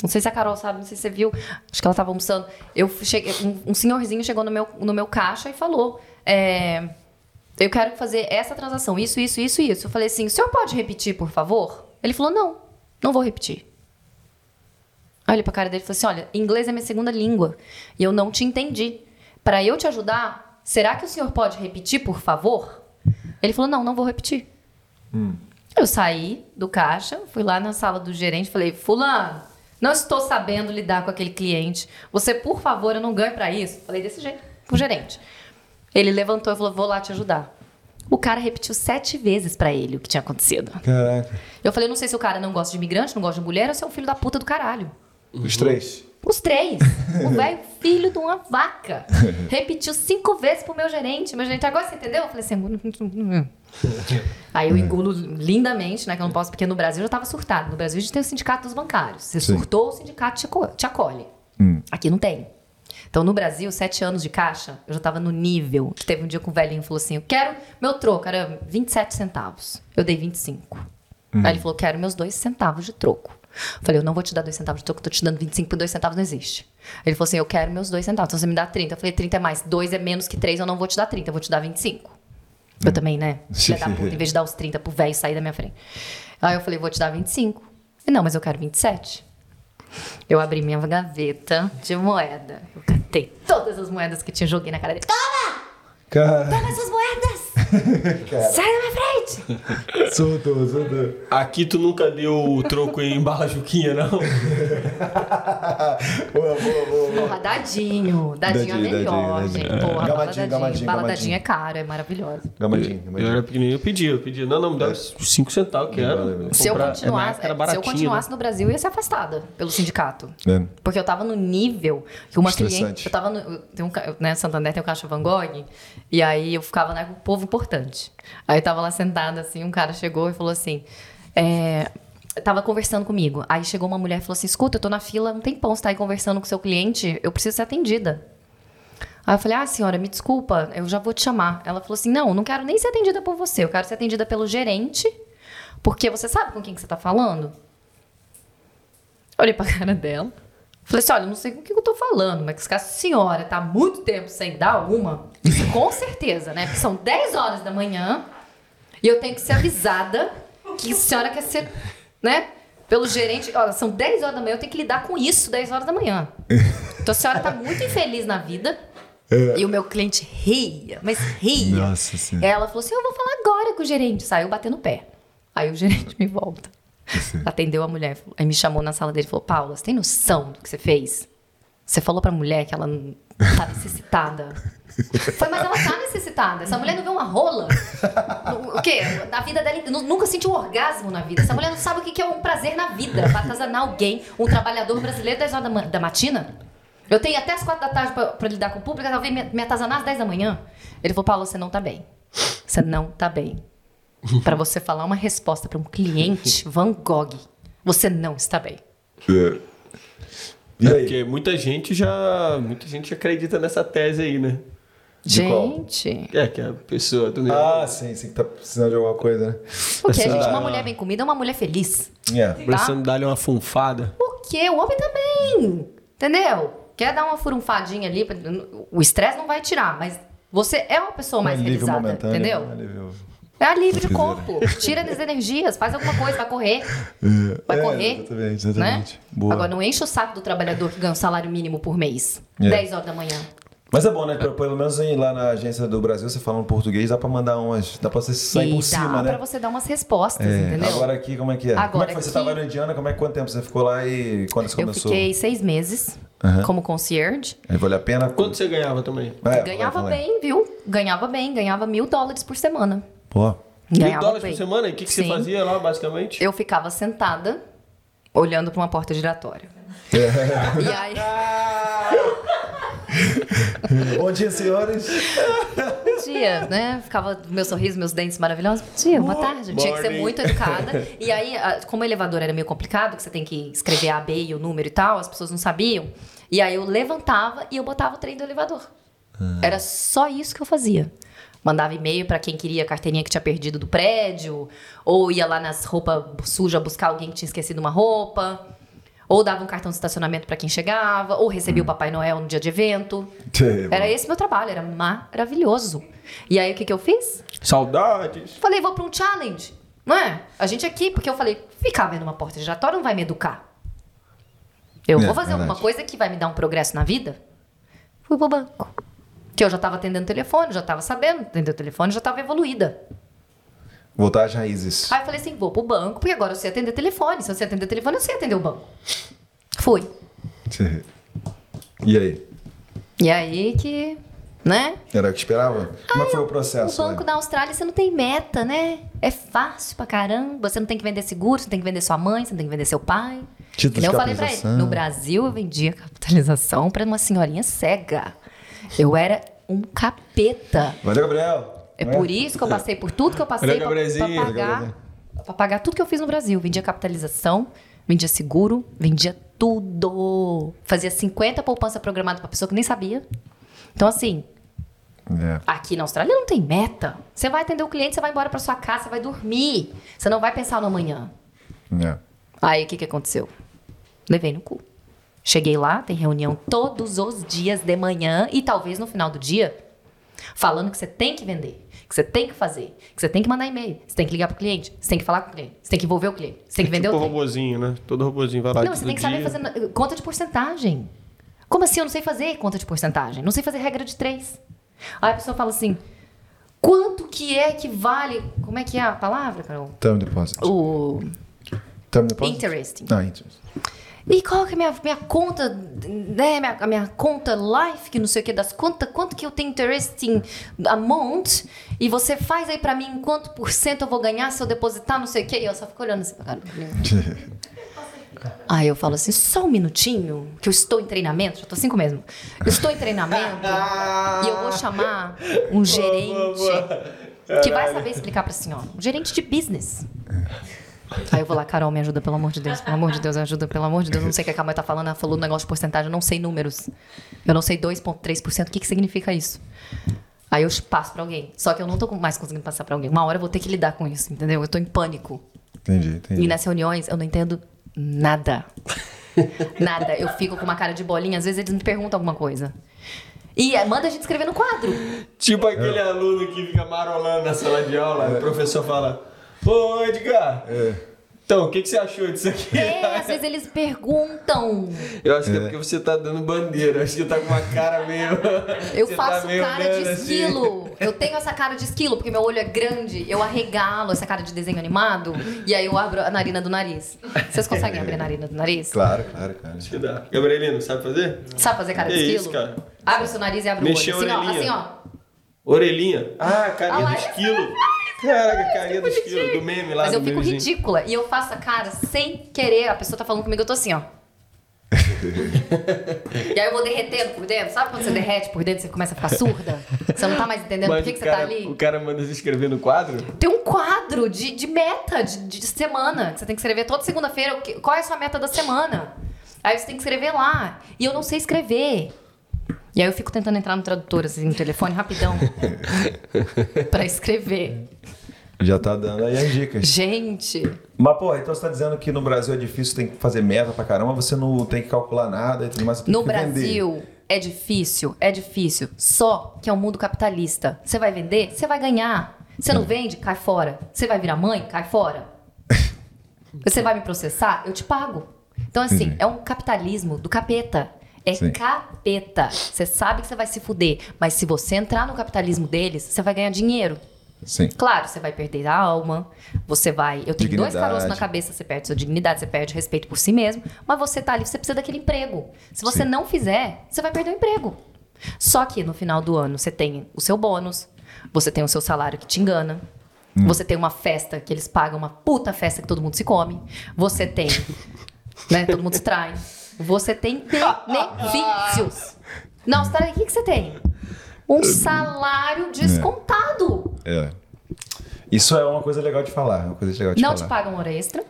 Não sei se a Carol sabe, não sei se você viu. Acho que ela estava almoçando. Eu cheguei, um senhorzinho chegou no meu caixa e falou... eu quero fazer essa transação, isso, isso, isso e isso. Eu falei assim, o senhor pode repetir, por favor? Ele falou, não vou repetir. Aí eu olhei pra cara dele e falei assim, olha, inglês é minha segunda língua e eu não te entendi. Para eu te ajudar, será que o senhor pode repetir, por favor? Ele falou, não vou repetir. Eu saí do caixa, fui lá na sala do gerente e falei, fulano, não estou sabendo lidar com aquele cliente. Você, por favor, eu não ganho para isso. Falei desse jeito pro gerente. Ele levantou e falou, vou lá te ajudar. O cara repetiu 7 vezes pra ele o que tinha acontecido. Caraca. Eu falei, não sei se o cara não gosta de imigrante, não gosta de mulher, ou se é um filho da puta do caralho. Os três? Os três. O velho filho de uma vaca. Repetiu 5 vezes pro meu gerente. Meu gerente, agora você entendeu? Eu falei assim... Aí eu engulo lindamente, né? Que eu não posso, porque no Brasil eu já tava surtado. No Brasil a gente tem o sindicato dos bancários. Você surtou, o sindicato te acolhe. Aqui não tem. Então, no Brasil, 7 anos de caixa, eu já tava no nível. Teve um dia com um velhinho que falou assim, eu quero meu troco, era 27 centavos. Eu dei 25. Aí ele falou, quero meus 2 centavos de troco. Eu falei, eu não vou te dar 2 centavos de troco, eu tô te dando 25, porque 2 centavos não existe. Ele falou assim, eu quero meus 2 centavos, então você me dá 30. Eu falei, 30 é mais, 2 é menos que 3, eu não vou te dar 30, eu vou te dar 25. Eu também, né? Filha da puta, em vez de dar os 30 pro velho sair da minha frente. Aí eu falei, vou te dar 25. E não, mas eu quero 27. Eu abri minha gaveta de moeda. Eu catei todas as moedas que tinha, joguei na cara dele. Toma! Toma essas moedas! Sai da minha frente! Soltou. Aqui tu nunca deu troco em Barra Juquinha, não? boa. Porra, dadinho é melhor, gente. Porra, gamadinho é caro, é maravilhoso. Gamadinho. Eu era pequenininho, eu pedia. Não, me dá 5 centavos que era. Se eu continuasse no Brasil, eu ia ser afastada pelo sindicato. Porque eu tava no nível que uma cliente... Eu tava no... Santander tem o Caixa Van Gogh... E aí eu ficava, né, com o povo importante. Aí eu tava lá sentada, assim, um cara chegou e falou assim... Tava conversando comigo. Aí chegou uma mulher e falou assim... Escuta, eu tô na fila, não tem pão, você tá aí conversando com o seu cliente. Eu preciso ser atendida. Aí eu falei... Ah, senhora, me desculpa, eu já vou te chamar. Ela falou assim... Não quero nem ser atendida por você. Eu quero ser atendida pelo gerente. Porque você sabe com quem que você tá falando? Eu olhei pra cara dela. Falei assim, olha, não sei com o que eu tô falando, mas que a senhora tá há muito tempo sem dar uma, com certeza, né? Porque são 10 horas da manhã e eu tenho que ser avisada que a senhora quer ser, né? Pelo gerente, olha, são 10 horas da manhã, eu tenho que lidar com isso 10 horas da manhã. Então a senhora tá muito infeliz na vida. E o meu cliente ria, mas ria. Nossa senhora. Ela falou assim, eu vou falar agora com o gerente. Saiu batendo o pé. Aí o gerente me volta. Sim. Atendeu a mulher, aí me chamou na sala dele e falou, Paula, você tem noção do que você fez? Você falou pra mulher que ela tá necessitada. Foi, mas ela tá necessitada. Essa mulher não vê uma rola. O quê? Na vida dela, nunca sentiu um orgasmo na vida. Essa mulher não sabe o que é um prazer na vida. Pra atazanar alguém, um trabalhador brasileiro 10 horas da matina. Eu tenho até as 4 da tarde pra lidar com o público. Ela veio me atazanar às 10 da manhã. Ele falou, Paula, você não tá bem. Você não tá bem. Pra você falar uma resposta pra um cliente Van Gogh, você não está bem. E aí? Porque muita gente já acredita nessa tese aí, né? De gente... Qual? Que a pessoa... sim, que tá precisando de alguma coisa, né? Porque, gente, uma mulher bem comida é uma mulher feliz. Tá? Precisando dar-lhe uma funfada. Porque o homem também, entendeu? Quer dar uma furunfadinha ali, o estresse não vai tirar, mas você é uma pessoa mais realizada, entendeu? É alívio de corpo, tira as energias, faz alguma coisa, vai correr. Vai correr. Exatamente. Né? Boa. Agora, não enche o saco do trabalhador que ganha um salário mínimo por mês, 10 horas da manhã. Mas é bom, né? Pelo menos lá na agência do Brasil, você falando português, dá pra mandar umas. Dá pra você sair por cima, né? Dá pra você dar umas respostas, entendeu? Agora aqui, como é que é? Agora como é que foi? Aqui... Você tava na Indiana, quanto tempo você ficou lá e quando você começou? Eu fiquei 6 meses como concierge. Aí valeu a pena. Quanto você ganhava também? Ganhava bem, viu? Ganhava $1.000 por semana. $1.000 por semana? E o que você fazia lá, basicamente? Eu ficava sentada, olhando para uma porta giratória. E aí... Bom dia, senhores. dia, né? Ficava meu sorriso, meus dentes maravilhosos. Bom dia, boa tarde. Morning. Tinha que ser muito educada. E aí, como o elevador era meio complicado, que você tem que escrever A, B e o número e tal, as pessoas não sabiam. E aí eu levantava e eu botava o trem do elevador. Era só isso que eu fazia. Mandava e-mail pra quem queria a carteirinha que tinha perdido do prédio, ou ia lá nas roupas sujas buscar alguém que tinha esquecido uma roupa, ou dava um cartão de estacionamento pra quem chegava, ou recebia o Papai Noel no dia de evento. Sim, era esse meu trabalho, era maravilhoso. E aí o que eu fiz? Saudades. Falei, vou pra um challenge, não é? A gente aqui, porque eu falei, ficar vendo uma porta giratória não vai me educar. Eu vou fazer alguma coisa que vai me dar um progresso na vida. Fui pro banco. Que eu já estava atendendo telefone, já estava sabendo atender o telefone, já estava evoluída. Voltar às raízes. Aí eu falei assim, vou pro banco, porque agora eu sei atender telefone. Se eu sei atender telefone, eu sei atender o banco. Fui. E aí? E aí que... né? Era o que esperava. Mas foi o processo. O banco da Austrália, você não tem meta, né? É fácil pra caramba. Você não tem que vender seguro, você não tem que vender sua mãe, você não tem que vender seu pai. Título de capitalização. Eu falei pra ele, no Brasil eu vendia capitalização pra uma senhorinha cega. Eu era um capeta. Valeu, Gabriel. É por isso que eu passei por tudo que eu passei pra pagar tudo que eu fiz no Brasil. Vendia capitalização, vendia seguro, vendia tudo. Fazia 50 poupança programada pra pessoa que nem sabia. Então, assim, aqui na Austrália não tem meta. Você vai atender o cliente, você vai embora pra sua casa, você vai dormir. Você não vai pensar no amanhã. Aí, o que aconteceu? Levei no cu. Cheguei lá, tem reunião todos os dias de manhã e talvez no final do dia, falando que você tem que vender, que você tem que fazer, que você tem que mandar e-mail, você tem que ligar pro cliente, você tem que falar com o cliente, você tem que envolver o cliente, você tem que vender o cliente. Tipo robozinho, né? Todo robozinho vai lá. Não, você tem que saber fazer conta de porcentagem. Como assim? Eu não sei fazer conta de porcentagem. Não sei fazer regra de 3. Aí a pessoa fala assim, quanto que é que vale... Como é que é a palavra, Carol? Term deposit. O... Term deposit? Interesting. Ah, interest. E qual que é a minha conta, né? Minha conta life, que não sei o que das contas, quanto que eu tenho interest in amount? E você faz aí pra mim quanto por cento eu vou ganhar se eu depositar, não sei o que. E eu só fico olhando assim pra cara. Aí eu falo assim, só um minutinho, que eu estou em treinamento, já tô 5 mesmo. Eu estou em treinamento e eu vou chamar um gerente que vai saber explicar pra senhora. Um gerente de business. Aí eu vou lá, Carol, me ajuda, pelo amor de Deus. Pelo amor de Deus, ajuda, pelo amor de Deus. Não sei o que a mãe tá falando, ela falou um negócio de porcentagem. Eu não sei números. Eu não sei 2,3%. O que significa isso? Aí eu passo pra alguém. Só que eu não tô mais conseguindo passar pra alguém. Uma hora eu vou ter que lidar com isso, entendeu? Eu tô em pânico. Entendi. E nas reuniões eu não entendo nada. Nada. Eu fico com uma cara de bolinha. Às vezes eles me perguntam alguma coisa. E manda a gente escrever no quadro. Tipo aquele aluno que fica marolando na sala de aula. O professor fala... Ô, Edgar, então, o que você achou disso aqui? Às vezes eles perguntam. Eu acho que é porque você tá dando bandeira. Eu acho que você tá com uma cara meio... Eu faço tá meio cara de esquilo. Assim. Eu tenho essa cara de esquilo, porque meu olho é grande. Eu arregalo essa cara de desenho animado e aí eu abro a narina do nariz. Vocês conseguem abrir a narina do nariz? Claro. Acho que dá. Gabrielino, sabe fazer? Sabe fazer cara de esquilo? É isso, cara. Abre o seu nariz e abre o olho. Assim, ó. Orelhinha. Ah, carinha de esquilo. Caraca, a carinha do esquilo, do meme lá. Mas eu fico ridícula e eu faço a cara sem querer. A pessoa tá falando comigo, eu tô assim, ó. E aí eu vou derretendo por dentro. Sabe quando você derrete por dentro, você começa a ficar surda? Você não tá mais entendendo por que você tá ali. O cara manda você escrever no quadro? Tem um quadro de meta, de semana. Que você tem que escrever toda segunda-feira. Qual é a sua meta da semana? Aí você tem que escrever lá. E eu não sei escrever. E aí eu fico tentando entrar no tradutor, assim, no telefone, rapidão, pra escrever. Já tá dando aí as dicas. Gente! Mas, porra, então você tá dizendo que no Brasil é difícil, tem que fazer meta pra caramba, você não tem que calcular nada e tudo mais. No Brasil é difícil. Só que é um mundo capitalista. Você vai vender, você vai ganhar. Você não vende, cai fora. Você vai virar mãe, cai fora. Você vai me processar, eu te pago. Então, assim, é um capitalismo do capeta. É capeta. Você sabe que você vai se fuder, mas se você entrar no capitalismo deles, você vai ganhar dinheiro. Sim. Claro, você vai perder a alma, você vai... Eu tenho dignidade. 2 caroços na cabeça, você perde sua dignidade, você perde respeito por si mesmo, mas você tá ali, você precisa daquele emprego. Se você não fizer, você vai perder o emprego. Só que no final do ano, você tem o seu bônus, você tem o seu salário que te engana, você tem uma festa que eles pagam, uma puta festa que todo mundo se come, você tem... né, todo mundo se trai... Você tem benefícios. Na Austrália, o que você tem? um salário descontado. É. Isso é uma coisa legal de falar. Uma coisa legal de não falar. Te pagam hora extra.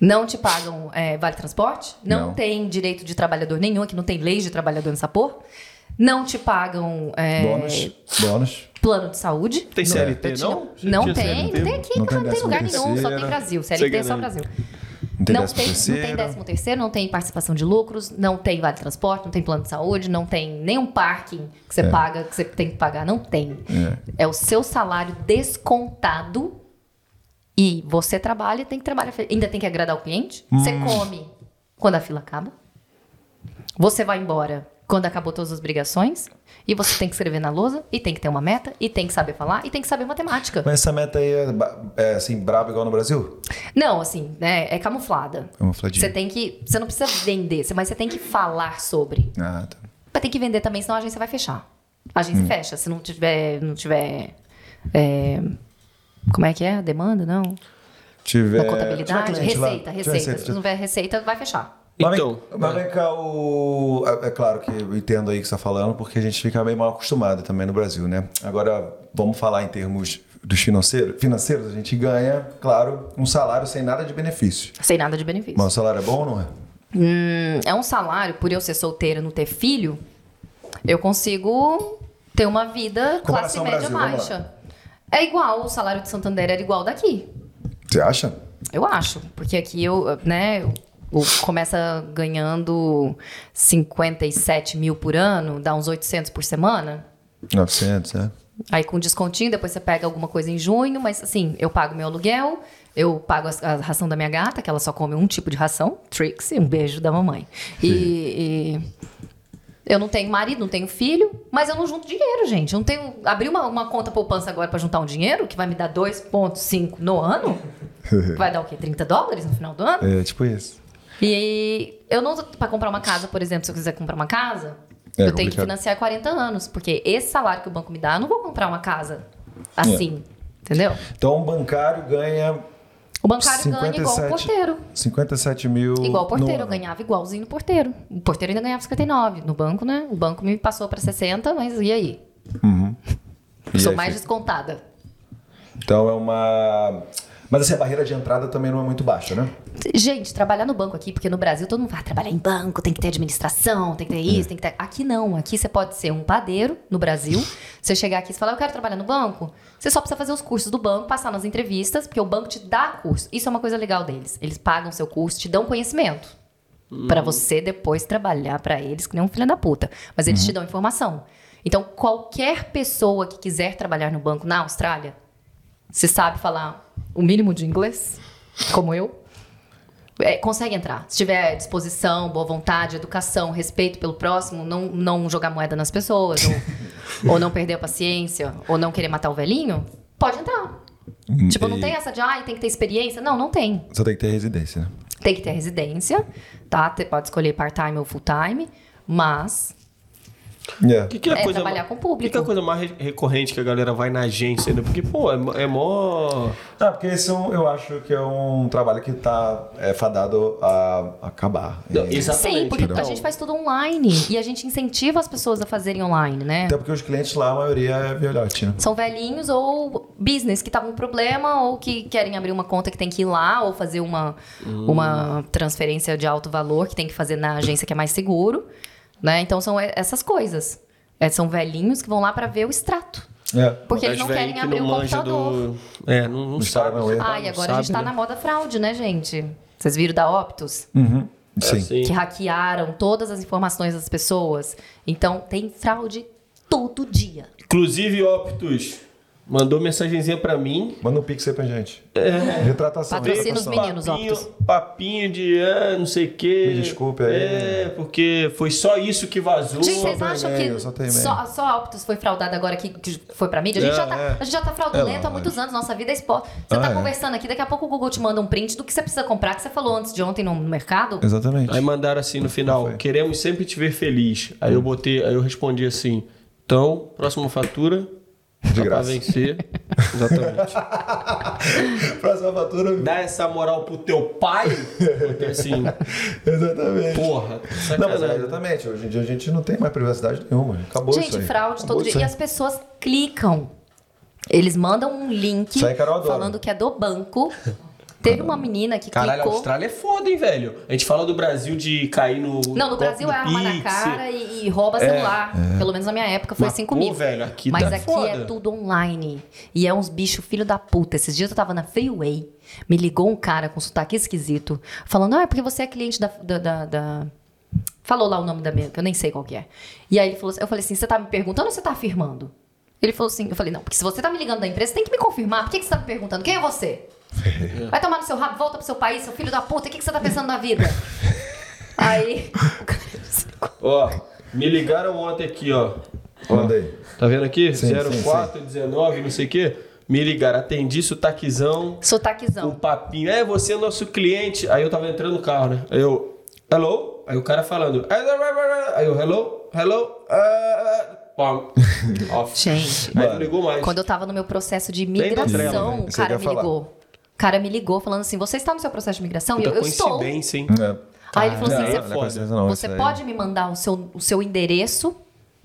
Não te pagam vale-transporte. Não tem direito de trabalhador nenhum. Aqui não tem leis de trabalhador nessa porra. Não te pagam... Bônus. Plano de saúde. Tem CLT, não? Não tem. Não tem aqui. Não tem lugar nenhum. Só tem Brasil. CLT é só Brasil. Não tem 13º, não tem participação de lucros, não tem vale-transporte, não tem plano de saúde, não tem nenhum parking que você paga, que você tem que pagar, não tem. É o seu salário descontado e você trabalha e tem que trabalhar. Ainda tem que agradar o cliente. Você come quando a fila acaba. Você vai embora quando acabou todas as obrigações. E você tem que escrever na lousa, e tem que ter uma meta, e tem que saber falar, e tem que saber matemática. Mas essa meta aí é assim, braba igual no Brasil? Não, assim, é camuflada. Camufladinha. Você não precisa vender, mas você tem que falar sobre. Ah, tá. Mas tem que vender também, senão a agência vai fechar. A agência fecha, se não tiver como é que é? Demanda, não? Tiver... contabilidade, receita. Se não tiver receita, vai fechar. Então, mas vem cá, é claro que eu entendo aí o que você está falando, porque a gente fica meio mal acostumado também no Brasil, né? Agora, vamos falar em termos dos financeiros, a gente ganha, claro, um salário sem nada de benefício. Sem nada de benefício. Mas o salário é bom ou não é? É um salário, por eu ser solteira e não ter filho, eu consigo ter uma vida classe média baixa. É igual, o salário de Santander era igual daqui. Você acha? Eu acho, porque aqui eu começa ganhando 57 mil por ano, dá uns 800 por semana. 900, é. Aí com descontinho, depois você pega alguma coisa em junho, mas assim, eu pago meu aluguel, eu pago a ração da minha gata, que ela só come um tipo de ração, Trixie, um beijo da mamãe. E eu não tenho marido, não tenho filho, mas eu não junto dinheiro, gente. Eu não tenho... Abri uma conta poupança agora pra juntar um dinheiro, que vai me dar 2,5 no ano. Vai dar o quê? $30 no final do ano? É, tipo isso. E eu não... Pra comprar uma casa, por exemplo, se eu quiser comprar uma casa, eu tenho que financiar 40 anos. Porque esse salário que o banco me dá, eu não vou comprar uma casa assim. Entendeu? Então, o bancário ganha... O bancário ganha igual o porteiro. 57 mil... Igual o porteiro. Eu ganhava igualzinho no porteiro. O porteiro ainda ganhava 59. No banco, né? O banco me passou pra 60, mas e aí? Uhum. E sou aí, mais descontada. Então, é uma... Mas assim, a barreira de entrada também não é muito baixa, né? Gente, trabalhar no banco aqui, porque no Brasil todo mundo vai trabalhar em banco, tem que ter administração, tem que ter isso, tem que ter... Aqui não, aqui você pode ser um padeiro no Brasil, você chegar aqui e falar, eu quero trabalhar no banco, você só precisa fazer os cursos do banco, passar nas entrevistas, porque o banco te dá curso. Isso é uma coisa legal deles, eles pagam seu curso, te dão conhecimento, pra você depois trabalhar pra eles, que nem um filho da puta, mas eles te dão informação. Então, qualquer pessoa que quiser trabalhar no banco na Austrália, você sabe falar o mínimo de inglês, como eu, consegue entrar. Se tiver disposição, boa vontade, educação, respeito pelo próximo, não jogar moeda nas pessoas, ou não perder a paciência, ou não querer matar o velhinho, pode entrar. Tipo, não tem essa de, tem que ter experiência. Não tem. Só tem que ter residência, né? Tem que ter residência, tá? Você pode escolher part-time ou full-time, mas... Que é trabalhar com o público. Que é a coisa mais recorrente que a galera vai na agência, né? Porque, é mó... Ah, porque esse eu acho que é um trabalho que tá fadado a acabar. Não, exatamente. Sim, porque a gente faz tudo online e a gente incentiva as pessoas a fazerem online, né? Até porque os clientes lá, a maioria é velhote, né? São velhinhos ou business que tá com um problema ou que querem abrir uma conta que tem que ir lá ou fazer uma transferência de alto valor que tem que fazer na agência que é mais seguro. Né? Então, são essas coisas. São velhinhos que vão lá para ver o extrato. Porque eles não querem abrir o computador. Não sabe. E agora a gente tá na moda fraude, né, gente? Vocês viram da Optus? Uhum. Sim. Que hackearam todas as informações das pessoas. Então, tem fraude todo dia. Inclusive, Optus mandou mensagenzinha pra mim. Manda um pix aí pra gente. Retratação. Patrocina os meninos, Optus. Papinho de não sei o quê. Me desculpe aí. Porque foi só isso que vazou. Gente, vocês acham que só a Optus foi fraudada agora que foi pra mídia? A gente já tá fraudulento há muitos anos. Nossa vida é exposta. Você tá conversando aqui, daqui a pouco o Google te manda um print do que você precisa comprar, que você falou antes de ontem no mercado. Exatamente. Aí mandaram assim no final, queremos sempre te ver feliz. Aí eu respondi assim, então, próxima fatura... De graça. Pra vencer. Exatamente. Próxima fatura. Dá essa moral pro teu pai? Porque assim. Exatamente. Porra. Não, mas é, exatamente. Hoje em dia a gente não tem mais privacidade nenhuma. Acabou gente, isso. Gente, fraude todo dia. E as pessoas clicam. Eles mandam um link falando que é do banco. Teve uma menina que clicou... Caralho, a Austrália é foda, hein, velho? A gente fala do Brasil de cair no... Não, no Brasil é arma na cara e rouba celular. É. Pelo menos na minha época foi assim comigo. Velho, aqui mas tá aqui foda. É tudo online. E é uns bichos filho da puta. Esses dias eu tava na freeway, me ligou um cara com sotaque esquisito, falando, ah, é porque você é cliente da... Falou lá o nome da minha, que eu nem sei qual que é. E aí ele falou, eu falei assim, você tá me perguntando ou você tá afirmando? Ele falou assim, eu falei, não, porque se você tá me ligando da empresa, você tem que me confirmar. Por que você tá me perguntando? Quem é você? Vai tomar no seu rabo, volta pro seu país, seu filho da puta, o que você tá pensando na vida? Aí o cara desligou. Ó, me ligaram ontem aqui, ó. Manda aí. Tá vendo aqui? 0419, não sei o quê. Me ligaram, atendi sotaquezão. Sotaquezão. Um papinho. É, você é nosso cliente. Aí eu tava entrando no carro, né? Aí eu, hello? Aí o cara falando. Aí eu, hello? Hello? Off. Gente, aí não ligou mais. Quando eu tava no meu processo de migração, o cara me ligou. O cara me ligou falando assim, você está no seu processo de migração? E eu estou. Coincidência, hein? É. Aí ele falou assim, você pode me mandar o seu endereço,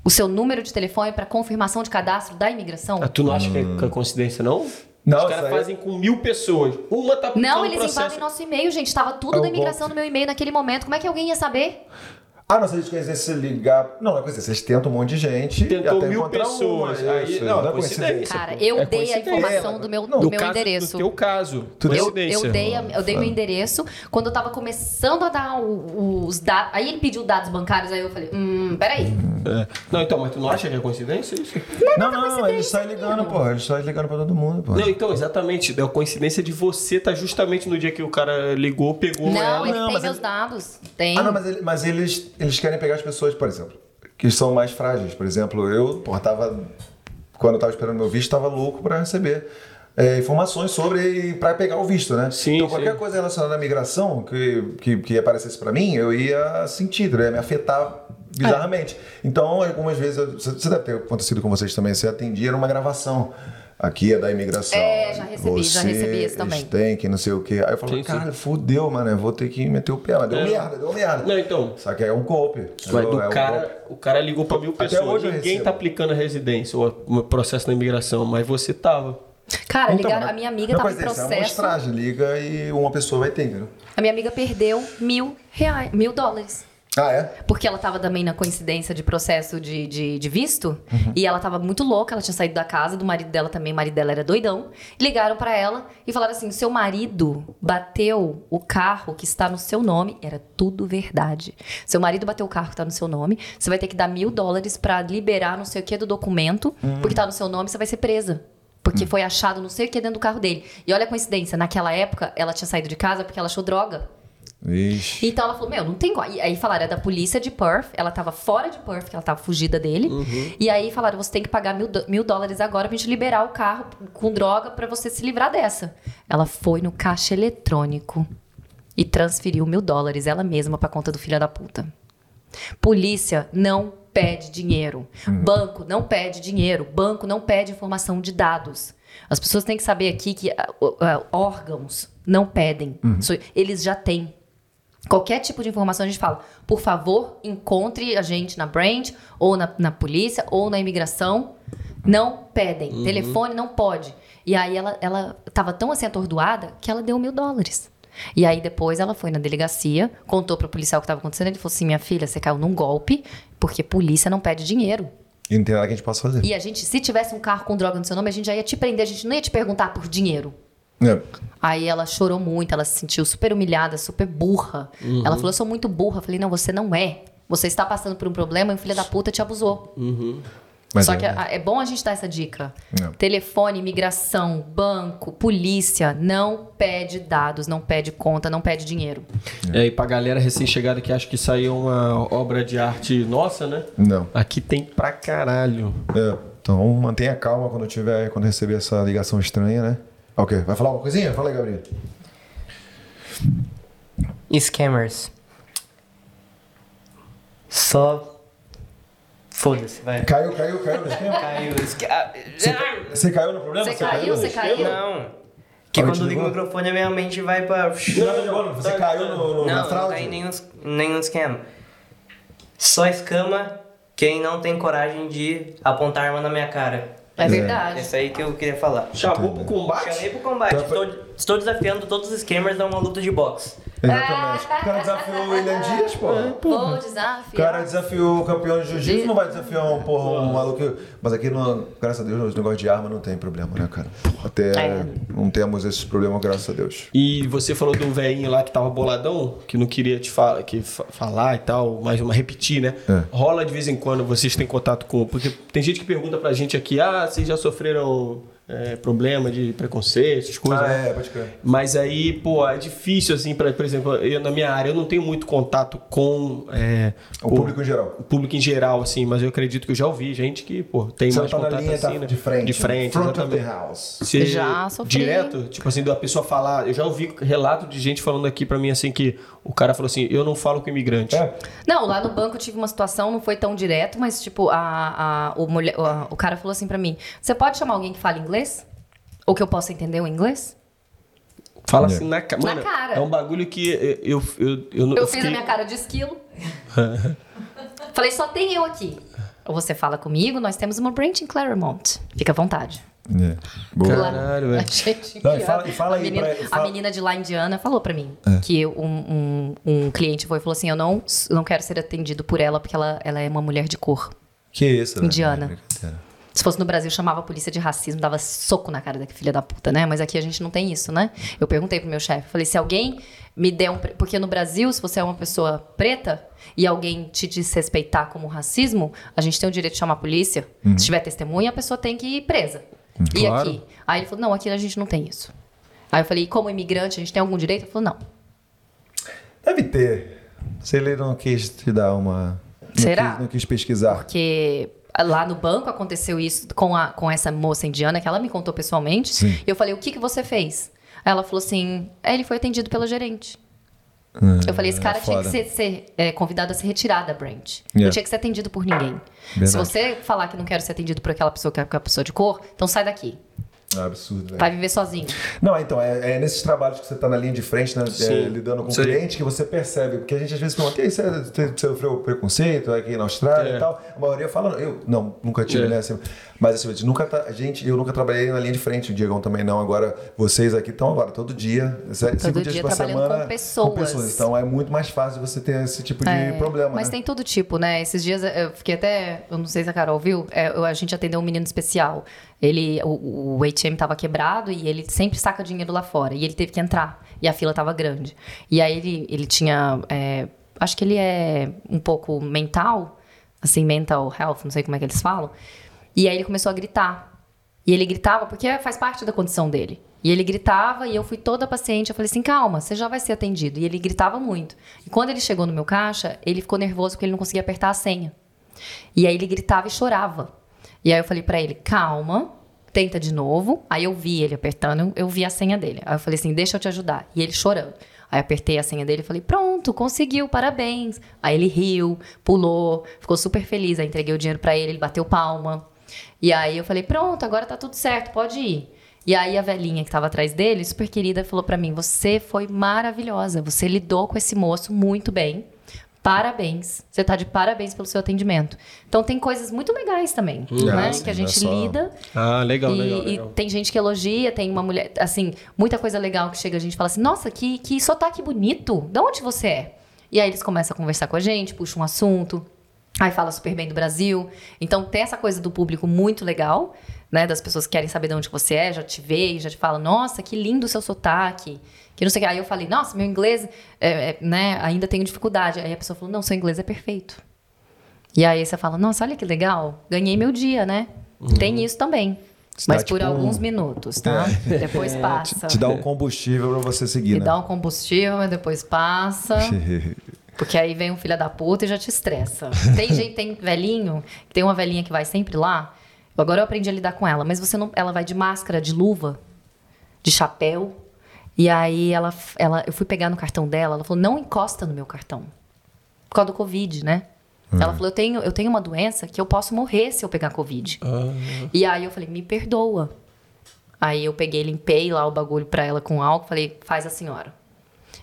o seu número de telefone para confirmação de cadastro da imigração? Ah, tu não acha que é coincidência, não? Não, os caras fazem com 1.000 pessoas. Uma tá aplicando o processo. Não, eles invadem nosso e-mail, gente. Estava tudo da imigração no meu e-mail naquele momento. Como é que alguém ia saber? Ah, não, se a gente quiser se ligar... Não, não é coisa, vocês tentam um monte de gente... Tentou 1.000 pessoas. Aí, não, não é coincidência. Cara, eu dei a informação do meu endereço. No teu caso, eu dei meu endereço. Quando eu tava começando a dar os dados... Aí ele pediu dados bancários, aí eu falei... peraí. É. Não, então, mas tu não acha que é coincidência isso? Não, eles saem ligando, pô. Eles saem ligando pra todo mundo, pô. Não, então, exatamente. É a coincidência de você estar justamente no dia que o cara ligou, pegou... Não, ele tem meus dados. Tem. Ah, não, mas eles... Eles querem pegar as pessoas, por exemplo, que são mais frágeis. Por exemplo, eu, quando eu tava esperando meu visto, tava louco para receber informações sobre, para pegar o visto, né? Sim, então, qualquer coisa relacionada à migração que aparecesse para mim, eu ia sentir, eu ia me afetar bizarramente. É. Então, algumas vezes, você deve ter acontecido com vocês também, você atendia uma gravação. Aqui é da imigração. É, já recebi isso também. Tem que não sei o quê. Aí eu falo, cara, fodeu, mano, eu vou ter que meter o pé. Mas deu merda. Não, então. Só que é um golpe. O cara ligou pra 1.000 pessoas. Até hoje ninguém tá aplicando a residência ou o processo da imigração, mas você tava. Cara, então, ligaram, a minha amiga tava em processo. É uma estragem, liga e uma pessoa vai ter, entendeu? A minha amiga perdeu $1.000. Ah, é? Porque ela tava também na coincidência de processo de visto. Uhum. E ela tava muito louca, ela tinha saído da casa do marido dela também, o marido dela era doidão. Ligaram pra ela e falaram assim, seu marido bateu o carro que está no seu nome. Era tudo verdade. Seu marido bateu o carro que está no seu nome, você vai ter que dar $1.000 pra liberar não sei o que do documento, porque tá no seu nome, você vai ser presa. Porque foi achado não sei o que dentro do carro dele. E olha a coincidência, naquela época ela tinha saído de casa porque ela achou droga. Ixi. Então ela falou, não tem... E aí falaram, é da polícia de Perth. Ela tava fora de Perth, que ela tava fugida dele. Uhum. E aí falaram, você tem que pagar $1.000 agora pra gente liberar o carro com droga pra você se livrar dessa. Ela foi no caixa eletrônico e transferiu $1.000 ela mesma pra conta do filho da puta. Polícia não pede dinheiro. Banco não pede dinheiro. Banco não pede informação de dados. As pessoas têm que saber aqui que órgãos não pedem. Eles já têm. Qualquer tipo de informação a gente fala, por favor, encontre a gente na branch, ou na polícia, ou na imigração. Não pedem. Telefone não pode. E aí ela tava tão assim atordoada que ela deu $1.000. E aí depois ela foi na delegacia, contou pro policial o que tava acontecendo, ele falou assim, minha filha, você caiu num golpe, porque polícia não pede dinheiro. E não tem nada que a gente possa fazer. E a gente, se tivesse um carro com droga no seu nome, a gente já ia te prender, a gente não ia te perguntar por dinheiro. É. Aí ela chorou muito, ela se sentiu super humilhada, super burra. Ela falou, eu sou muito burra. Eu falei, não, você não é. Você está passando por um problema e o filho da puta te abusou. Mas só que é bom a gente dar essa dica. Não. Telefone, imigração, banco, polícia, não pede dados, não pede conta, não pede dinheiro. É. E pra galera recém-chegada que acha que isso aí é uma obra de arte nossa, né? Não. Aqui tem pra caralho. É. Então mantenha calma quando receber essa ligação estranha, né? Ok, vai falar uma coisinha? Fala aí, Gabriel. Scammers. Só Foda-se, vai. Caiu no esquema? Caiu. Você caiu no problema? Você caiu? Não. Porque quando eu ligo o microfone, a minha mente vai pra... Não, você caiu na fraude? Não, não caí nenhum esquema. Só escama quem não tem coragem de apontar a arma na minha cara. É verdade. É isso aí que eu queria falar. Chamou pro combate? Chamei pro combate. Estou desafiando todos os esquemers a uma luta de boxe. Exatamente. O cara desafiou o William Dias, pô. Pô, desafio. O cara desafiou o campeão de jiu-jitsu, não vai desafiar um maluco. Mas aqui, graças a Deus, os negócios de arma não tem problema, né, cara? Até não temos esses problemas, graças a Deus. E você falou do velhinho lá que tava boladão, que não queria te falar e tal, mas repetir, né? É. Rola de vez em quando, vocês têm contato com... Porque tem gente que pergunta pra gente aqui, vocês já sofreram... problema de preconceito, essas coisas. Pode crer. Mas aí, pô, é difícil, assim, por exemplo, eu na minha área, eu não tenho muito contato com... o público em geral. O público em geral, assim, mas eu acredito que eu já ouvi gente que, pô, tem mais contato na linha, assim, né? De frente, front of the house. Você já sofreu. Direto, tipo assim, da pessoa falar... Eu já ouvi relato de gente falando aqui pra mim, assim, que o cara falou assim, eu não falo com imigrante. Não, lá no banco eu tive uma situação, não foi tão direto, mas, tipo, o cara falou assim pra mim, você pode chamar alguém que fala inglês? Ou que eu possa entender o inglês? Fala assim na cara. Mano, na cara. É um bagulho que eu fiz a minha cara de esquilo. Falei, só tem eu aqui. Ou você fala comigo, nós temos uma branch em Claremont. Fica à vontade. Caralho, velho. A menina de lá, indiana, falou pra mim que um cliente foi e falou assim, eu não quero ser atendido por ela porque ela é uma mulher de cor. Que isso, né? Indiana. Se fosse no Brasil, chamava a polícia de racismo, dava soco na cara da filha da puta, né? Mas aqui a gente não tem isso, né? Eu perguntei pro meu chefe, falei, se alguém me der um... Porque no Brasil, se você é uma pessoa preta e alguém te desrespeitar como racismo, a gente tem o direito de chamar a polícia. Se tiver testemunha, a pessoa tem que ir presa. E claro. Aqui? Aí ele falou, não, aqui a gente não tem isso. Aí eu falei, e como imigrante, a gente tem algum direito? Ele falou, não. Deve ter. Se ele não quis te dar uma... Será? Não quis pesquisar. Porque... Lá no banco aconteceu isso com essa moça indiana que ela me contou pessoalmente. Sim. E eu falei, o que você fez? Ela falou assim, ele foi atendido pela gerente. Eu falei, esse cara tinha que ser convidado a se retirar da branch. Não tinha que ser atendido por ninguém. Verdade. Se você falar que não quero ser atendido por aquela pessoa que é uma pessoa de cor, então sai daqui. É absurdo, né? Vai viver sozinho. Não, então, é nesses trabalhos que você tá na linha de frente, né, lidando com o cliente, que você percebe. Porque a gente às vezes pergunta, e aí, você sofreu preconceito aqui na Austrália e tal? A maioria fala, nunca tive, né? Assim, mas assim, eu nunca trabalhei na linha de frente, o Diegão também não. Agora, vocês aqui estão agora, todo dia, 5 dias por semana, com pessoas. Então é muito mais fácil você ter esse tipo de problema. Mas tem todo tipo, né? Esses dias eu fiquei até, eu não sei se a Carol viu, a gente atendeu um menino especial. Ele, o ATM estava quebrado e ele sempre saca dinheiro lá fora. E ele teve que entrar. E a fila estava grande. E aí ele tinha... acho que ele é um pouco mental. Assim, mental health, não sei como é que eles falam. E aí ele começou a gritar. E ele gritava porque faz parte da condição dele. E ele gritava e eu fui toda paciente. Eu falei assim, calma, você já vai ser atendido. E ele gritava muito. E quando ele chegou no meu caixa, ele ficou nervoso porque ele não conseguia apertar a senha. E aí ele gritava e chorava. E aí eu falei pra ele, calma, tenta de novo. Aí eu vi ele apertando, eu vi a senha dele. Aí eu falei assim, deixa eu te ajudar. E ele chorando. Aí eu apertei a senha dele e falei, pronto, conseguiu, parabéns. Aí ele riu, pulou, ficou super feliz. Aí entreguei o dinheiro pra ele, ele bateu palma. E aí eu falei, pronto, agora tá tudo certo, pode ir. E aí a velhinha que tava atrás dele, super querida, falou pra mim, você foi maravilhosa, você lidou com esse moço muito bem. Parabéns. Você tá de parabéns pelo seu atendimento. Então, tem coisas muito legais também, né? Sim, que a gente lida. Legal. E tem gente que elogia, tem uma mulher... Assim, muita coisa legal que chega, a gente fala assim, nossa, que sotaque bonito. De onde você é? E aí, eles começam a conversar com a gente, puxam um assunto. Aí, fala super bem do Brasil. Então, tem essa coisa do público muito legal, né? Das pessoas que querem saber de onde você é, já te veem, já te falam, nossa, que lindo o seu sotaque. Que não sei o que. Aí eu falei, nossa, meu inglês, né, ainda tenho dificuldade. Aí a pessoa falou, não, seu inglês é perfeito. E aí você fala, nossa, olha que legal, ganhei meu dia, né? Tem isso também. Mas por alguns minutos, tá? Depois passa. Te dá um combustível pra você seguir, né? Te dá um combustível, mas depois passa. Porque aí vem um filho da puta e já te estressa. Tem velhinho, tem uma velhinha que vai sempre lá. Agora eu aprendi a lidar com ela. Mas você não, ela vai de máscara, de luva, de chapéu. E aí, eu fui pegar no cartão dela, ela falou, não encosta no meu cartão. Por causa do Covid, né? Ela falou, eu tenho uma doença que eu posso morrer se eu pegar Covid. E aí eu falei, me perdoa. Aí eu peguei, limpei lá o bagulho pra ela com álcool, falei, faz a senhora.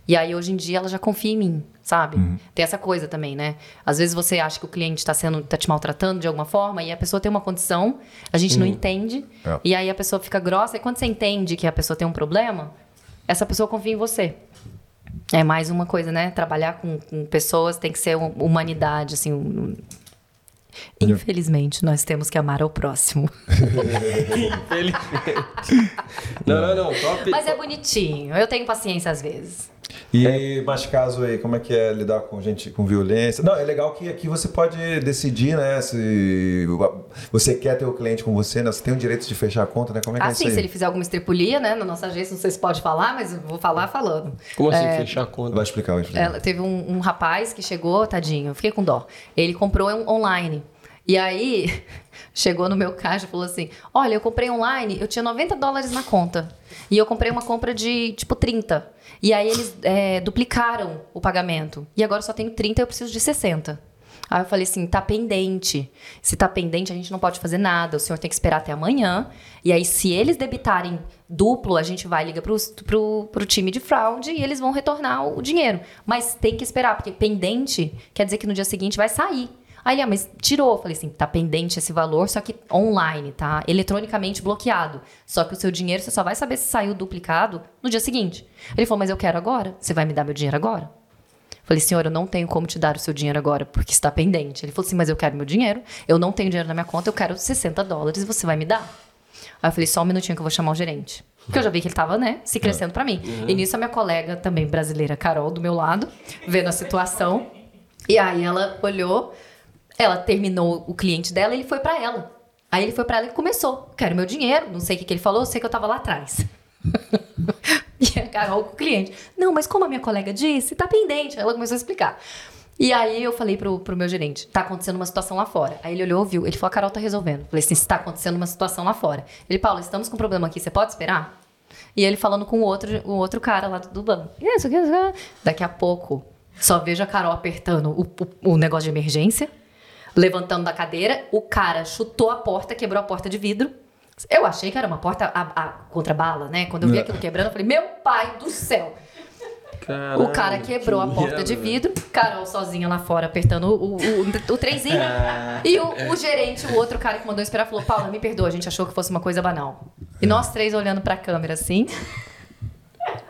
E aí hoje em dia ela já confia em mim, sabe? Tem essa coisa também, né? Às vezes você acha que o cliente tá te maltratando de alguma forma e a pessoa tem uma condição, a gente não entende. É. E aí a pessoa fica grossa e quando você entende que a pessoa tem um problema, essa pessoa confia em você. É mais uma coisa, né? Trabalhar com pessoas tem que ser humanidade, assim... Infelizmente, nós temos que amar ao próximo. Infelizmente. Não. Top. Mas é bonitinho. Eu tenho paciência às vezes. E mais caso aí, como é que é lidar com gente com violência? Não, é legal que aqui você pode decidir, né? Se você quer ter o cliente com você, né? Você tem o direito de fechar a conta, né? Como é que é isso aí? Se ele fizer alguma estripulia, né? Na nossa agência, não sei se pode falar, mas eu vou falar falando. Como assim, fechar a conta? Vai explicar. Teve um rapaz que chegou, tadinho, eu fiquei com dó. Ele comprou online. E aí, chegou no meu caixa e falou assim, olha, eu comprei online, eu tinha $90 na conta. E eu comprei uma compra de, tipo, 30. E aí eles duplicaram o pagamento. E agora eu só tenho 30 e eu preciso de 60. Aí eu falei assim, tá pendente. Se tá pendente, a gente não pode fazer nada. O senhor tem que esperar até amanhã. E aí, se eles debitarem duplo, a gente vai ligar pro time de fraude e eles vão retornar o dinheiro. Mas tem que esperar, porque pendente quer dizer que no dia seguinte vai sair. Aí ele, mas tirou. Falei assim, tá pendente esse valor, só que online, tá? Eletronicamente bloqueado. Só que o seu dinheiro, você só vai saber se saiu duplicado no dia seguinte. Ele falou, mas eu quero agora. Você vai me dar meu dinheiro agora? Falei, senhor, eu não tenho como te dar o seu dinheiro agora, porque está pendente. Ele falou assim, mas eu quero meu dinheiro. Eu não tenho dinheiro na minha conta, eu quero $60 e você vai me dar? Aí eu falei, só um minutinho que eu vou chamar o gerente. Porque eu já vi que ele tava, né, se crescendo pra mim. E nisso a minha colega, também brasileira, Carol, do meu lado, vendo a situação. E aí ela olhou... Ela terminou o cliente dela e ele foi pra ela. Aí ele foi pra ela e começou. Quero meu dinheiro, não sei o que ele falou, eu sei que eu tava lá atrás. E a Carol com o cliente. Não, mas como a minha colega disse, tá pendente. Ela começou a explicar. E aí eu falei pro meu gerente, tá acontecendo uma situação lá fora. Aí ele olhou, ouviu, ele falou, a Carol tá resolvendo. Eu falei assim, tá acontecendo uma situação lá fora. Ele, Paula, estamos com um problema aqui, você pode esperar? E ele falando com o outro cara lá do banco. Isso. Daqui a pouco, só vejo a Carol apertando o negócio de emergência. Levantando da cadeira, o cara chutou a porta, quebrou a porta de vidro. Eu achei que era uma porta contra bala, né? Quando eu vi aquilo quebrando, eu falei, meu pai do céu! Caralho, o cara quebrou a porta de vidro, Carol sozinha lá fora, apertando o trenzinho. E o gerente, o outro cara que mandou esperar, falou, Paula, me perdoa, a gente achou que fosse uma coisa banal. E nós três olhando pra câmera, assim...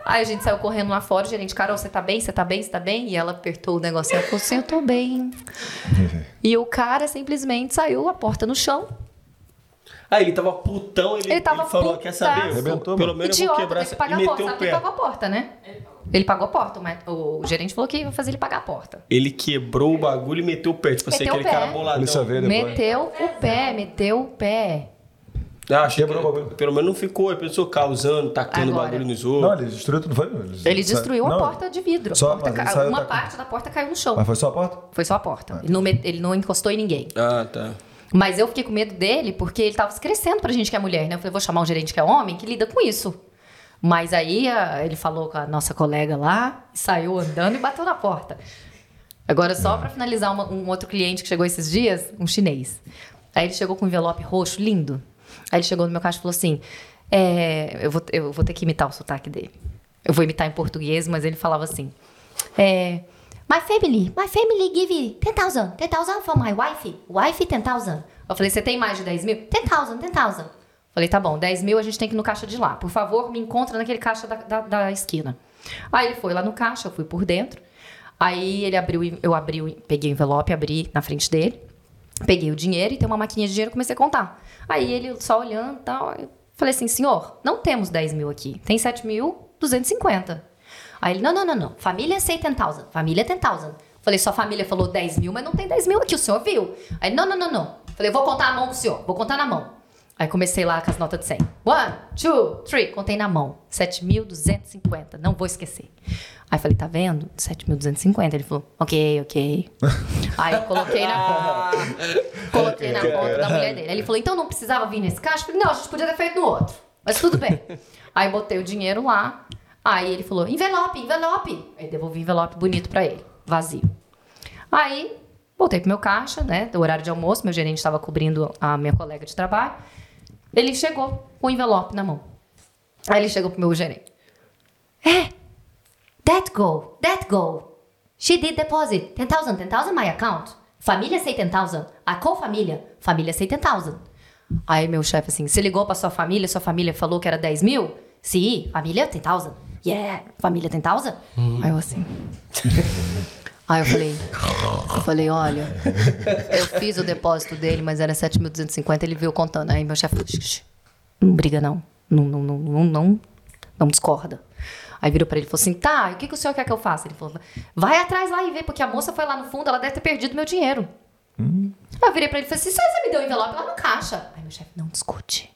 Aí a gente saiu correndo lá fora, o gerente, Carol, você tá bem? Você tá bem? Você tá bem? E ela apertou o negócio e falou assim, eu tô bem. E o cara simplesmente saiu, a porta no chão. Aí ele tava putão, ele falou, quer saber? Pelo menos eu vou quebrar essa... E meteu o pé. Ele pagou a porta, né? Ele pagou a porta, mas o gerente falou que ia fazer ele pagar a porta. Ele quebrou o bagulho e meteu o pé. Tipo assim, aquele cara boladão. Meteu o pé. Ah, quebrou, pelo menos não ficou, ele pensou causando, tacando o bagulho nos outros. Não, ele destruiu tudo. Ele destruiu a porta de vidro. Uma parte da porta caiu no chão. Mas foi só a porta? Foi só a porta. Ah. Ele não encostou em ninguém. Ah, tá. Mas eu fiquei com medo dele porque ele tava se crescendo pra gente que é mulher, né? Eu falei, vou chamar um gerente que é homem que lida com isso. Mas aí ele falou com a nossa colega lá, saiu andando e bateu na porta. Agora, só pra finalizar, um outro cliente que chegou esses dias, um chinês. Aí ele chegou com um envelope roxo, lindo. Aí ele chegou no meu caixa e falou assim, eu vou ter que imitar o sotaque dele. Eu vou imitar em português, mas ele falava assim, my family give 10,000 for my wife 10,000. Eu falei, você tem mais de 10 mil? 10,000. Falei, tá bom, 10 mil a gente tem que ir no caixa de lá. Por favor, me encontra naquele caixa da esquina. Aí ele foi lá no caixa, eu fui por dentro. Aí ele eu abri, peguei o envelope, abri na frente dele. Peguei o dinheiro e tem uma maquininha de dinheiro e comecei a contar. Aí ele só olhando e tal, eu falei assim, senhor, não temos 10 mil aqui, tem 7.250. Aí ele, não, família say 10,000, família 10,000. Falei, sua família falou 10 mil, mas não tem 10 mil aqui, o senhor viu? Aí ele, não. Falei, vou contar a mão pro senhor, vou contar na mão. Aí comecei lá com as notas de 100. 1, 2, 3, contei na mão. 7.250, não vou esquecer. Aí falei, tá vendo? 7.250. Ele falou, ok. Aí eu coloquei na conta. Coloquei na conta da mulher dele. Aí ele falou, então não precisava vir nesse caixa? Eu falei, não, a gente podia ter feito no outro. Mas tudo bem. Aí botei o dinheiro lá. Aí ele falou, envelope. Aí devolvi o envelope bonito pra ele, vazio. Aí... Voltei pro meu caixa, né? Do horário de almoço, meu gerente estava cobrindo a minha colega de trabalho. Ele chegou com o envelope na mão. Aí ele chegou pro meu gerente. That girl. She did deposit. 10,000 my account. Família say 10,000. A qual família? Família say 10,000. Aí meu chefe assim, você ligou pra sua família falou que era 10,000? Sim, família 10,000. Yeah, família 10,000? Aí eu assim... Aí eu falei, olha, eu fiz o depósito dele, mas era 7.250, ele veio contando. Aí meu chefe falou, não briga não, não discorda. Aí virou pra ele e falou assim, tá, e o que o senhor quer que eu faça? Ele falou, vai atrás lá e vê, porque a moça foi lá no fundo, ela deve ter perdido meu dinheiro. Aí eu virei pra ele e falei assim, você me deu o envelope lá no caixa. Aí meu chefe, não discute.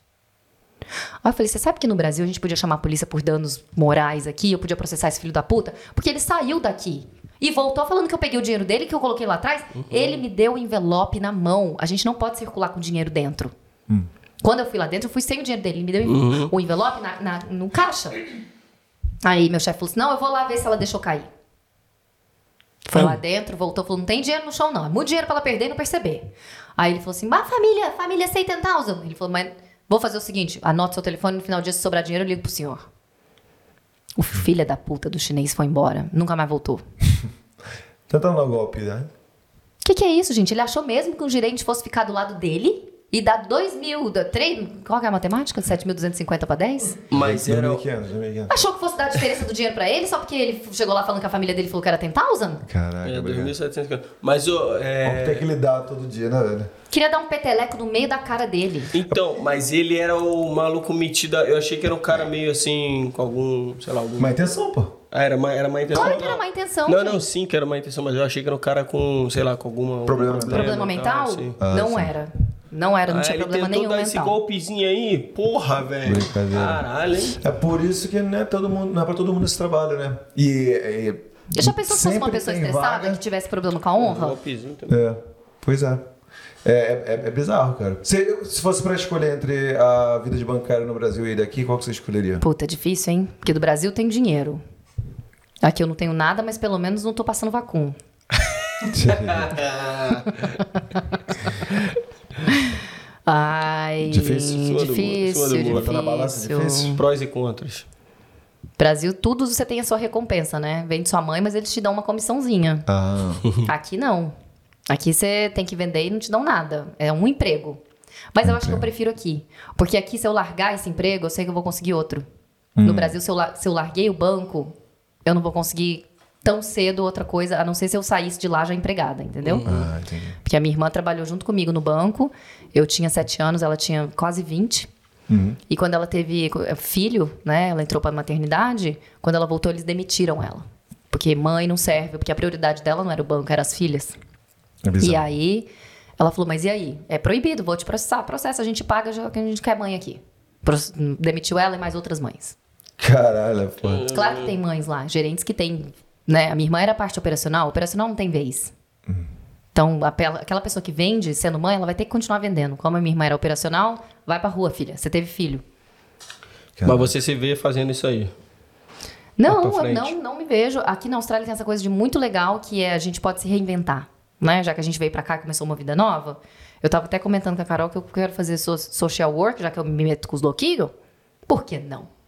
Aí eu falei, você sabe que no Brasil a gente podia chamar a polícia por danos morais aqui, eu podia processar esse filho da puta, porque ele saiu daqui. E voltou falando que eu peguei o dinheiro dele, que eu coloquei lá atrás. Uhum. Ele me deu o envelope na mão. A gente não pode circular com dinheiro dentro. Quando eu fui lá dentro, eu fui sem o dinheiro dele. Ele me deu o envelope no caixa. Aí meu chefe falou assim, não, eu vou lá ver se ela deixou cair. Foi lá dentro, voltou, falou, não tem dinheiro no chão não. É muito dinheiro pra ela perder e não perceber. Aí ele falou assim, mas família 7,000. Ele falou, mas vou fazer o seguinte, anota seu telefone, no final do dia, se sobrar dinheiro, eu ligo pro senhor. O filho da puta do chinês foi embora. Nunca mais voltou. Tentando dar um golpe, né? O que é isso, gente? Ele achou mesmo que um gerente fosse ficar do lado dele e dar 2.000, 3... Qual que é a matemática? 7.250 pra 10? Mas era... Achou que fosse dar a diferença do dinheiro pra ele só porque ele chegou lá falando que a família dele falou que era 10,000? Caraca, é, 2.750. Mas o... É... Tem que lidar todo dia, né, velho? Queria dar um peteleco no meio da cara dele. Então, mas ele era o maluco metido... Eu achei que era um cara meio assim, com algum, sei lá... Algum... Má intenção, pô. Ah, era má intenção. Claro que era má intenção. Não, não, sim que era má intenção, mas eu achei que era um cara com, sei lá, com algum problema mental? Tal, assim. Não era. Não tinha problema nenhum mental. Ele tentou dar esse golpezinho aí, porra, velho. Caralho, hein? É por isso que não é, não é pra todo mundo esse trabalho, né? E já pensou se fosse uma pessoa estressada que tivesse problema com a honra? Um golpezinho também. É, pois é. É bizarro, cara. Se fosse pra escolher entre a vida de bancário no Brasil e daqui, qual que você escolheria? Puta, é difícil, hein? Porque do Brasil tem dinheiro. Aqui eu não tenho nada, mas pelo menos não tô passando vacum. Ai, difícil. Tá na balança, difícil. Prós e contras. Brasil, tudo você tem a sua recompensa, né? Vende sua mãe, mas eles te dão uma comissãozinha. Aqui não. Aqui você tem que vender e não te dão nada. É um emprego. Mas eu acho que eu prefiro aqui. Porque aqui, se eu largar esse emprego, eu sei que eu vou conseguir outro. No Brasil, se eu larguei o banco, eu não vou conseguir tão cedo outra coisa, a não ser se eu saísse de lá já empregada, entendeu? Porque a minha irmã trabalhou junto comigo no banco. Eu tinha 7 anos, ela tinha quase 20. E quando ela teve filho, né? Ela entrou pra maternidade. Quando ela voltou, eles demitiram ela. Porque mãe não serve, porque a prioridade dela não era o banco, era as filhas. E aí, ela falou, mas e aí? É proibido, vou te processar. Processa, a gente paga, já que a gente quer mãe aqui. Demitiu ela e mais outras mães. Caralho, pô. Claro que tem mães lá, gerentes que tem, né? A minha irmã era parte operacional não tem vez. Então, aquela pessoa que vende, sendo mãe, ela vai ter que continuar vendendo. Como a minha irmã era operacional, vai pra rua, filha, você teve filho. Caralho. Mas você se vê fazendo isso aí? Não, me vejo. Aqui na Austrália tem essa coisa de muito legal, que é a gente pode se reinventar, né? Já que a gente veio pra cá e começou uma vida nova. Eu tava até comentando com a Carol que eu quero fazer social work, já que eu me meto com os louquinhos. Por que não?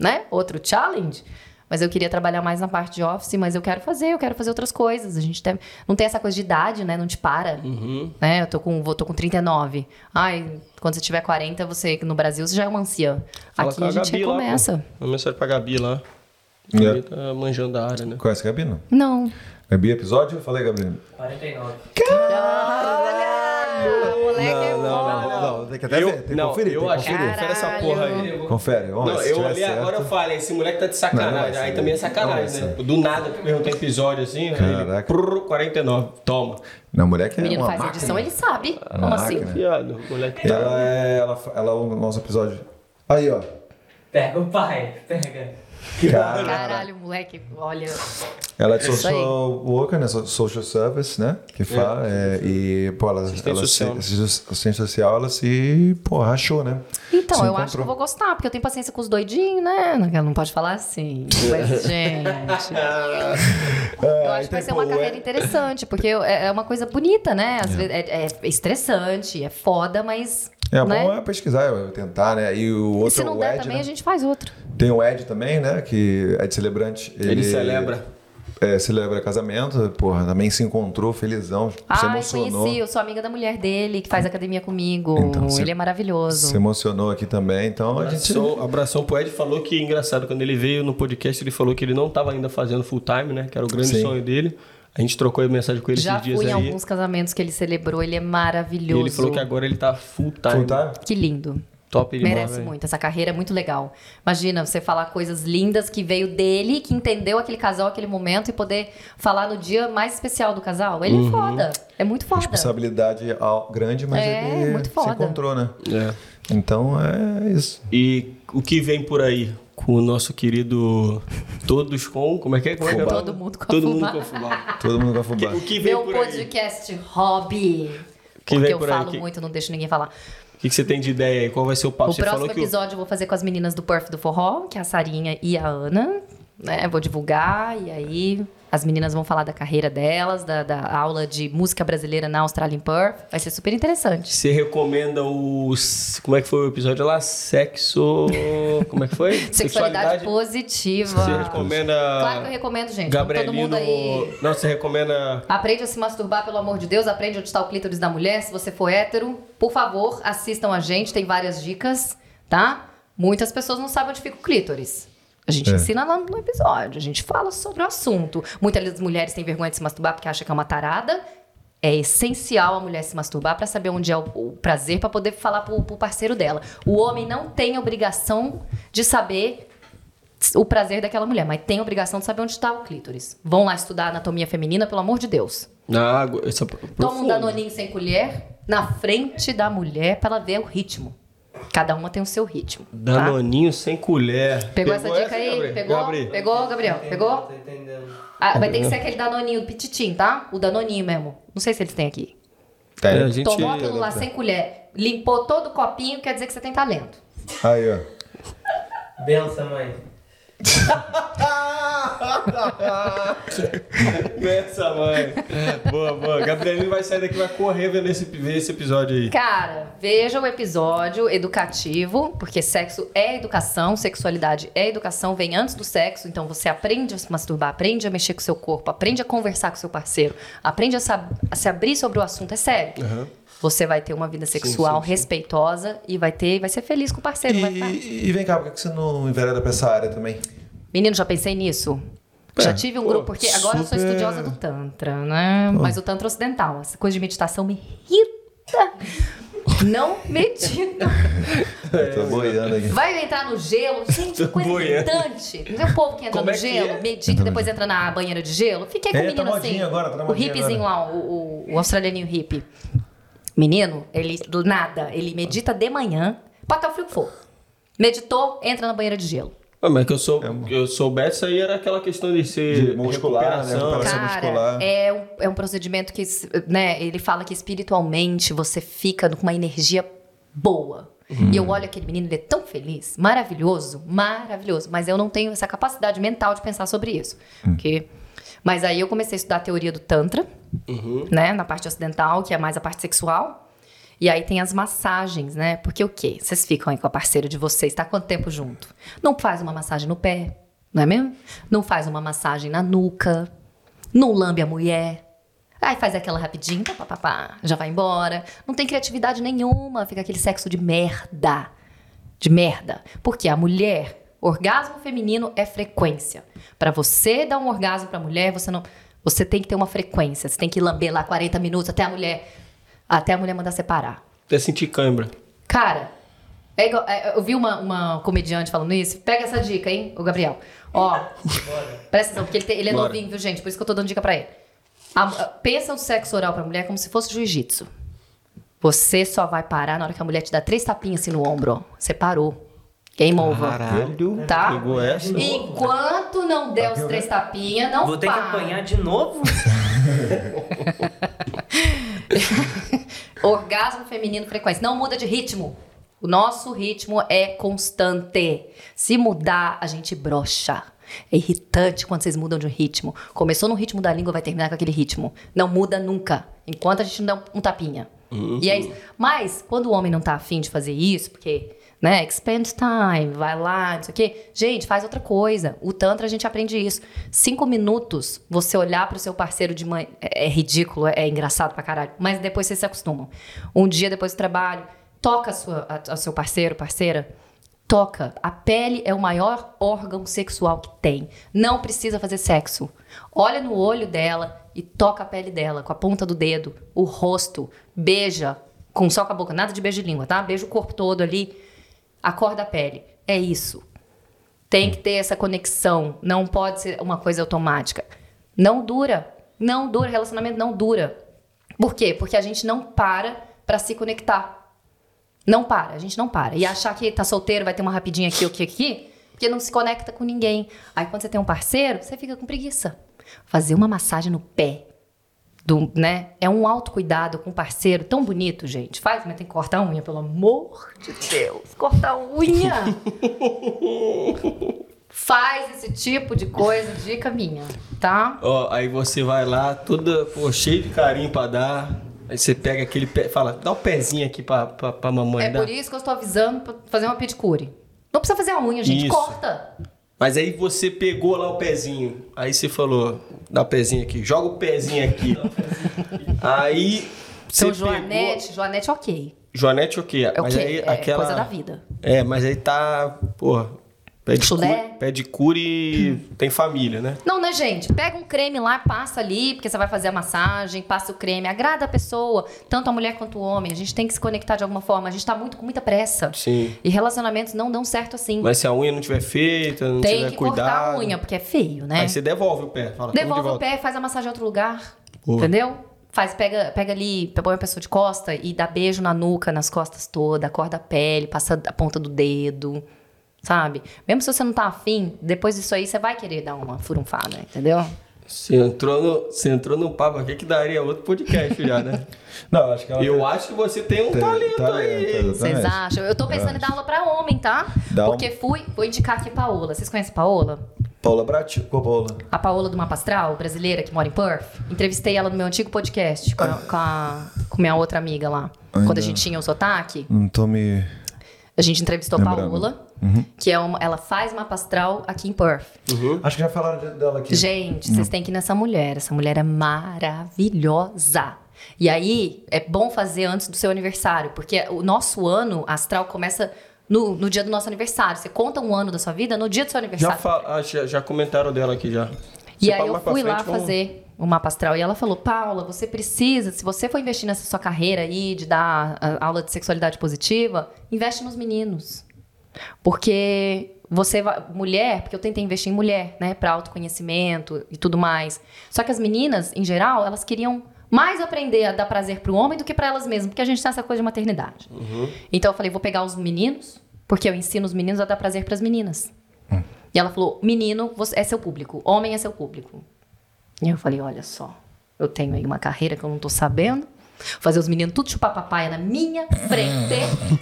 Né? Outro challenge. Mas eu queria trabalhar mais na parte de office, mas eu quero fazer outras coisas. A gente não tem essa coisa de idade, né? Não te para. Né? Eu tô com 39. Ai, quando você tiver 40, você no Brasil você já é uma anciã. Fala aqui a gente Gabi recomeça. Começar pra Gabi lá. Gabi tá manjando a área, né? Conhece a Gabi, não? Não. Gabi, episódio? Eu falei, Gabi. 49. Caralho! Moleque é bom. Tem que até ver. Tem que conferir. Eu achei. Confere essa porra aí. Confere. Não, eu olhei agora e falei, esse moleque tá de sacanagem. Aí também é sacanagem, né? Do nada, perguntei episódio assim. Caraca. 49. Toma. Não, moleque é. O menino faz edição, ele sabe. Como assim? Ela ouve o nosso episódio. Aí, ó. Pega o pai. Pega. Caralho, moleque, olha. Ela é social worker, né? Social service, né? Que fala. E, pô, assistente social, ela se rachou, né? Então, eu acho que eu vou gostar, porque eu tenho paciência com os doidinhos, né? Ela não pode falar assim. Mas, gente. Eu acho acho que vai ser uma carreira interessante, porque é uma coisa bonita, né? Às vezes é estressante, é foda, mas... É bom é pesquisar, tentar, né? E o outro, se não der também, a gente faz outro. Tem o Ed também, né? Que é de celebrante. Ele celebra. É, celebra casamento, porra, também se encontrou felizão, se emocionou. Ah, conheci, eu sou amiga da mulher dele, que faz academia comigo, então, ele é maravilhoso. Se emocionou aqui também, então a gente... Abração pro Ed, falou que, engraçado, quando ele veio no podcast, ele falou que ele não estava ainda fazendo full time, né, que era o grande sonho dele. A gente trocou mensagem com ele esses dias aí. Já fui em alguns casamentos que ele celebrou, ele é maravilhoso. E ele falou que agora ele tá full time. Full time? Que lindo. Top demais, merece muito, essa carreira é muito legal. Imagina, você falar coisas lindas que veio dele, que entendeu aquele casal, aquele momento, e poder falar no dia mais especial do casal. Ele é foda, é muito foda. Responsabilidade grande, mas ele muito foda. Se encontrou, né? É. Então é isso. E o que vem por aí com o nosso querido Todos com... Como é que é? Fubá. Todo mundo com a Fubá. Todo mundo com a Fubá. Todo mundo com a Fubá. O que vem meu por aí? Meu podcast hobby. Que porque vem por eu aí? Falo muito, não deixo ninguém falar. O que você tem de ideia aí? Qual vai ser o papo? O próximo episódio eu vou fazer com as meninas do Perf do Forró, que é a Sarinha e a Ana. Né? Vou divulgar e aí as meninas vão falar da carreira delas, da aula de música brasileira na Austrália em Perf. Vai ser super interessante. Você recomenda Como é que foi o episódio lá? Sexo... Como é que foi? Sexualidade positiva. Você recomenda... Claro que eu recomendo, gente. Gabrielino... Todo mundo aí... Não, você recomenda... Aprende a se masturbar, pelo amor de Deus. Aprende onde está o clítoris da mulher. Se você for hétero, por favor, assistam a gente. Tem várias dicas, tá? Muitas pessoas não sabem onde fica o clítoris. A gente ensina lá no episódio. A gente fala sobre o assunto. Muitas das mulheres têm vergonha de se masturbar porque acham que é uma tarada. É essencial a mulher se masturbar para saber onde é o prazer, para poder falar pro parceiro dela. O homem não tem obrigação de saber o prazer daquela mulher, mas tem obrigação de saber onde está o clítoris. Vão lá estudar anatomia feminina, pelo amor de Deus. Ah, essa toma um danoninho sem colher na frente da mulher para ela ver o ritmo. Cada uma tem o seu ritmo. Danoninho sem colher. Pegou essa dica aí? Gabriel? Pegou? Gabriel. Pegou, Gabriel? Pegou? Tô entendendo. Ah, vai ter que ser aquele danoninho pititim, tá? O danoninho mesmo. Não sei se eles têm aqui. É, gente... Tomou aquilo lá sem colher, limpou todo o copinho, quer dizer que você tem talento. Aí, ó. Benção, mãe. Benção, mãe. Boa, boa. Gabrielinho vai sair daqui, vai correr ver esse episódio aí. Cara, veja o episódio educativo, porque sexo é educação, sexualidade é educação, vem antes do sexo, então você aprende a se masturbar, aprende a mexer com o seu corpo, aprende a conversar com o seu parceiro, aprende a se abrir sobre o assunto, é sério. Você vai ter uma vida sexual sim. respeitosa e vai ser feliz com o parceiro. E vem cá, por que você não envereda pra essa área também? Menino, já pensei nisso. Já tive um grupo, porque agora eu sou estudiosa do Tantra, né? Mas o Tantra ocidental, essa coisa de meditação me irrita. Não medita. Eu tô boiando aqui. Vai entrar no gelo, gente, coisa irritante. Não é o povo que entra no gelo, medita e depois entra na banheira de gelo? Fiquei com o menino assim, o hippiezinho lá, o australianinho hippie. Menino, ele ele medita de manhã, pode estar o frio que for. Meditou, entra na banheira de gelo. Mas que eu soubesse, isso aí era aquela questão de ser muscular, né? Cara, muscular. É um procedimento que, né, ele fala que espiritualmente você fica com uma energia boa. E eu olho aquele menino, ele é tão feliz, maravilhoso, maravilhoso. Mas eu não tenho essa capacidade mental de pensar sobre isso. Porque... Mas aí eu comecei a estudar a teoria do Tantra, né? Na parte ocidental, que é mais a parte sexual. E aí tem as massagens, né? Porque o quê? Vocês ficam aí com a parceira de vocês, tá quanto tempo junto? Não faz uma massagem no pé, não é mesmo? Não faz uma massagem na nuca, não lambe a mulher. Aí faz aquela rapidinho, papapá, já vai embora. Não tem criatividade nenhuma, fica aquele sexo de merda. De merda. Porque a mulher... Orgasmo feminino é frequência. Pra você dar um orgasmo pra mulher, você tem que ter uma frequência. Você tem que lamber lá 40 minutos até a mulher mandar separar. Até sentir cãibra. Cara, igual, eu vi uma comediante falando isso. Pega essa dica, hein, o Gabriel. Ó, presta atenção, porque ele é novinho, viu, gente? Por isso que eu tô dando dica pra ele. Pensa no sexo oral pra mulher como se fosse jiu-jitsu. Você só vai parar na hora que a mulher te dá 3 tapinhas assim no ombro, ó. Você parou. Game over. Caralho, tá? Pegou essa? Enquanto não der os 3 tapinhas, não para. Vou ter que apanhar de novo? Orgasmo feminino frequência. Não muda de ritmo. O nosso ritmo é constante. Se mudar, a gente brocha. É irritante quando vocês mudam de ritmo. Começou no ritmo da língua, vai terminar com aquele ritmo. Não muda nunca, enquanto a gente não dá um tapinha. Uhum. E é isso. Mas, quando o homem não tá afim de fazer isso, porque, né, expand time, vai lá, não sei o quê. Gente, faz outra coisa. O Tantra, a gente aprende isso. 5 minutos, você olhar pro seu parceiro de manhã, é ridículo, é engraçado pra caralho. Mas depois vocês se acostumam. Um dia depois do trabalho, toca ao seu parceiro, parceira. Toca. A pele é o maior órgão sexual que tem. Não precisa fazer sexo. Olha no olho dela e toca a pele dela com a ponta do dedo, o rosto. Beija, só com a boca. Nada de beijo de língua, tá? Beija o corpo todo ali. Acorda a pele. É isso. Tem que ter essa conexão. Não pode ser uma coisa automática. Não dura. Não dura. Relacionamento não dura. Por quê? Porque a gente não para se conectar. Não para, a gente não para. E achar que tá solteiro, vai ter uma rapidinha aqui, o que aqui, porque não se conecta com ninguém. Aí quando você tem um parceiro, você fica com preguiça. Fazer uma massagem no pé, né? É um autocuidado com um parceiro tão bonito, gente. Faz, mas tem que cortar a unha, pelo amor de Deus. Cortar a unha! Faz esse tipo de coisa, dica minha, tá? Ó, aí você vai lá, toda cheia de carinho pra dar. Aí você pega aquele pé, fala, dá o pezinho aqui pra mamãe. É por isso que eu estou avisando pra fazer uma pedicure. Não precisa fazer a unha, gente, isso. Corta. Mas aí você pegou lá o pezinho, aí você falou, dá o pezinho aqui, joga o pezinho aqui. Aí você então, pegou... Joanete ok. Joanete ok, mas okay. Aí aquela... É coisa da vida. É, mas aí tá, porra... Pedicure tem família, né? Não, né, gente? Pega um creme lá, passa ali, porque você vai fazer a massagem, passa o creme, agrada a pessoa, tanto a mulher quanto o homem. A gente tem que se conectar de alguma forma. A gente tá com muita pressa. Sim. E relacionamentos não dão certo assim. Mas se a unha não tiver feita, não tiver cuidado... Tem que cortar a unha, porque é feio, né? Aí você devolve o pé. Fala, devolve o pé, faz a massagem em outro lugar, entendeu? Pega ali, põe uma pessoa de costa e dá beijo na nuca, nas costas todas, acorda a pele, passa a ponta do dedo... Sabe? Mesmo se você não tá afim, depois disso aí você vai querer dar uma furunfada, entendeu? Você entrou no papo aqui que daria outro podcast já, né? Não, acho que acho que você tem um talento aí. Vocês acham? Eu tô pensando em dar aula pra homem, tá? Vou indicar aqui Paola. Vocês conhecem Paola? Paola Brati? Qual Paola? A Paola do Mapa Astral, brasileira, que mora em Perth. Entrevistei ela no meu antigo podcast com minha outra amiga lá. Ainda quando a gente tinha o sotaque. Não tô me... A gente entrevistou a Paola, que é ela faz mapa astral aqui em Perth. Uhum. Acho que já falaram dela aqui. Gente, vocês têm que ir nessa mulher. Essa mulher é maravilhosa. E aí, é bom fazer antes do seu aniversário, porque o nosso ano astral começa no dia do nosso aniversário. Você conta um ano da sua vida no dia do seu aniversário. Já comentaram dela aqui, já. E aí eu fui lá fazer... o mapa astral, e ela falou, Paula, você precisa, se você for investir nessa sua carreira aí, de dar aula de sexualidade positiva, investe nos meninos. Porque você vai, mulher, porque eu tentei investir em mulher, né, pra autoconhecimento e tudo mais. Só que as meninas, em geral, elas queriam mais aprender a dar prazer pro homem do que pra elas mesmas, porque a gente tem essa coisa de maternidade. Uhum. Então eu falei, vou pegar os meninos, porque eu ensino os meninos a dar prazer pras meninas. E ela falou, menino é seu público, homem é seu público. E eu falei, olha só, eu tenho aí uma carreira que eu não tô sabendo. Fazer os meninos tudo chupar papaya na minha frente.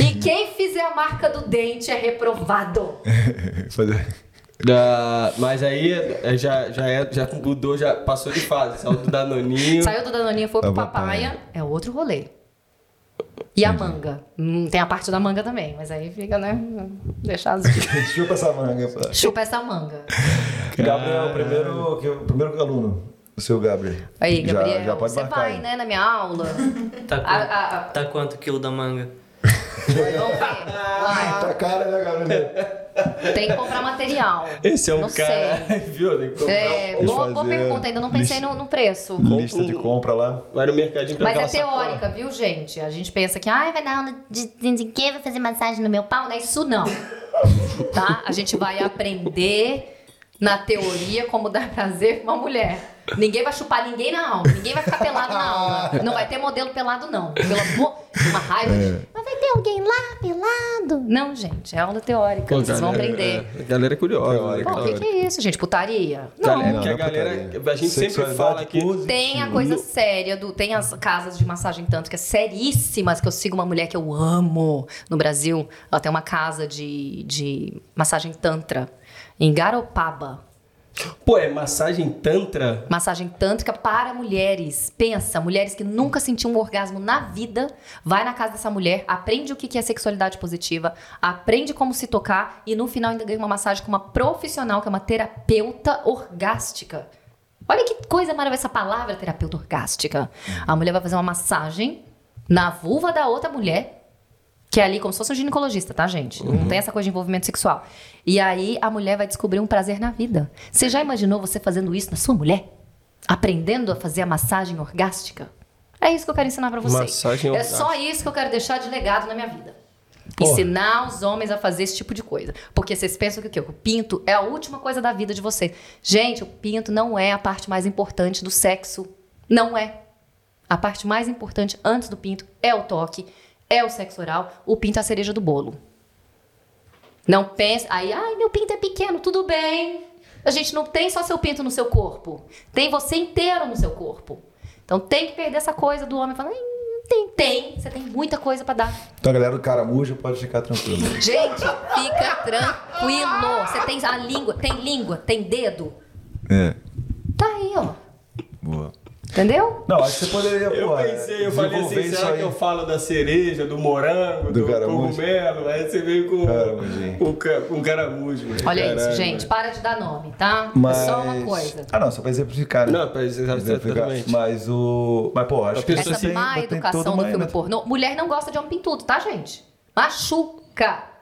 E quem fizer a marca do dente é reprovado. Mas aí já mudou, já passou de fase. Saiu do Danoninho. Foi pro papaya. É outro rolê. E a manga? Tem a parte da manga também, mas aí fica, né? Deixar as... Chupa essa manga. Pá. Chupa essa manga. Gabriel, primeiro aluno. O seu Gabriel. Aí, Gabriel, já pode você marcar, vai, aí, né? Na minha aula. Tá quanto quilo da manga? Vamos ver. Tá cara, né, Gabriel? Tem que comprar material. Esse é um cara, viu? Tem que comprar. Boa pergunta, ainda não pensei no preço. Lista de compra lá. Vai no mercadinho. Mas é teórica, sacola. Viu, gente? A gente pensa que vai dar aula de quê? Vai fazer massagem no meu pau? Não é isso não. Tá? A gente vai aprender na teoria como dar prazer pra uma mulher. Ninguém vai chupar ninguém na aula. Ninguém vai ficar pelado na aula. Não vai ter modelo pelado, não. Uma raiva de... Mas vai ter tem alguém lá pelado? Não, gente, é aula teórica, pô, vocês vão aprender. A galera é curiosa. Pô, o que é isso, gente? Putaria? Não, não, porque a galera, a gente sempre fala que... Tem a coisa séria, tem as casas de massagem tanto que é seríssimas, que eu sigo uma mulher que eu amo no Brasil, ela tem uma casa de massagem tantra em Garopaba. Pô, é massagem tantra? Massagem tântrica para mulheres. Pensa, mulheres que nunca sentiam um orgasmo na vida, vai na casa dessa mulher, aprende o que é sexualidade positiva, aprende como se tocar e no final ainda ganha uma massagem com uma profissional, que é uma terapeuta orgástica. Olha que coisa maravilhosa essa palavra, terapeuta orgástica. A mulher vai fazer uma massagem na vulva da outra mulher, que é ali como se fosse um ginecologista, tá, gente? Uhum. Não tem essa coisa de envolvimento sexual. E aí a mulher vai descobrir um prazer na vida. Você já imaginou você fazendo isso na sua mulher? Aprendendo a fazer a massagem orgástica? É isso que eu quero ensinar pra vocês. Massagem orgástica. É só isso que eu quero deixar de legado na minha vida. Porra. Ensinar os homens a fazer esse tipo de coisa. Porque vocês pensam que o quê? O pinto é a última coisa da vida de vocês. Gente, o pinto não é a parte mais importante do sexo. Não é. A parte mais importante antes do pinto é o toque. É o sexo oral, o pinto é a cereja do bolo. Não pensa... Aí, ai, meu pinto é pequeno, tudo bem. A gente não tem só seu pinto no seu corpo. Tem você inteiro no seu corpo. Então tem que perder essa coisa do homem falando... Tem. Você tem muita coisa pra dar. Então a galera do caramujo pode ficar tranquilo. Gente, fica tranquilo. Você tem a língua, tem dedo. É. Tá aí, ó. Boa. Entendeu? Não, acho que você poderia... Eu falei assim, será que eu falo da cereja, do morango, do cogumelo? Aí você veio com caramujo. Olha isso, gente, para de dar nome, tá? Mas... É só uma coisa. Ah, não, só pra exemplificar. Né? Não, pra exemplificar. Mas, pô, acho que... Essa má educação do filme pornô. Mulher não gosta de homem pintudo, tá, gente? Machuca.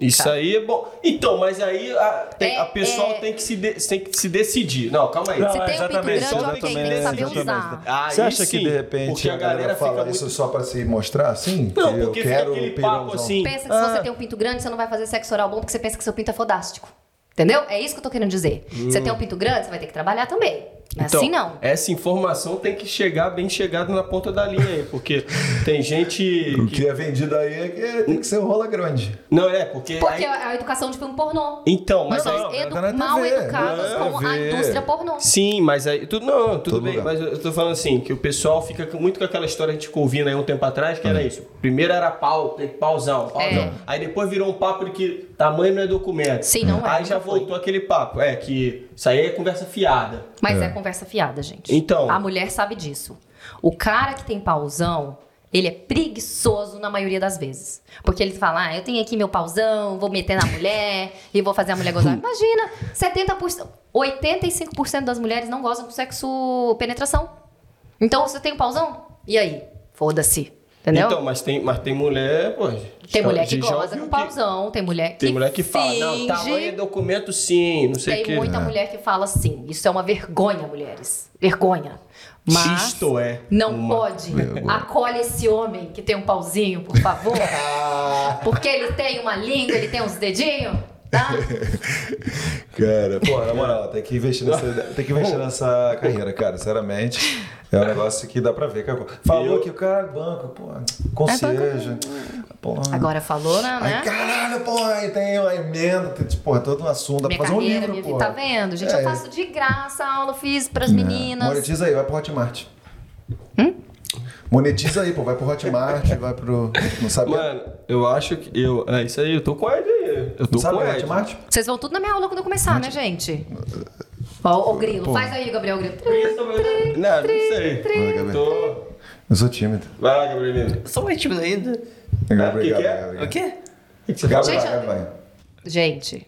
Isso aí é bom. Então, mas aí a pessoa tem que se decidir. Não, calma aí. Não, você tem um pinto grande, alguém tem que saber usar. Ah, você acha que, de repente, a galera fala fica isso muito... só pra se mostrar assim? Não, porque eu quero aquele papo assim. Pensa que se você tem um pinto grande, você não vai fazer sexo oral bom porque você pensa que seu pinto é fodástico. Entendeu? É isso que eu tô querendo dizer. Você tem um pinto grande, você vai ter que trabalhar também. Não é então, assim não. Essa informação tem que chegar bem chegado na ponta da linha aí, porque tem gente... O que é vendido aí é que tem que ser um rola grande. Não, é, porque... Porque é a educação de filme pornô. Então, mas... Nós somos mal educados com a indústria pornô. Sim, mas aí... Tudo bem, lugar. Mas eu tô falando assim, que o pessoal fica muito com aquela história que a gente ouvindo aí um tempo atrás, que era isso. Primeiro era pauzão. É. Aí depois virou um papo de que tamanho não é documento. Sim, não é. Aí já voltou aquele papo, que isso aí é conversa fiada. Mas é conversa fiada, gente. Então... A mulher sabe disso. O cara que tem pauzão, ele é preguiçoso na maioria das vezes. Porque ele fala, eu tenho aqui meu pauzão, vou meter na mulher e vou fazer a mulher gozar. Imagina, 70%, 85% das mulheres não gostam do sexo penetração. Então, você tem um pauzão? E aí? Foda-se. Entendeu? Então, mas tem mulher, pô... Tem mulher que goza com pauzão, tem mulher que fala, não, tamanho é documento sim, não sei o quê. Tem muita mulher que fala sim. Isso é uma vergonha, mulheres. Vergonha. Mas isto é não pode. Vergonha. Acolhe esse homem que tem um pauzinho, por favor. Porque ele tem uma língua, ele tem uns dedinhos, tá? Cara, pô, na moral, tem que investir nessa carreira, cara, sinceramente. É um negócio que dá pra ver. Falou que o cara banca, pô, concierge. Agora falou, né? Aí, caralho, pô, aí tem uma emenda, tem todo um assunto, dá pra fazer um livro, pô. Tá vendo, gente? Eu faço de graça a aula, fiz pras meninas. Monetiza aí, vai pro Hotmart. Monetiza aí, pô, vai pro Hotmart, vai pro... Não sabe? Mano, eu acho que... É isso aí, eu tô com a ideia. Eu tô com a Hotmart. Vocês vão tudo na minha aula quando eu começar, né, gente? Ó, o grilo. Faz aí, Gabriel, o grilo. Não sei. Eu sou tímido. Vai lá, Gabriel. Eu sou mais tímido ainda. O quê? Gente,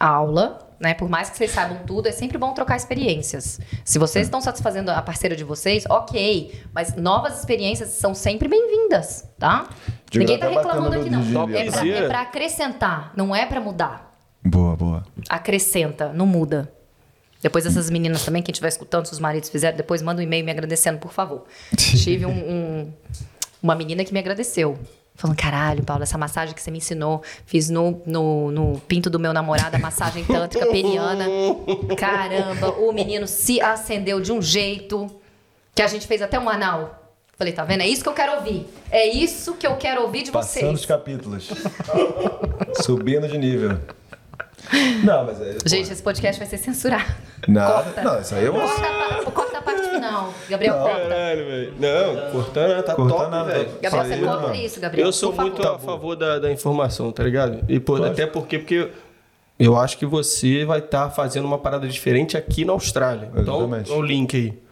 aula, né? Por mais que vocês saibam tudo, é sempre bom trocar experiências. Se vocês estão satisfazendo a parceira de vocês, ok. Mas novas experiências são sempre bem-vindas, tá? Ninguém tá reclamando aqui, não. É pra acrescentar, não é pra mudar. Boa. Acrescenta, não muda. Depois essas meninas também, quem estiver escutando, se os maridos fizeram, depois manda um e-mail me agradecendo, por favor. Tive uma menina que me agradeceu. Falando, caralho, Paula, essa massagem que você me ensinou, fiz no pinto do meu namorado, a massagem tântrica peniana. Caramba, o menino se acendeu de um jeito que a gente fez até um anal. Falei, tá vendo? É isso que eu quero ouvir. É isso que eu quero ouvir de vocês. Passando os capítulos. Subindo de nível. Não, mas é... Gente, pô, esse podcast vai ser censurado. Nada. Não, isso aí eu vou... Corta a parte final. Gabriel, não, corta. Caralho, não, cortando tá cortando top, velho. Gabriel, você corta isso, Gabriel. Eu sou muito a favor da informação, tá ligado? E pô, até porque eu acho que você vai estar fazendo uma parada diferente aqui na Austrália. Exatamente. Então, o link aí.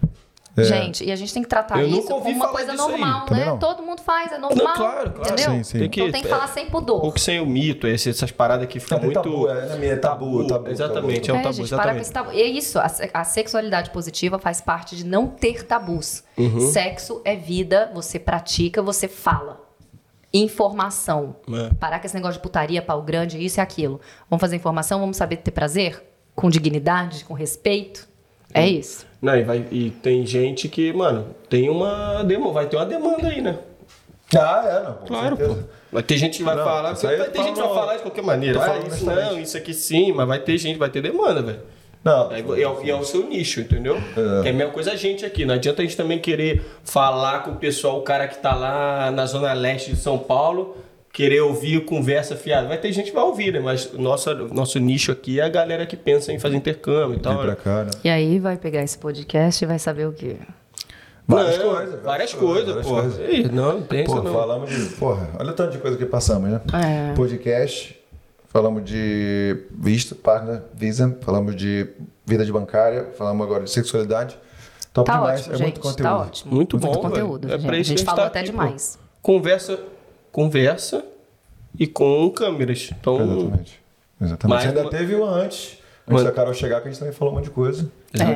É. Gente, e a gente tem que tratar isso como uma coisa normal, né? Não. Todo mundo faz, é normal. Não, claro. Entendeu? Sim. Então tem que falar sem pudor. Pouco sem o mito, essas paradas que ficam muito... Tabu. Exatamente, é um tabu. Gente, exatamente. Para com esse tabu. E é isso, a sexualidade positiva faz parte de não ter tabus. Uhum. Sexo é vida, você pratica, você fala. Informação. É. Parar com esse negócio de putaria, pau grande, isso e aquilo. Vamos fazer informação, vamos saber ter prazer, com dignidade, com respeito. É isso. Não, e tem gente que, mano, vai ter uma demanda aí, né? Ah, é, não. Claro, certeza. Pô. Vai ter gente que vai falar, vai ter gente que vai falar de qualquer maneira. Isso não, isso aqui sim, mas vai ter demanda, velho. Não. É o seu nicho, entendeu? É a mesma coisa a gente aqui. Não adianta a gente também querer falar com o pessoal, o cara que tá lá na zona leste de São Paulo, querer ouvir conversa fiada. Vai ter gente que vai ouvir, né? Mas nosso nicho aqui é a galera que pensa em fazer intercâmbio e tal. Pra cá, né? E aí vai pegar esse podcast e vai saber o quê? Várias coisas. Ei, não pensa não. Falamos de... Porra, olha o tanto de coisa que passamos, né? É. Podcast, falamos de visto, partner, visa, falamos de vida de bancária, falamos agora de sexualidade. Top tá demais, ótimo, é gente, muito conteúdo. Tá ótimo. Muito bom conteúdo, gente. A gente falou até aqui, demais. Conversa e com câmeras. Então... Exatamente. Mas ainda teve uma antes da Carol chegar, que a gente também falou um monte de coisa.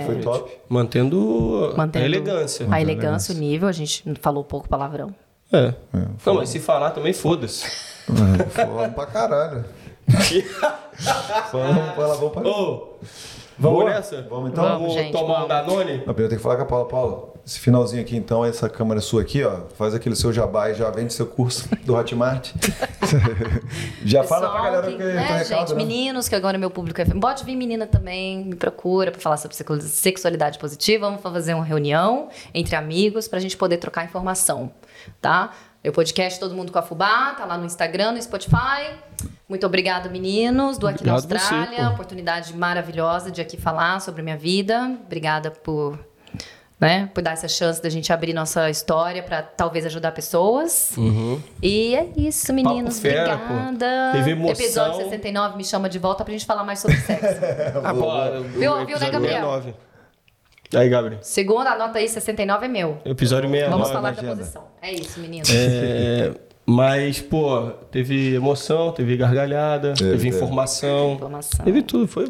Foi top. Mantendo a elegância. A elegância, o nível, a gente falou pouco palavrão. Não, mas se falar também, foda-se. Falamos pra caralho. Falamos palavrão pra caralho. Vamos nessa? Vamos então? Vamos tomar um Danone? Não, primeiro tem que falar com a Paula. Paula, esse finalzinho aqui, então, essa câmera sua aqui, ó, faz aquele seu jabá e já vende seu curso do Hotmart. Já fala pra galera que tá recado, gente, né? Meninos, que agora meu público é... Pode vir menina também, me procura pra falar sobre sexualidade positiva. Vamos fazer uma reunião entre amigos pra gente poder trocar informação, tá? Meu podcast Todo Mundo com a Fubá, tá lá no Instagram, no Spotify. Muito obrigada, meninos, do Aqui da Austrália. Oportunidade maravilhosa de aqui falar sobre a minha vida. Obrigada por dar essa chance da gente abrir nossa história para talvez ajudar pessoas. Uhum. E é isso, meninos. Obrigada. Teve emoção. Episódio 69 me chama de volta pra gente falar mais sobre sexo. Viu, né, Gabriel? 69. Aí, Gabriel. Segunda, anota aí, 69 é meu. Episódio 69. Vamos falar da posição. É isso, meninos. Mas, pô, teve emoção, teve gargalhada, teve informação. Teve tudo, foi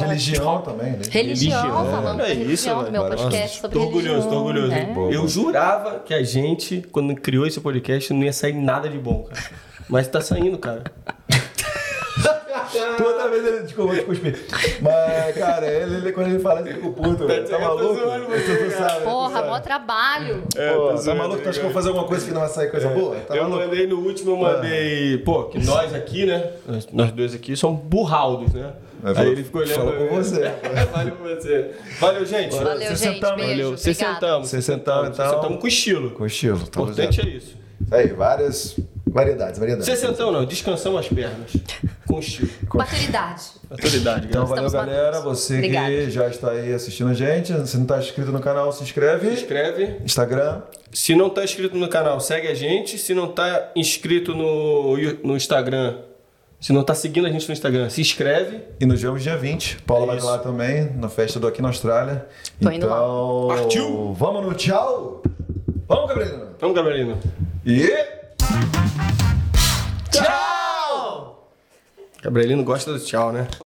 religião também, né? Religião, falando de religião do meu podcast sobre religião. Tô orgulhoso, né? Eu jurava que a gente, quando criou esse podcast, não ia sair nada de bom, cara. Mas tá saindo, cara. Toda vez ele desculpa de cuspir. Mas, cara, ele quando ele fala, ele fica puto, velho. Tá maluco? Sabe, porra, mó trabalho. Tá maluco? Tu acha que eu vou fazer alguma coisa que não vai sair coisa boa? Tá eu maluco? Mandei no último, que nós aqui, né? Nós dois aqui somos burraldos, né? Aí ele ficou olhando. Falou com você. Valeu com você. Valeu, gente. Valeu, gente. Valeu. 60 estamos com estilo. Com estilo. O importante é isso. Aí, várias... Variedades. 60 não, descansamos as pernas. Com estilo. Maturidade. Então, valeu, galera. Você Obrigada. Que já está aí assistindo a gente. Se não está inscrito no canal, se inscreve. Instagram. Se não está inscrito no canal, segue a gente. Se não está inscrito no Instagram, se não está seguindo a gente no Instagram, se inscreve. E nos vemos dia 20. Paula vai lá também, na festa do Aqui na Austrália. Tô indo lá. Partiu! Vamos no tchau! Vamos, Gabrielino! Tchau! Gabrielino gosta do tchau, né?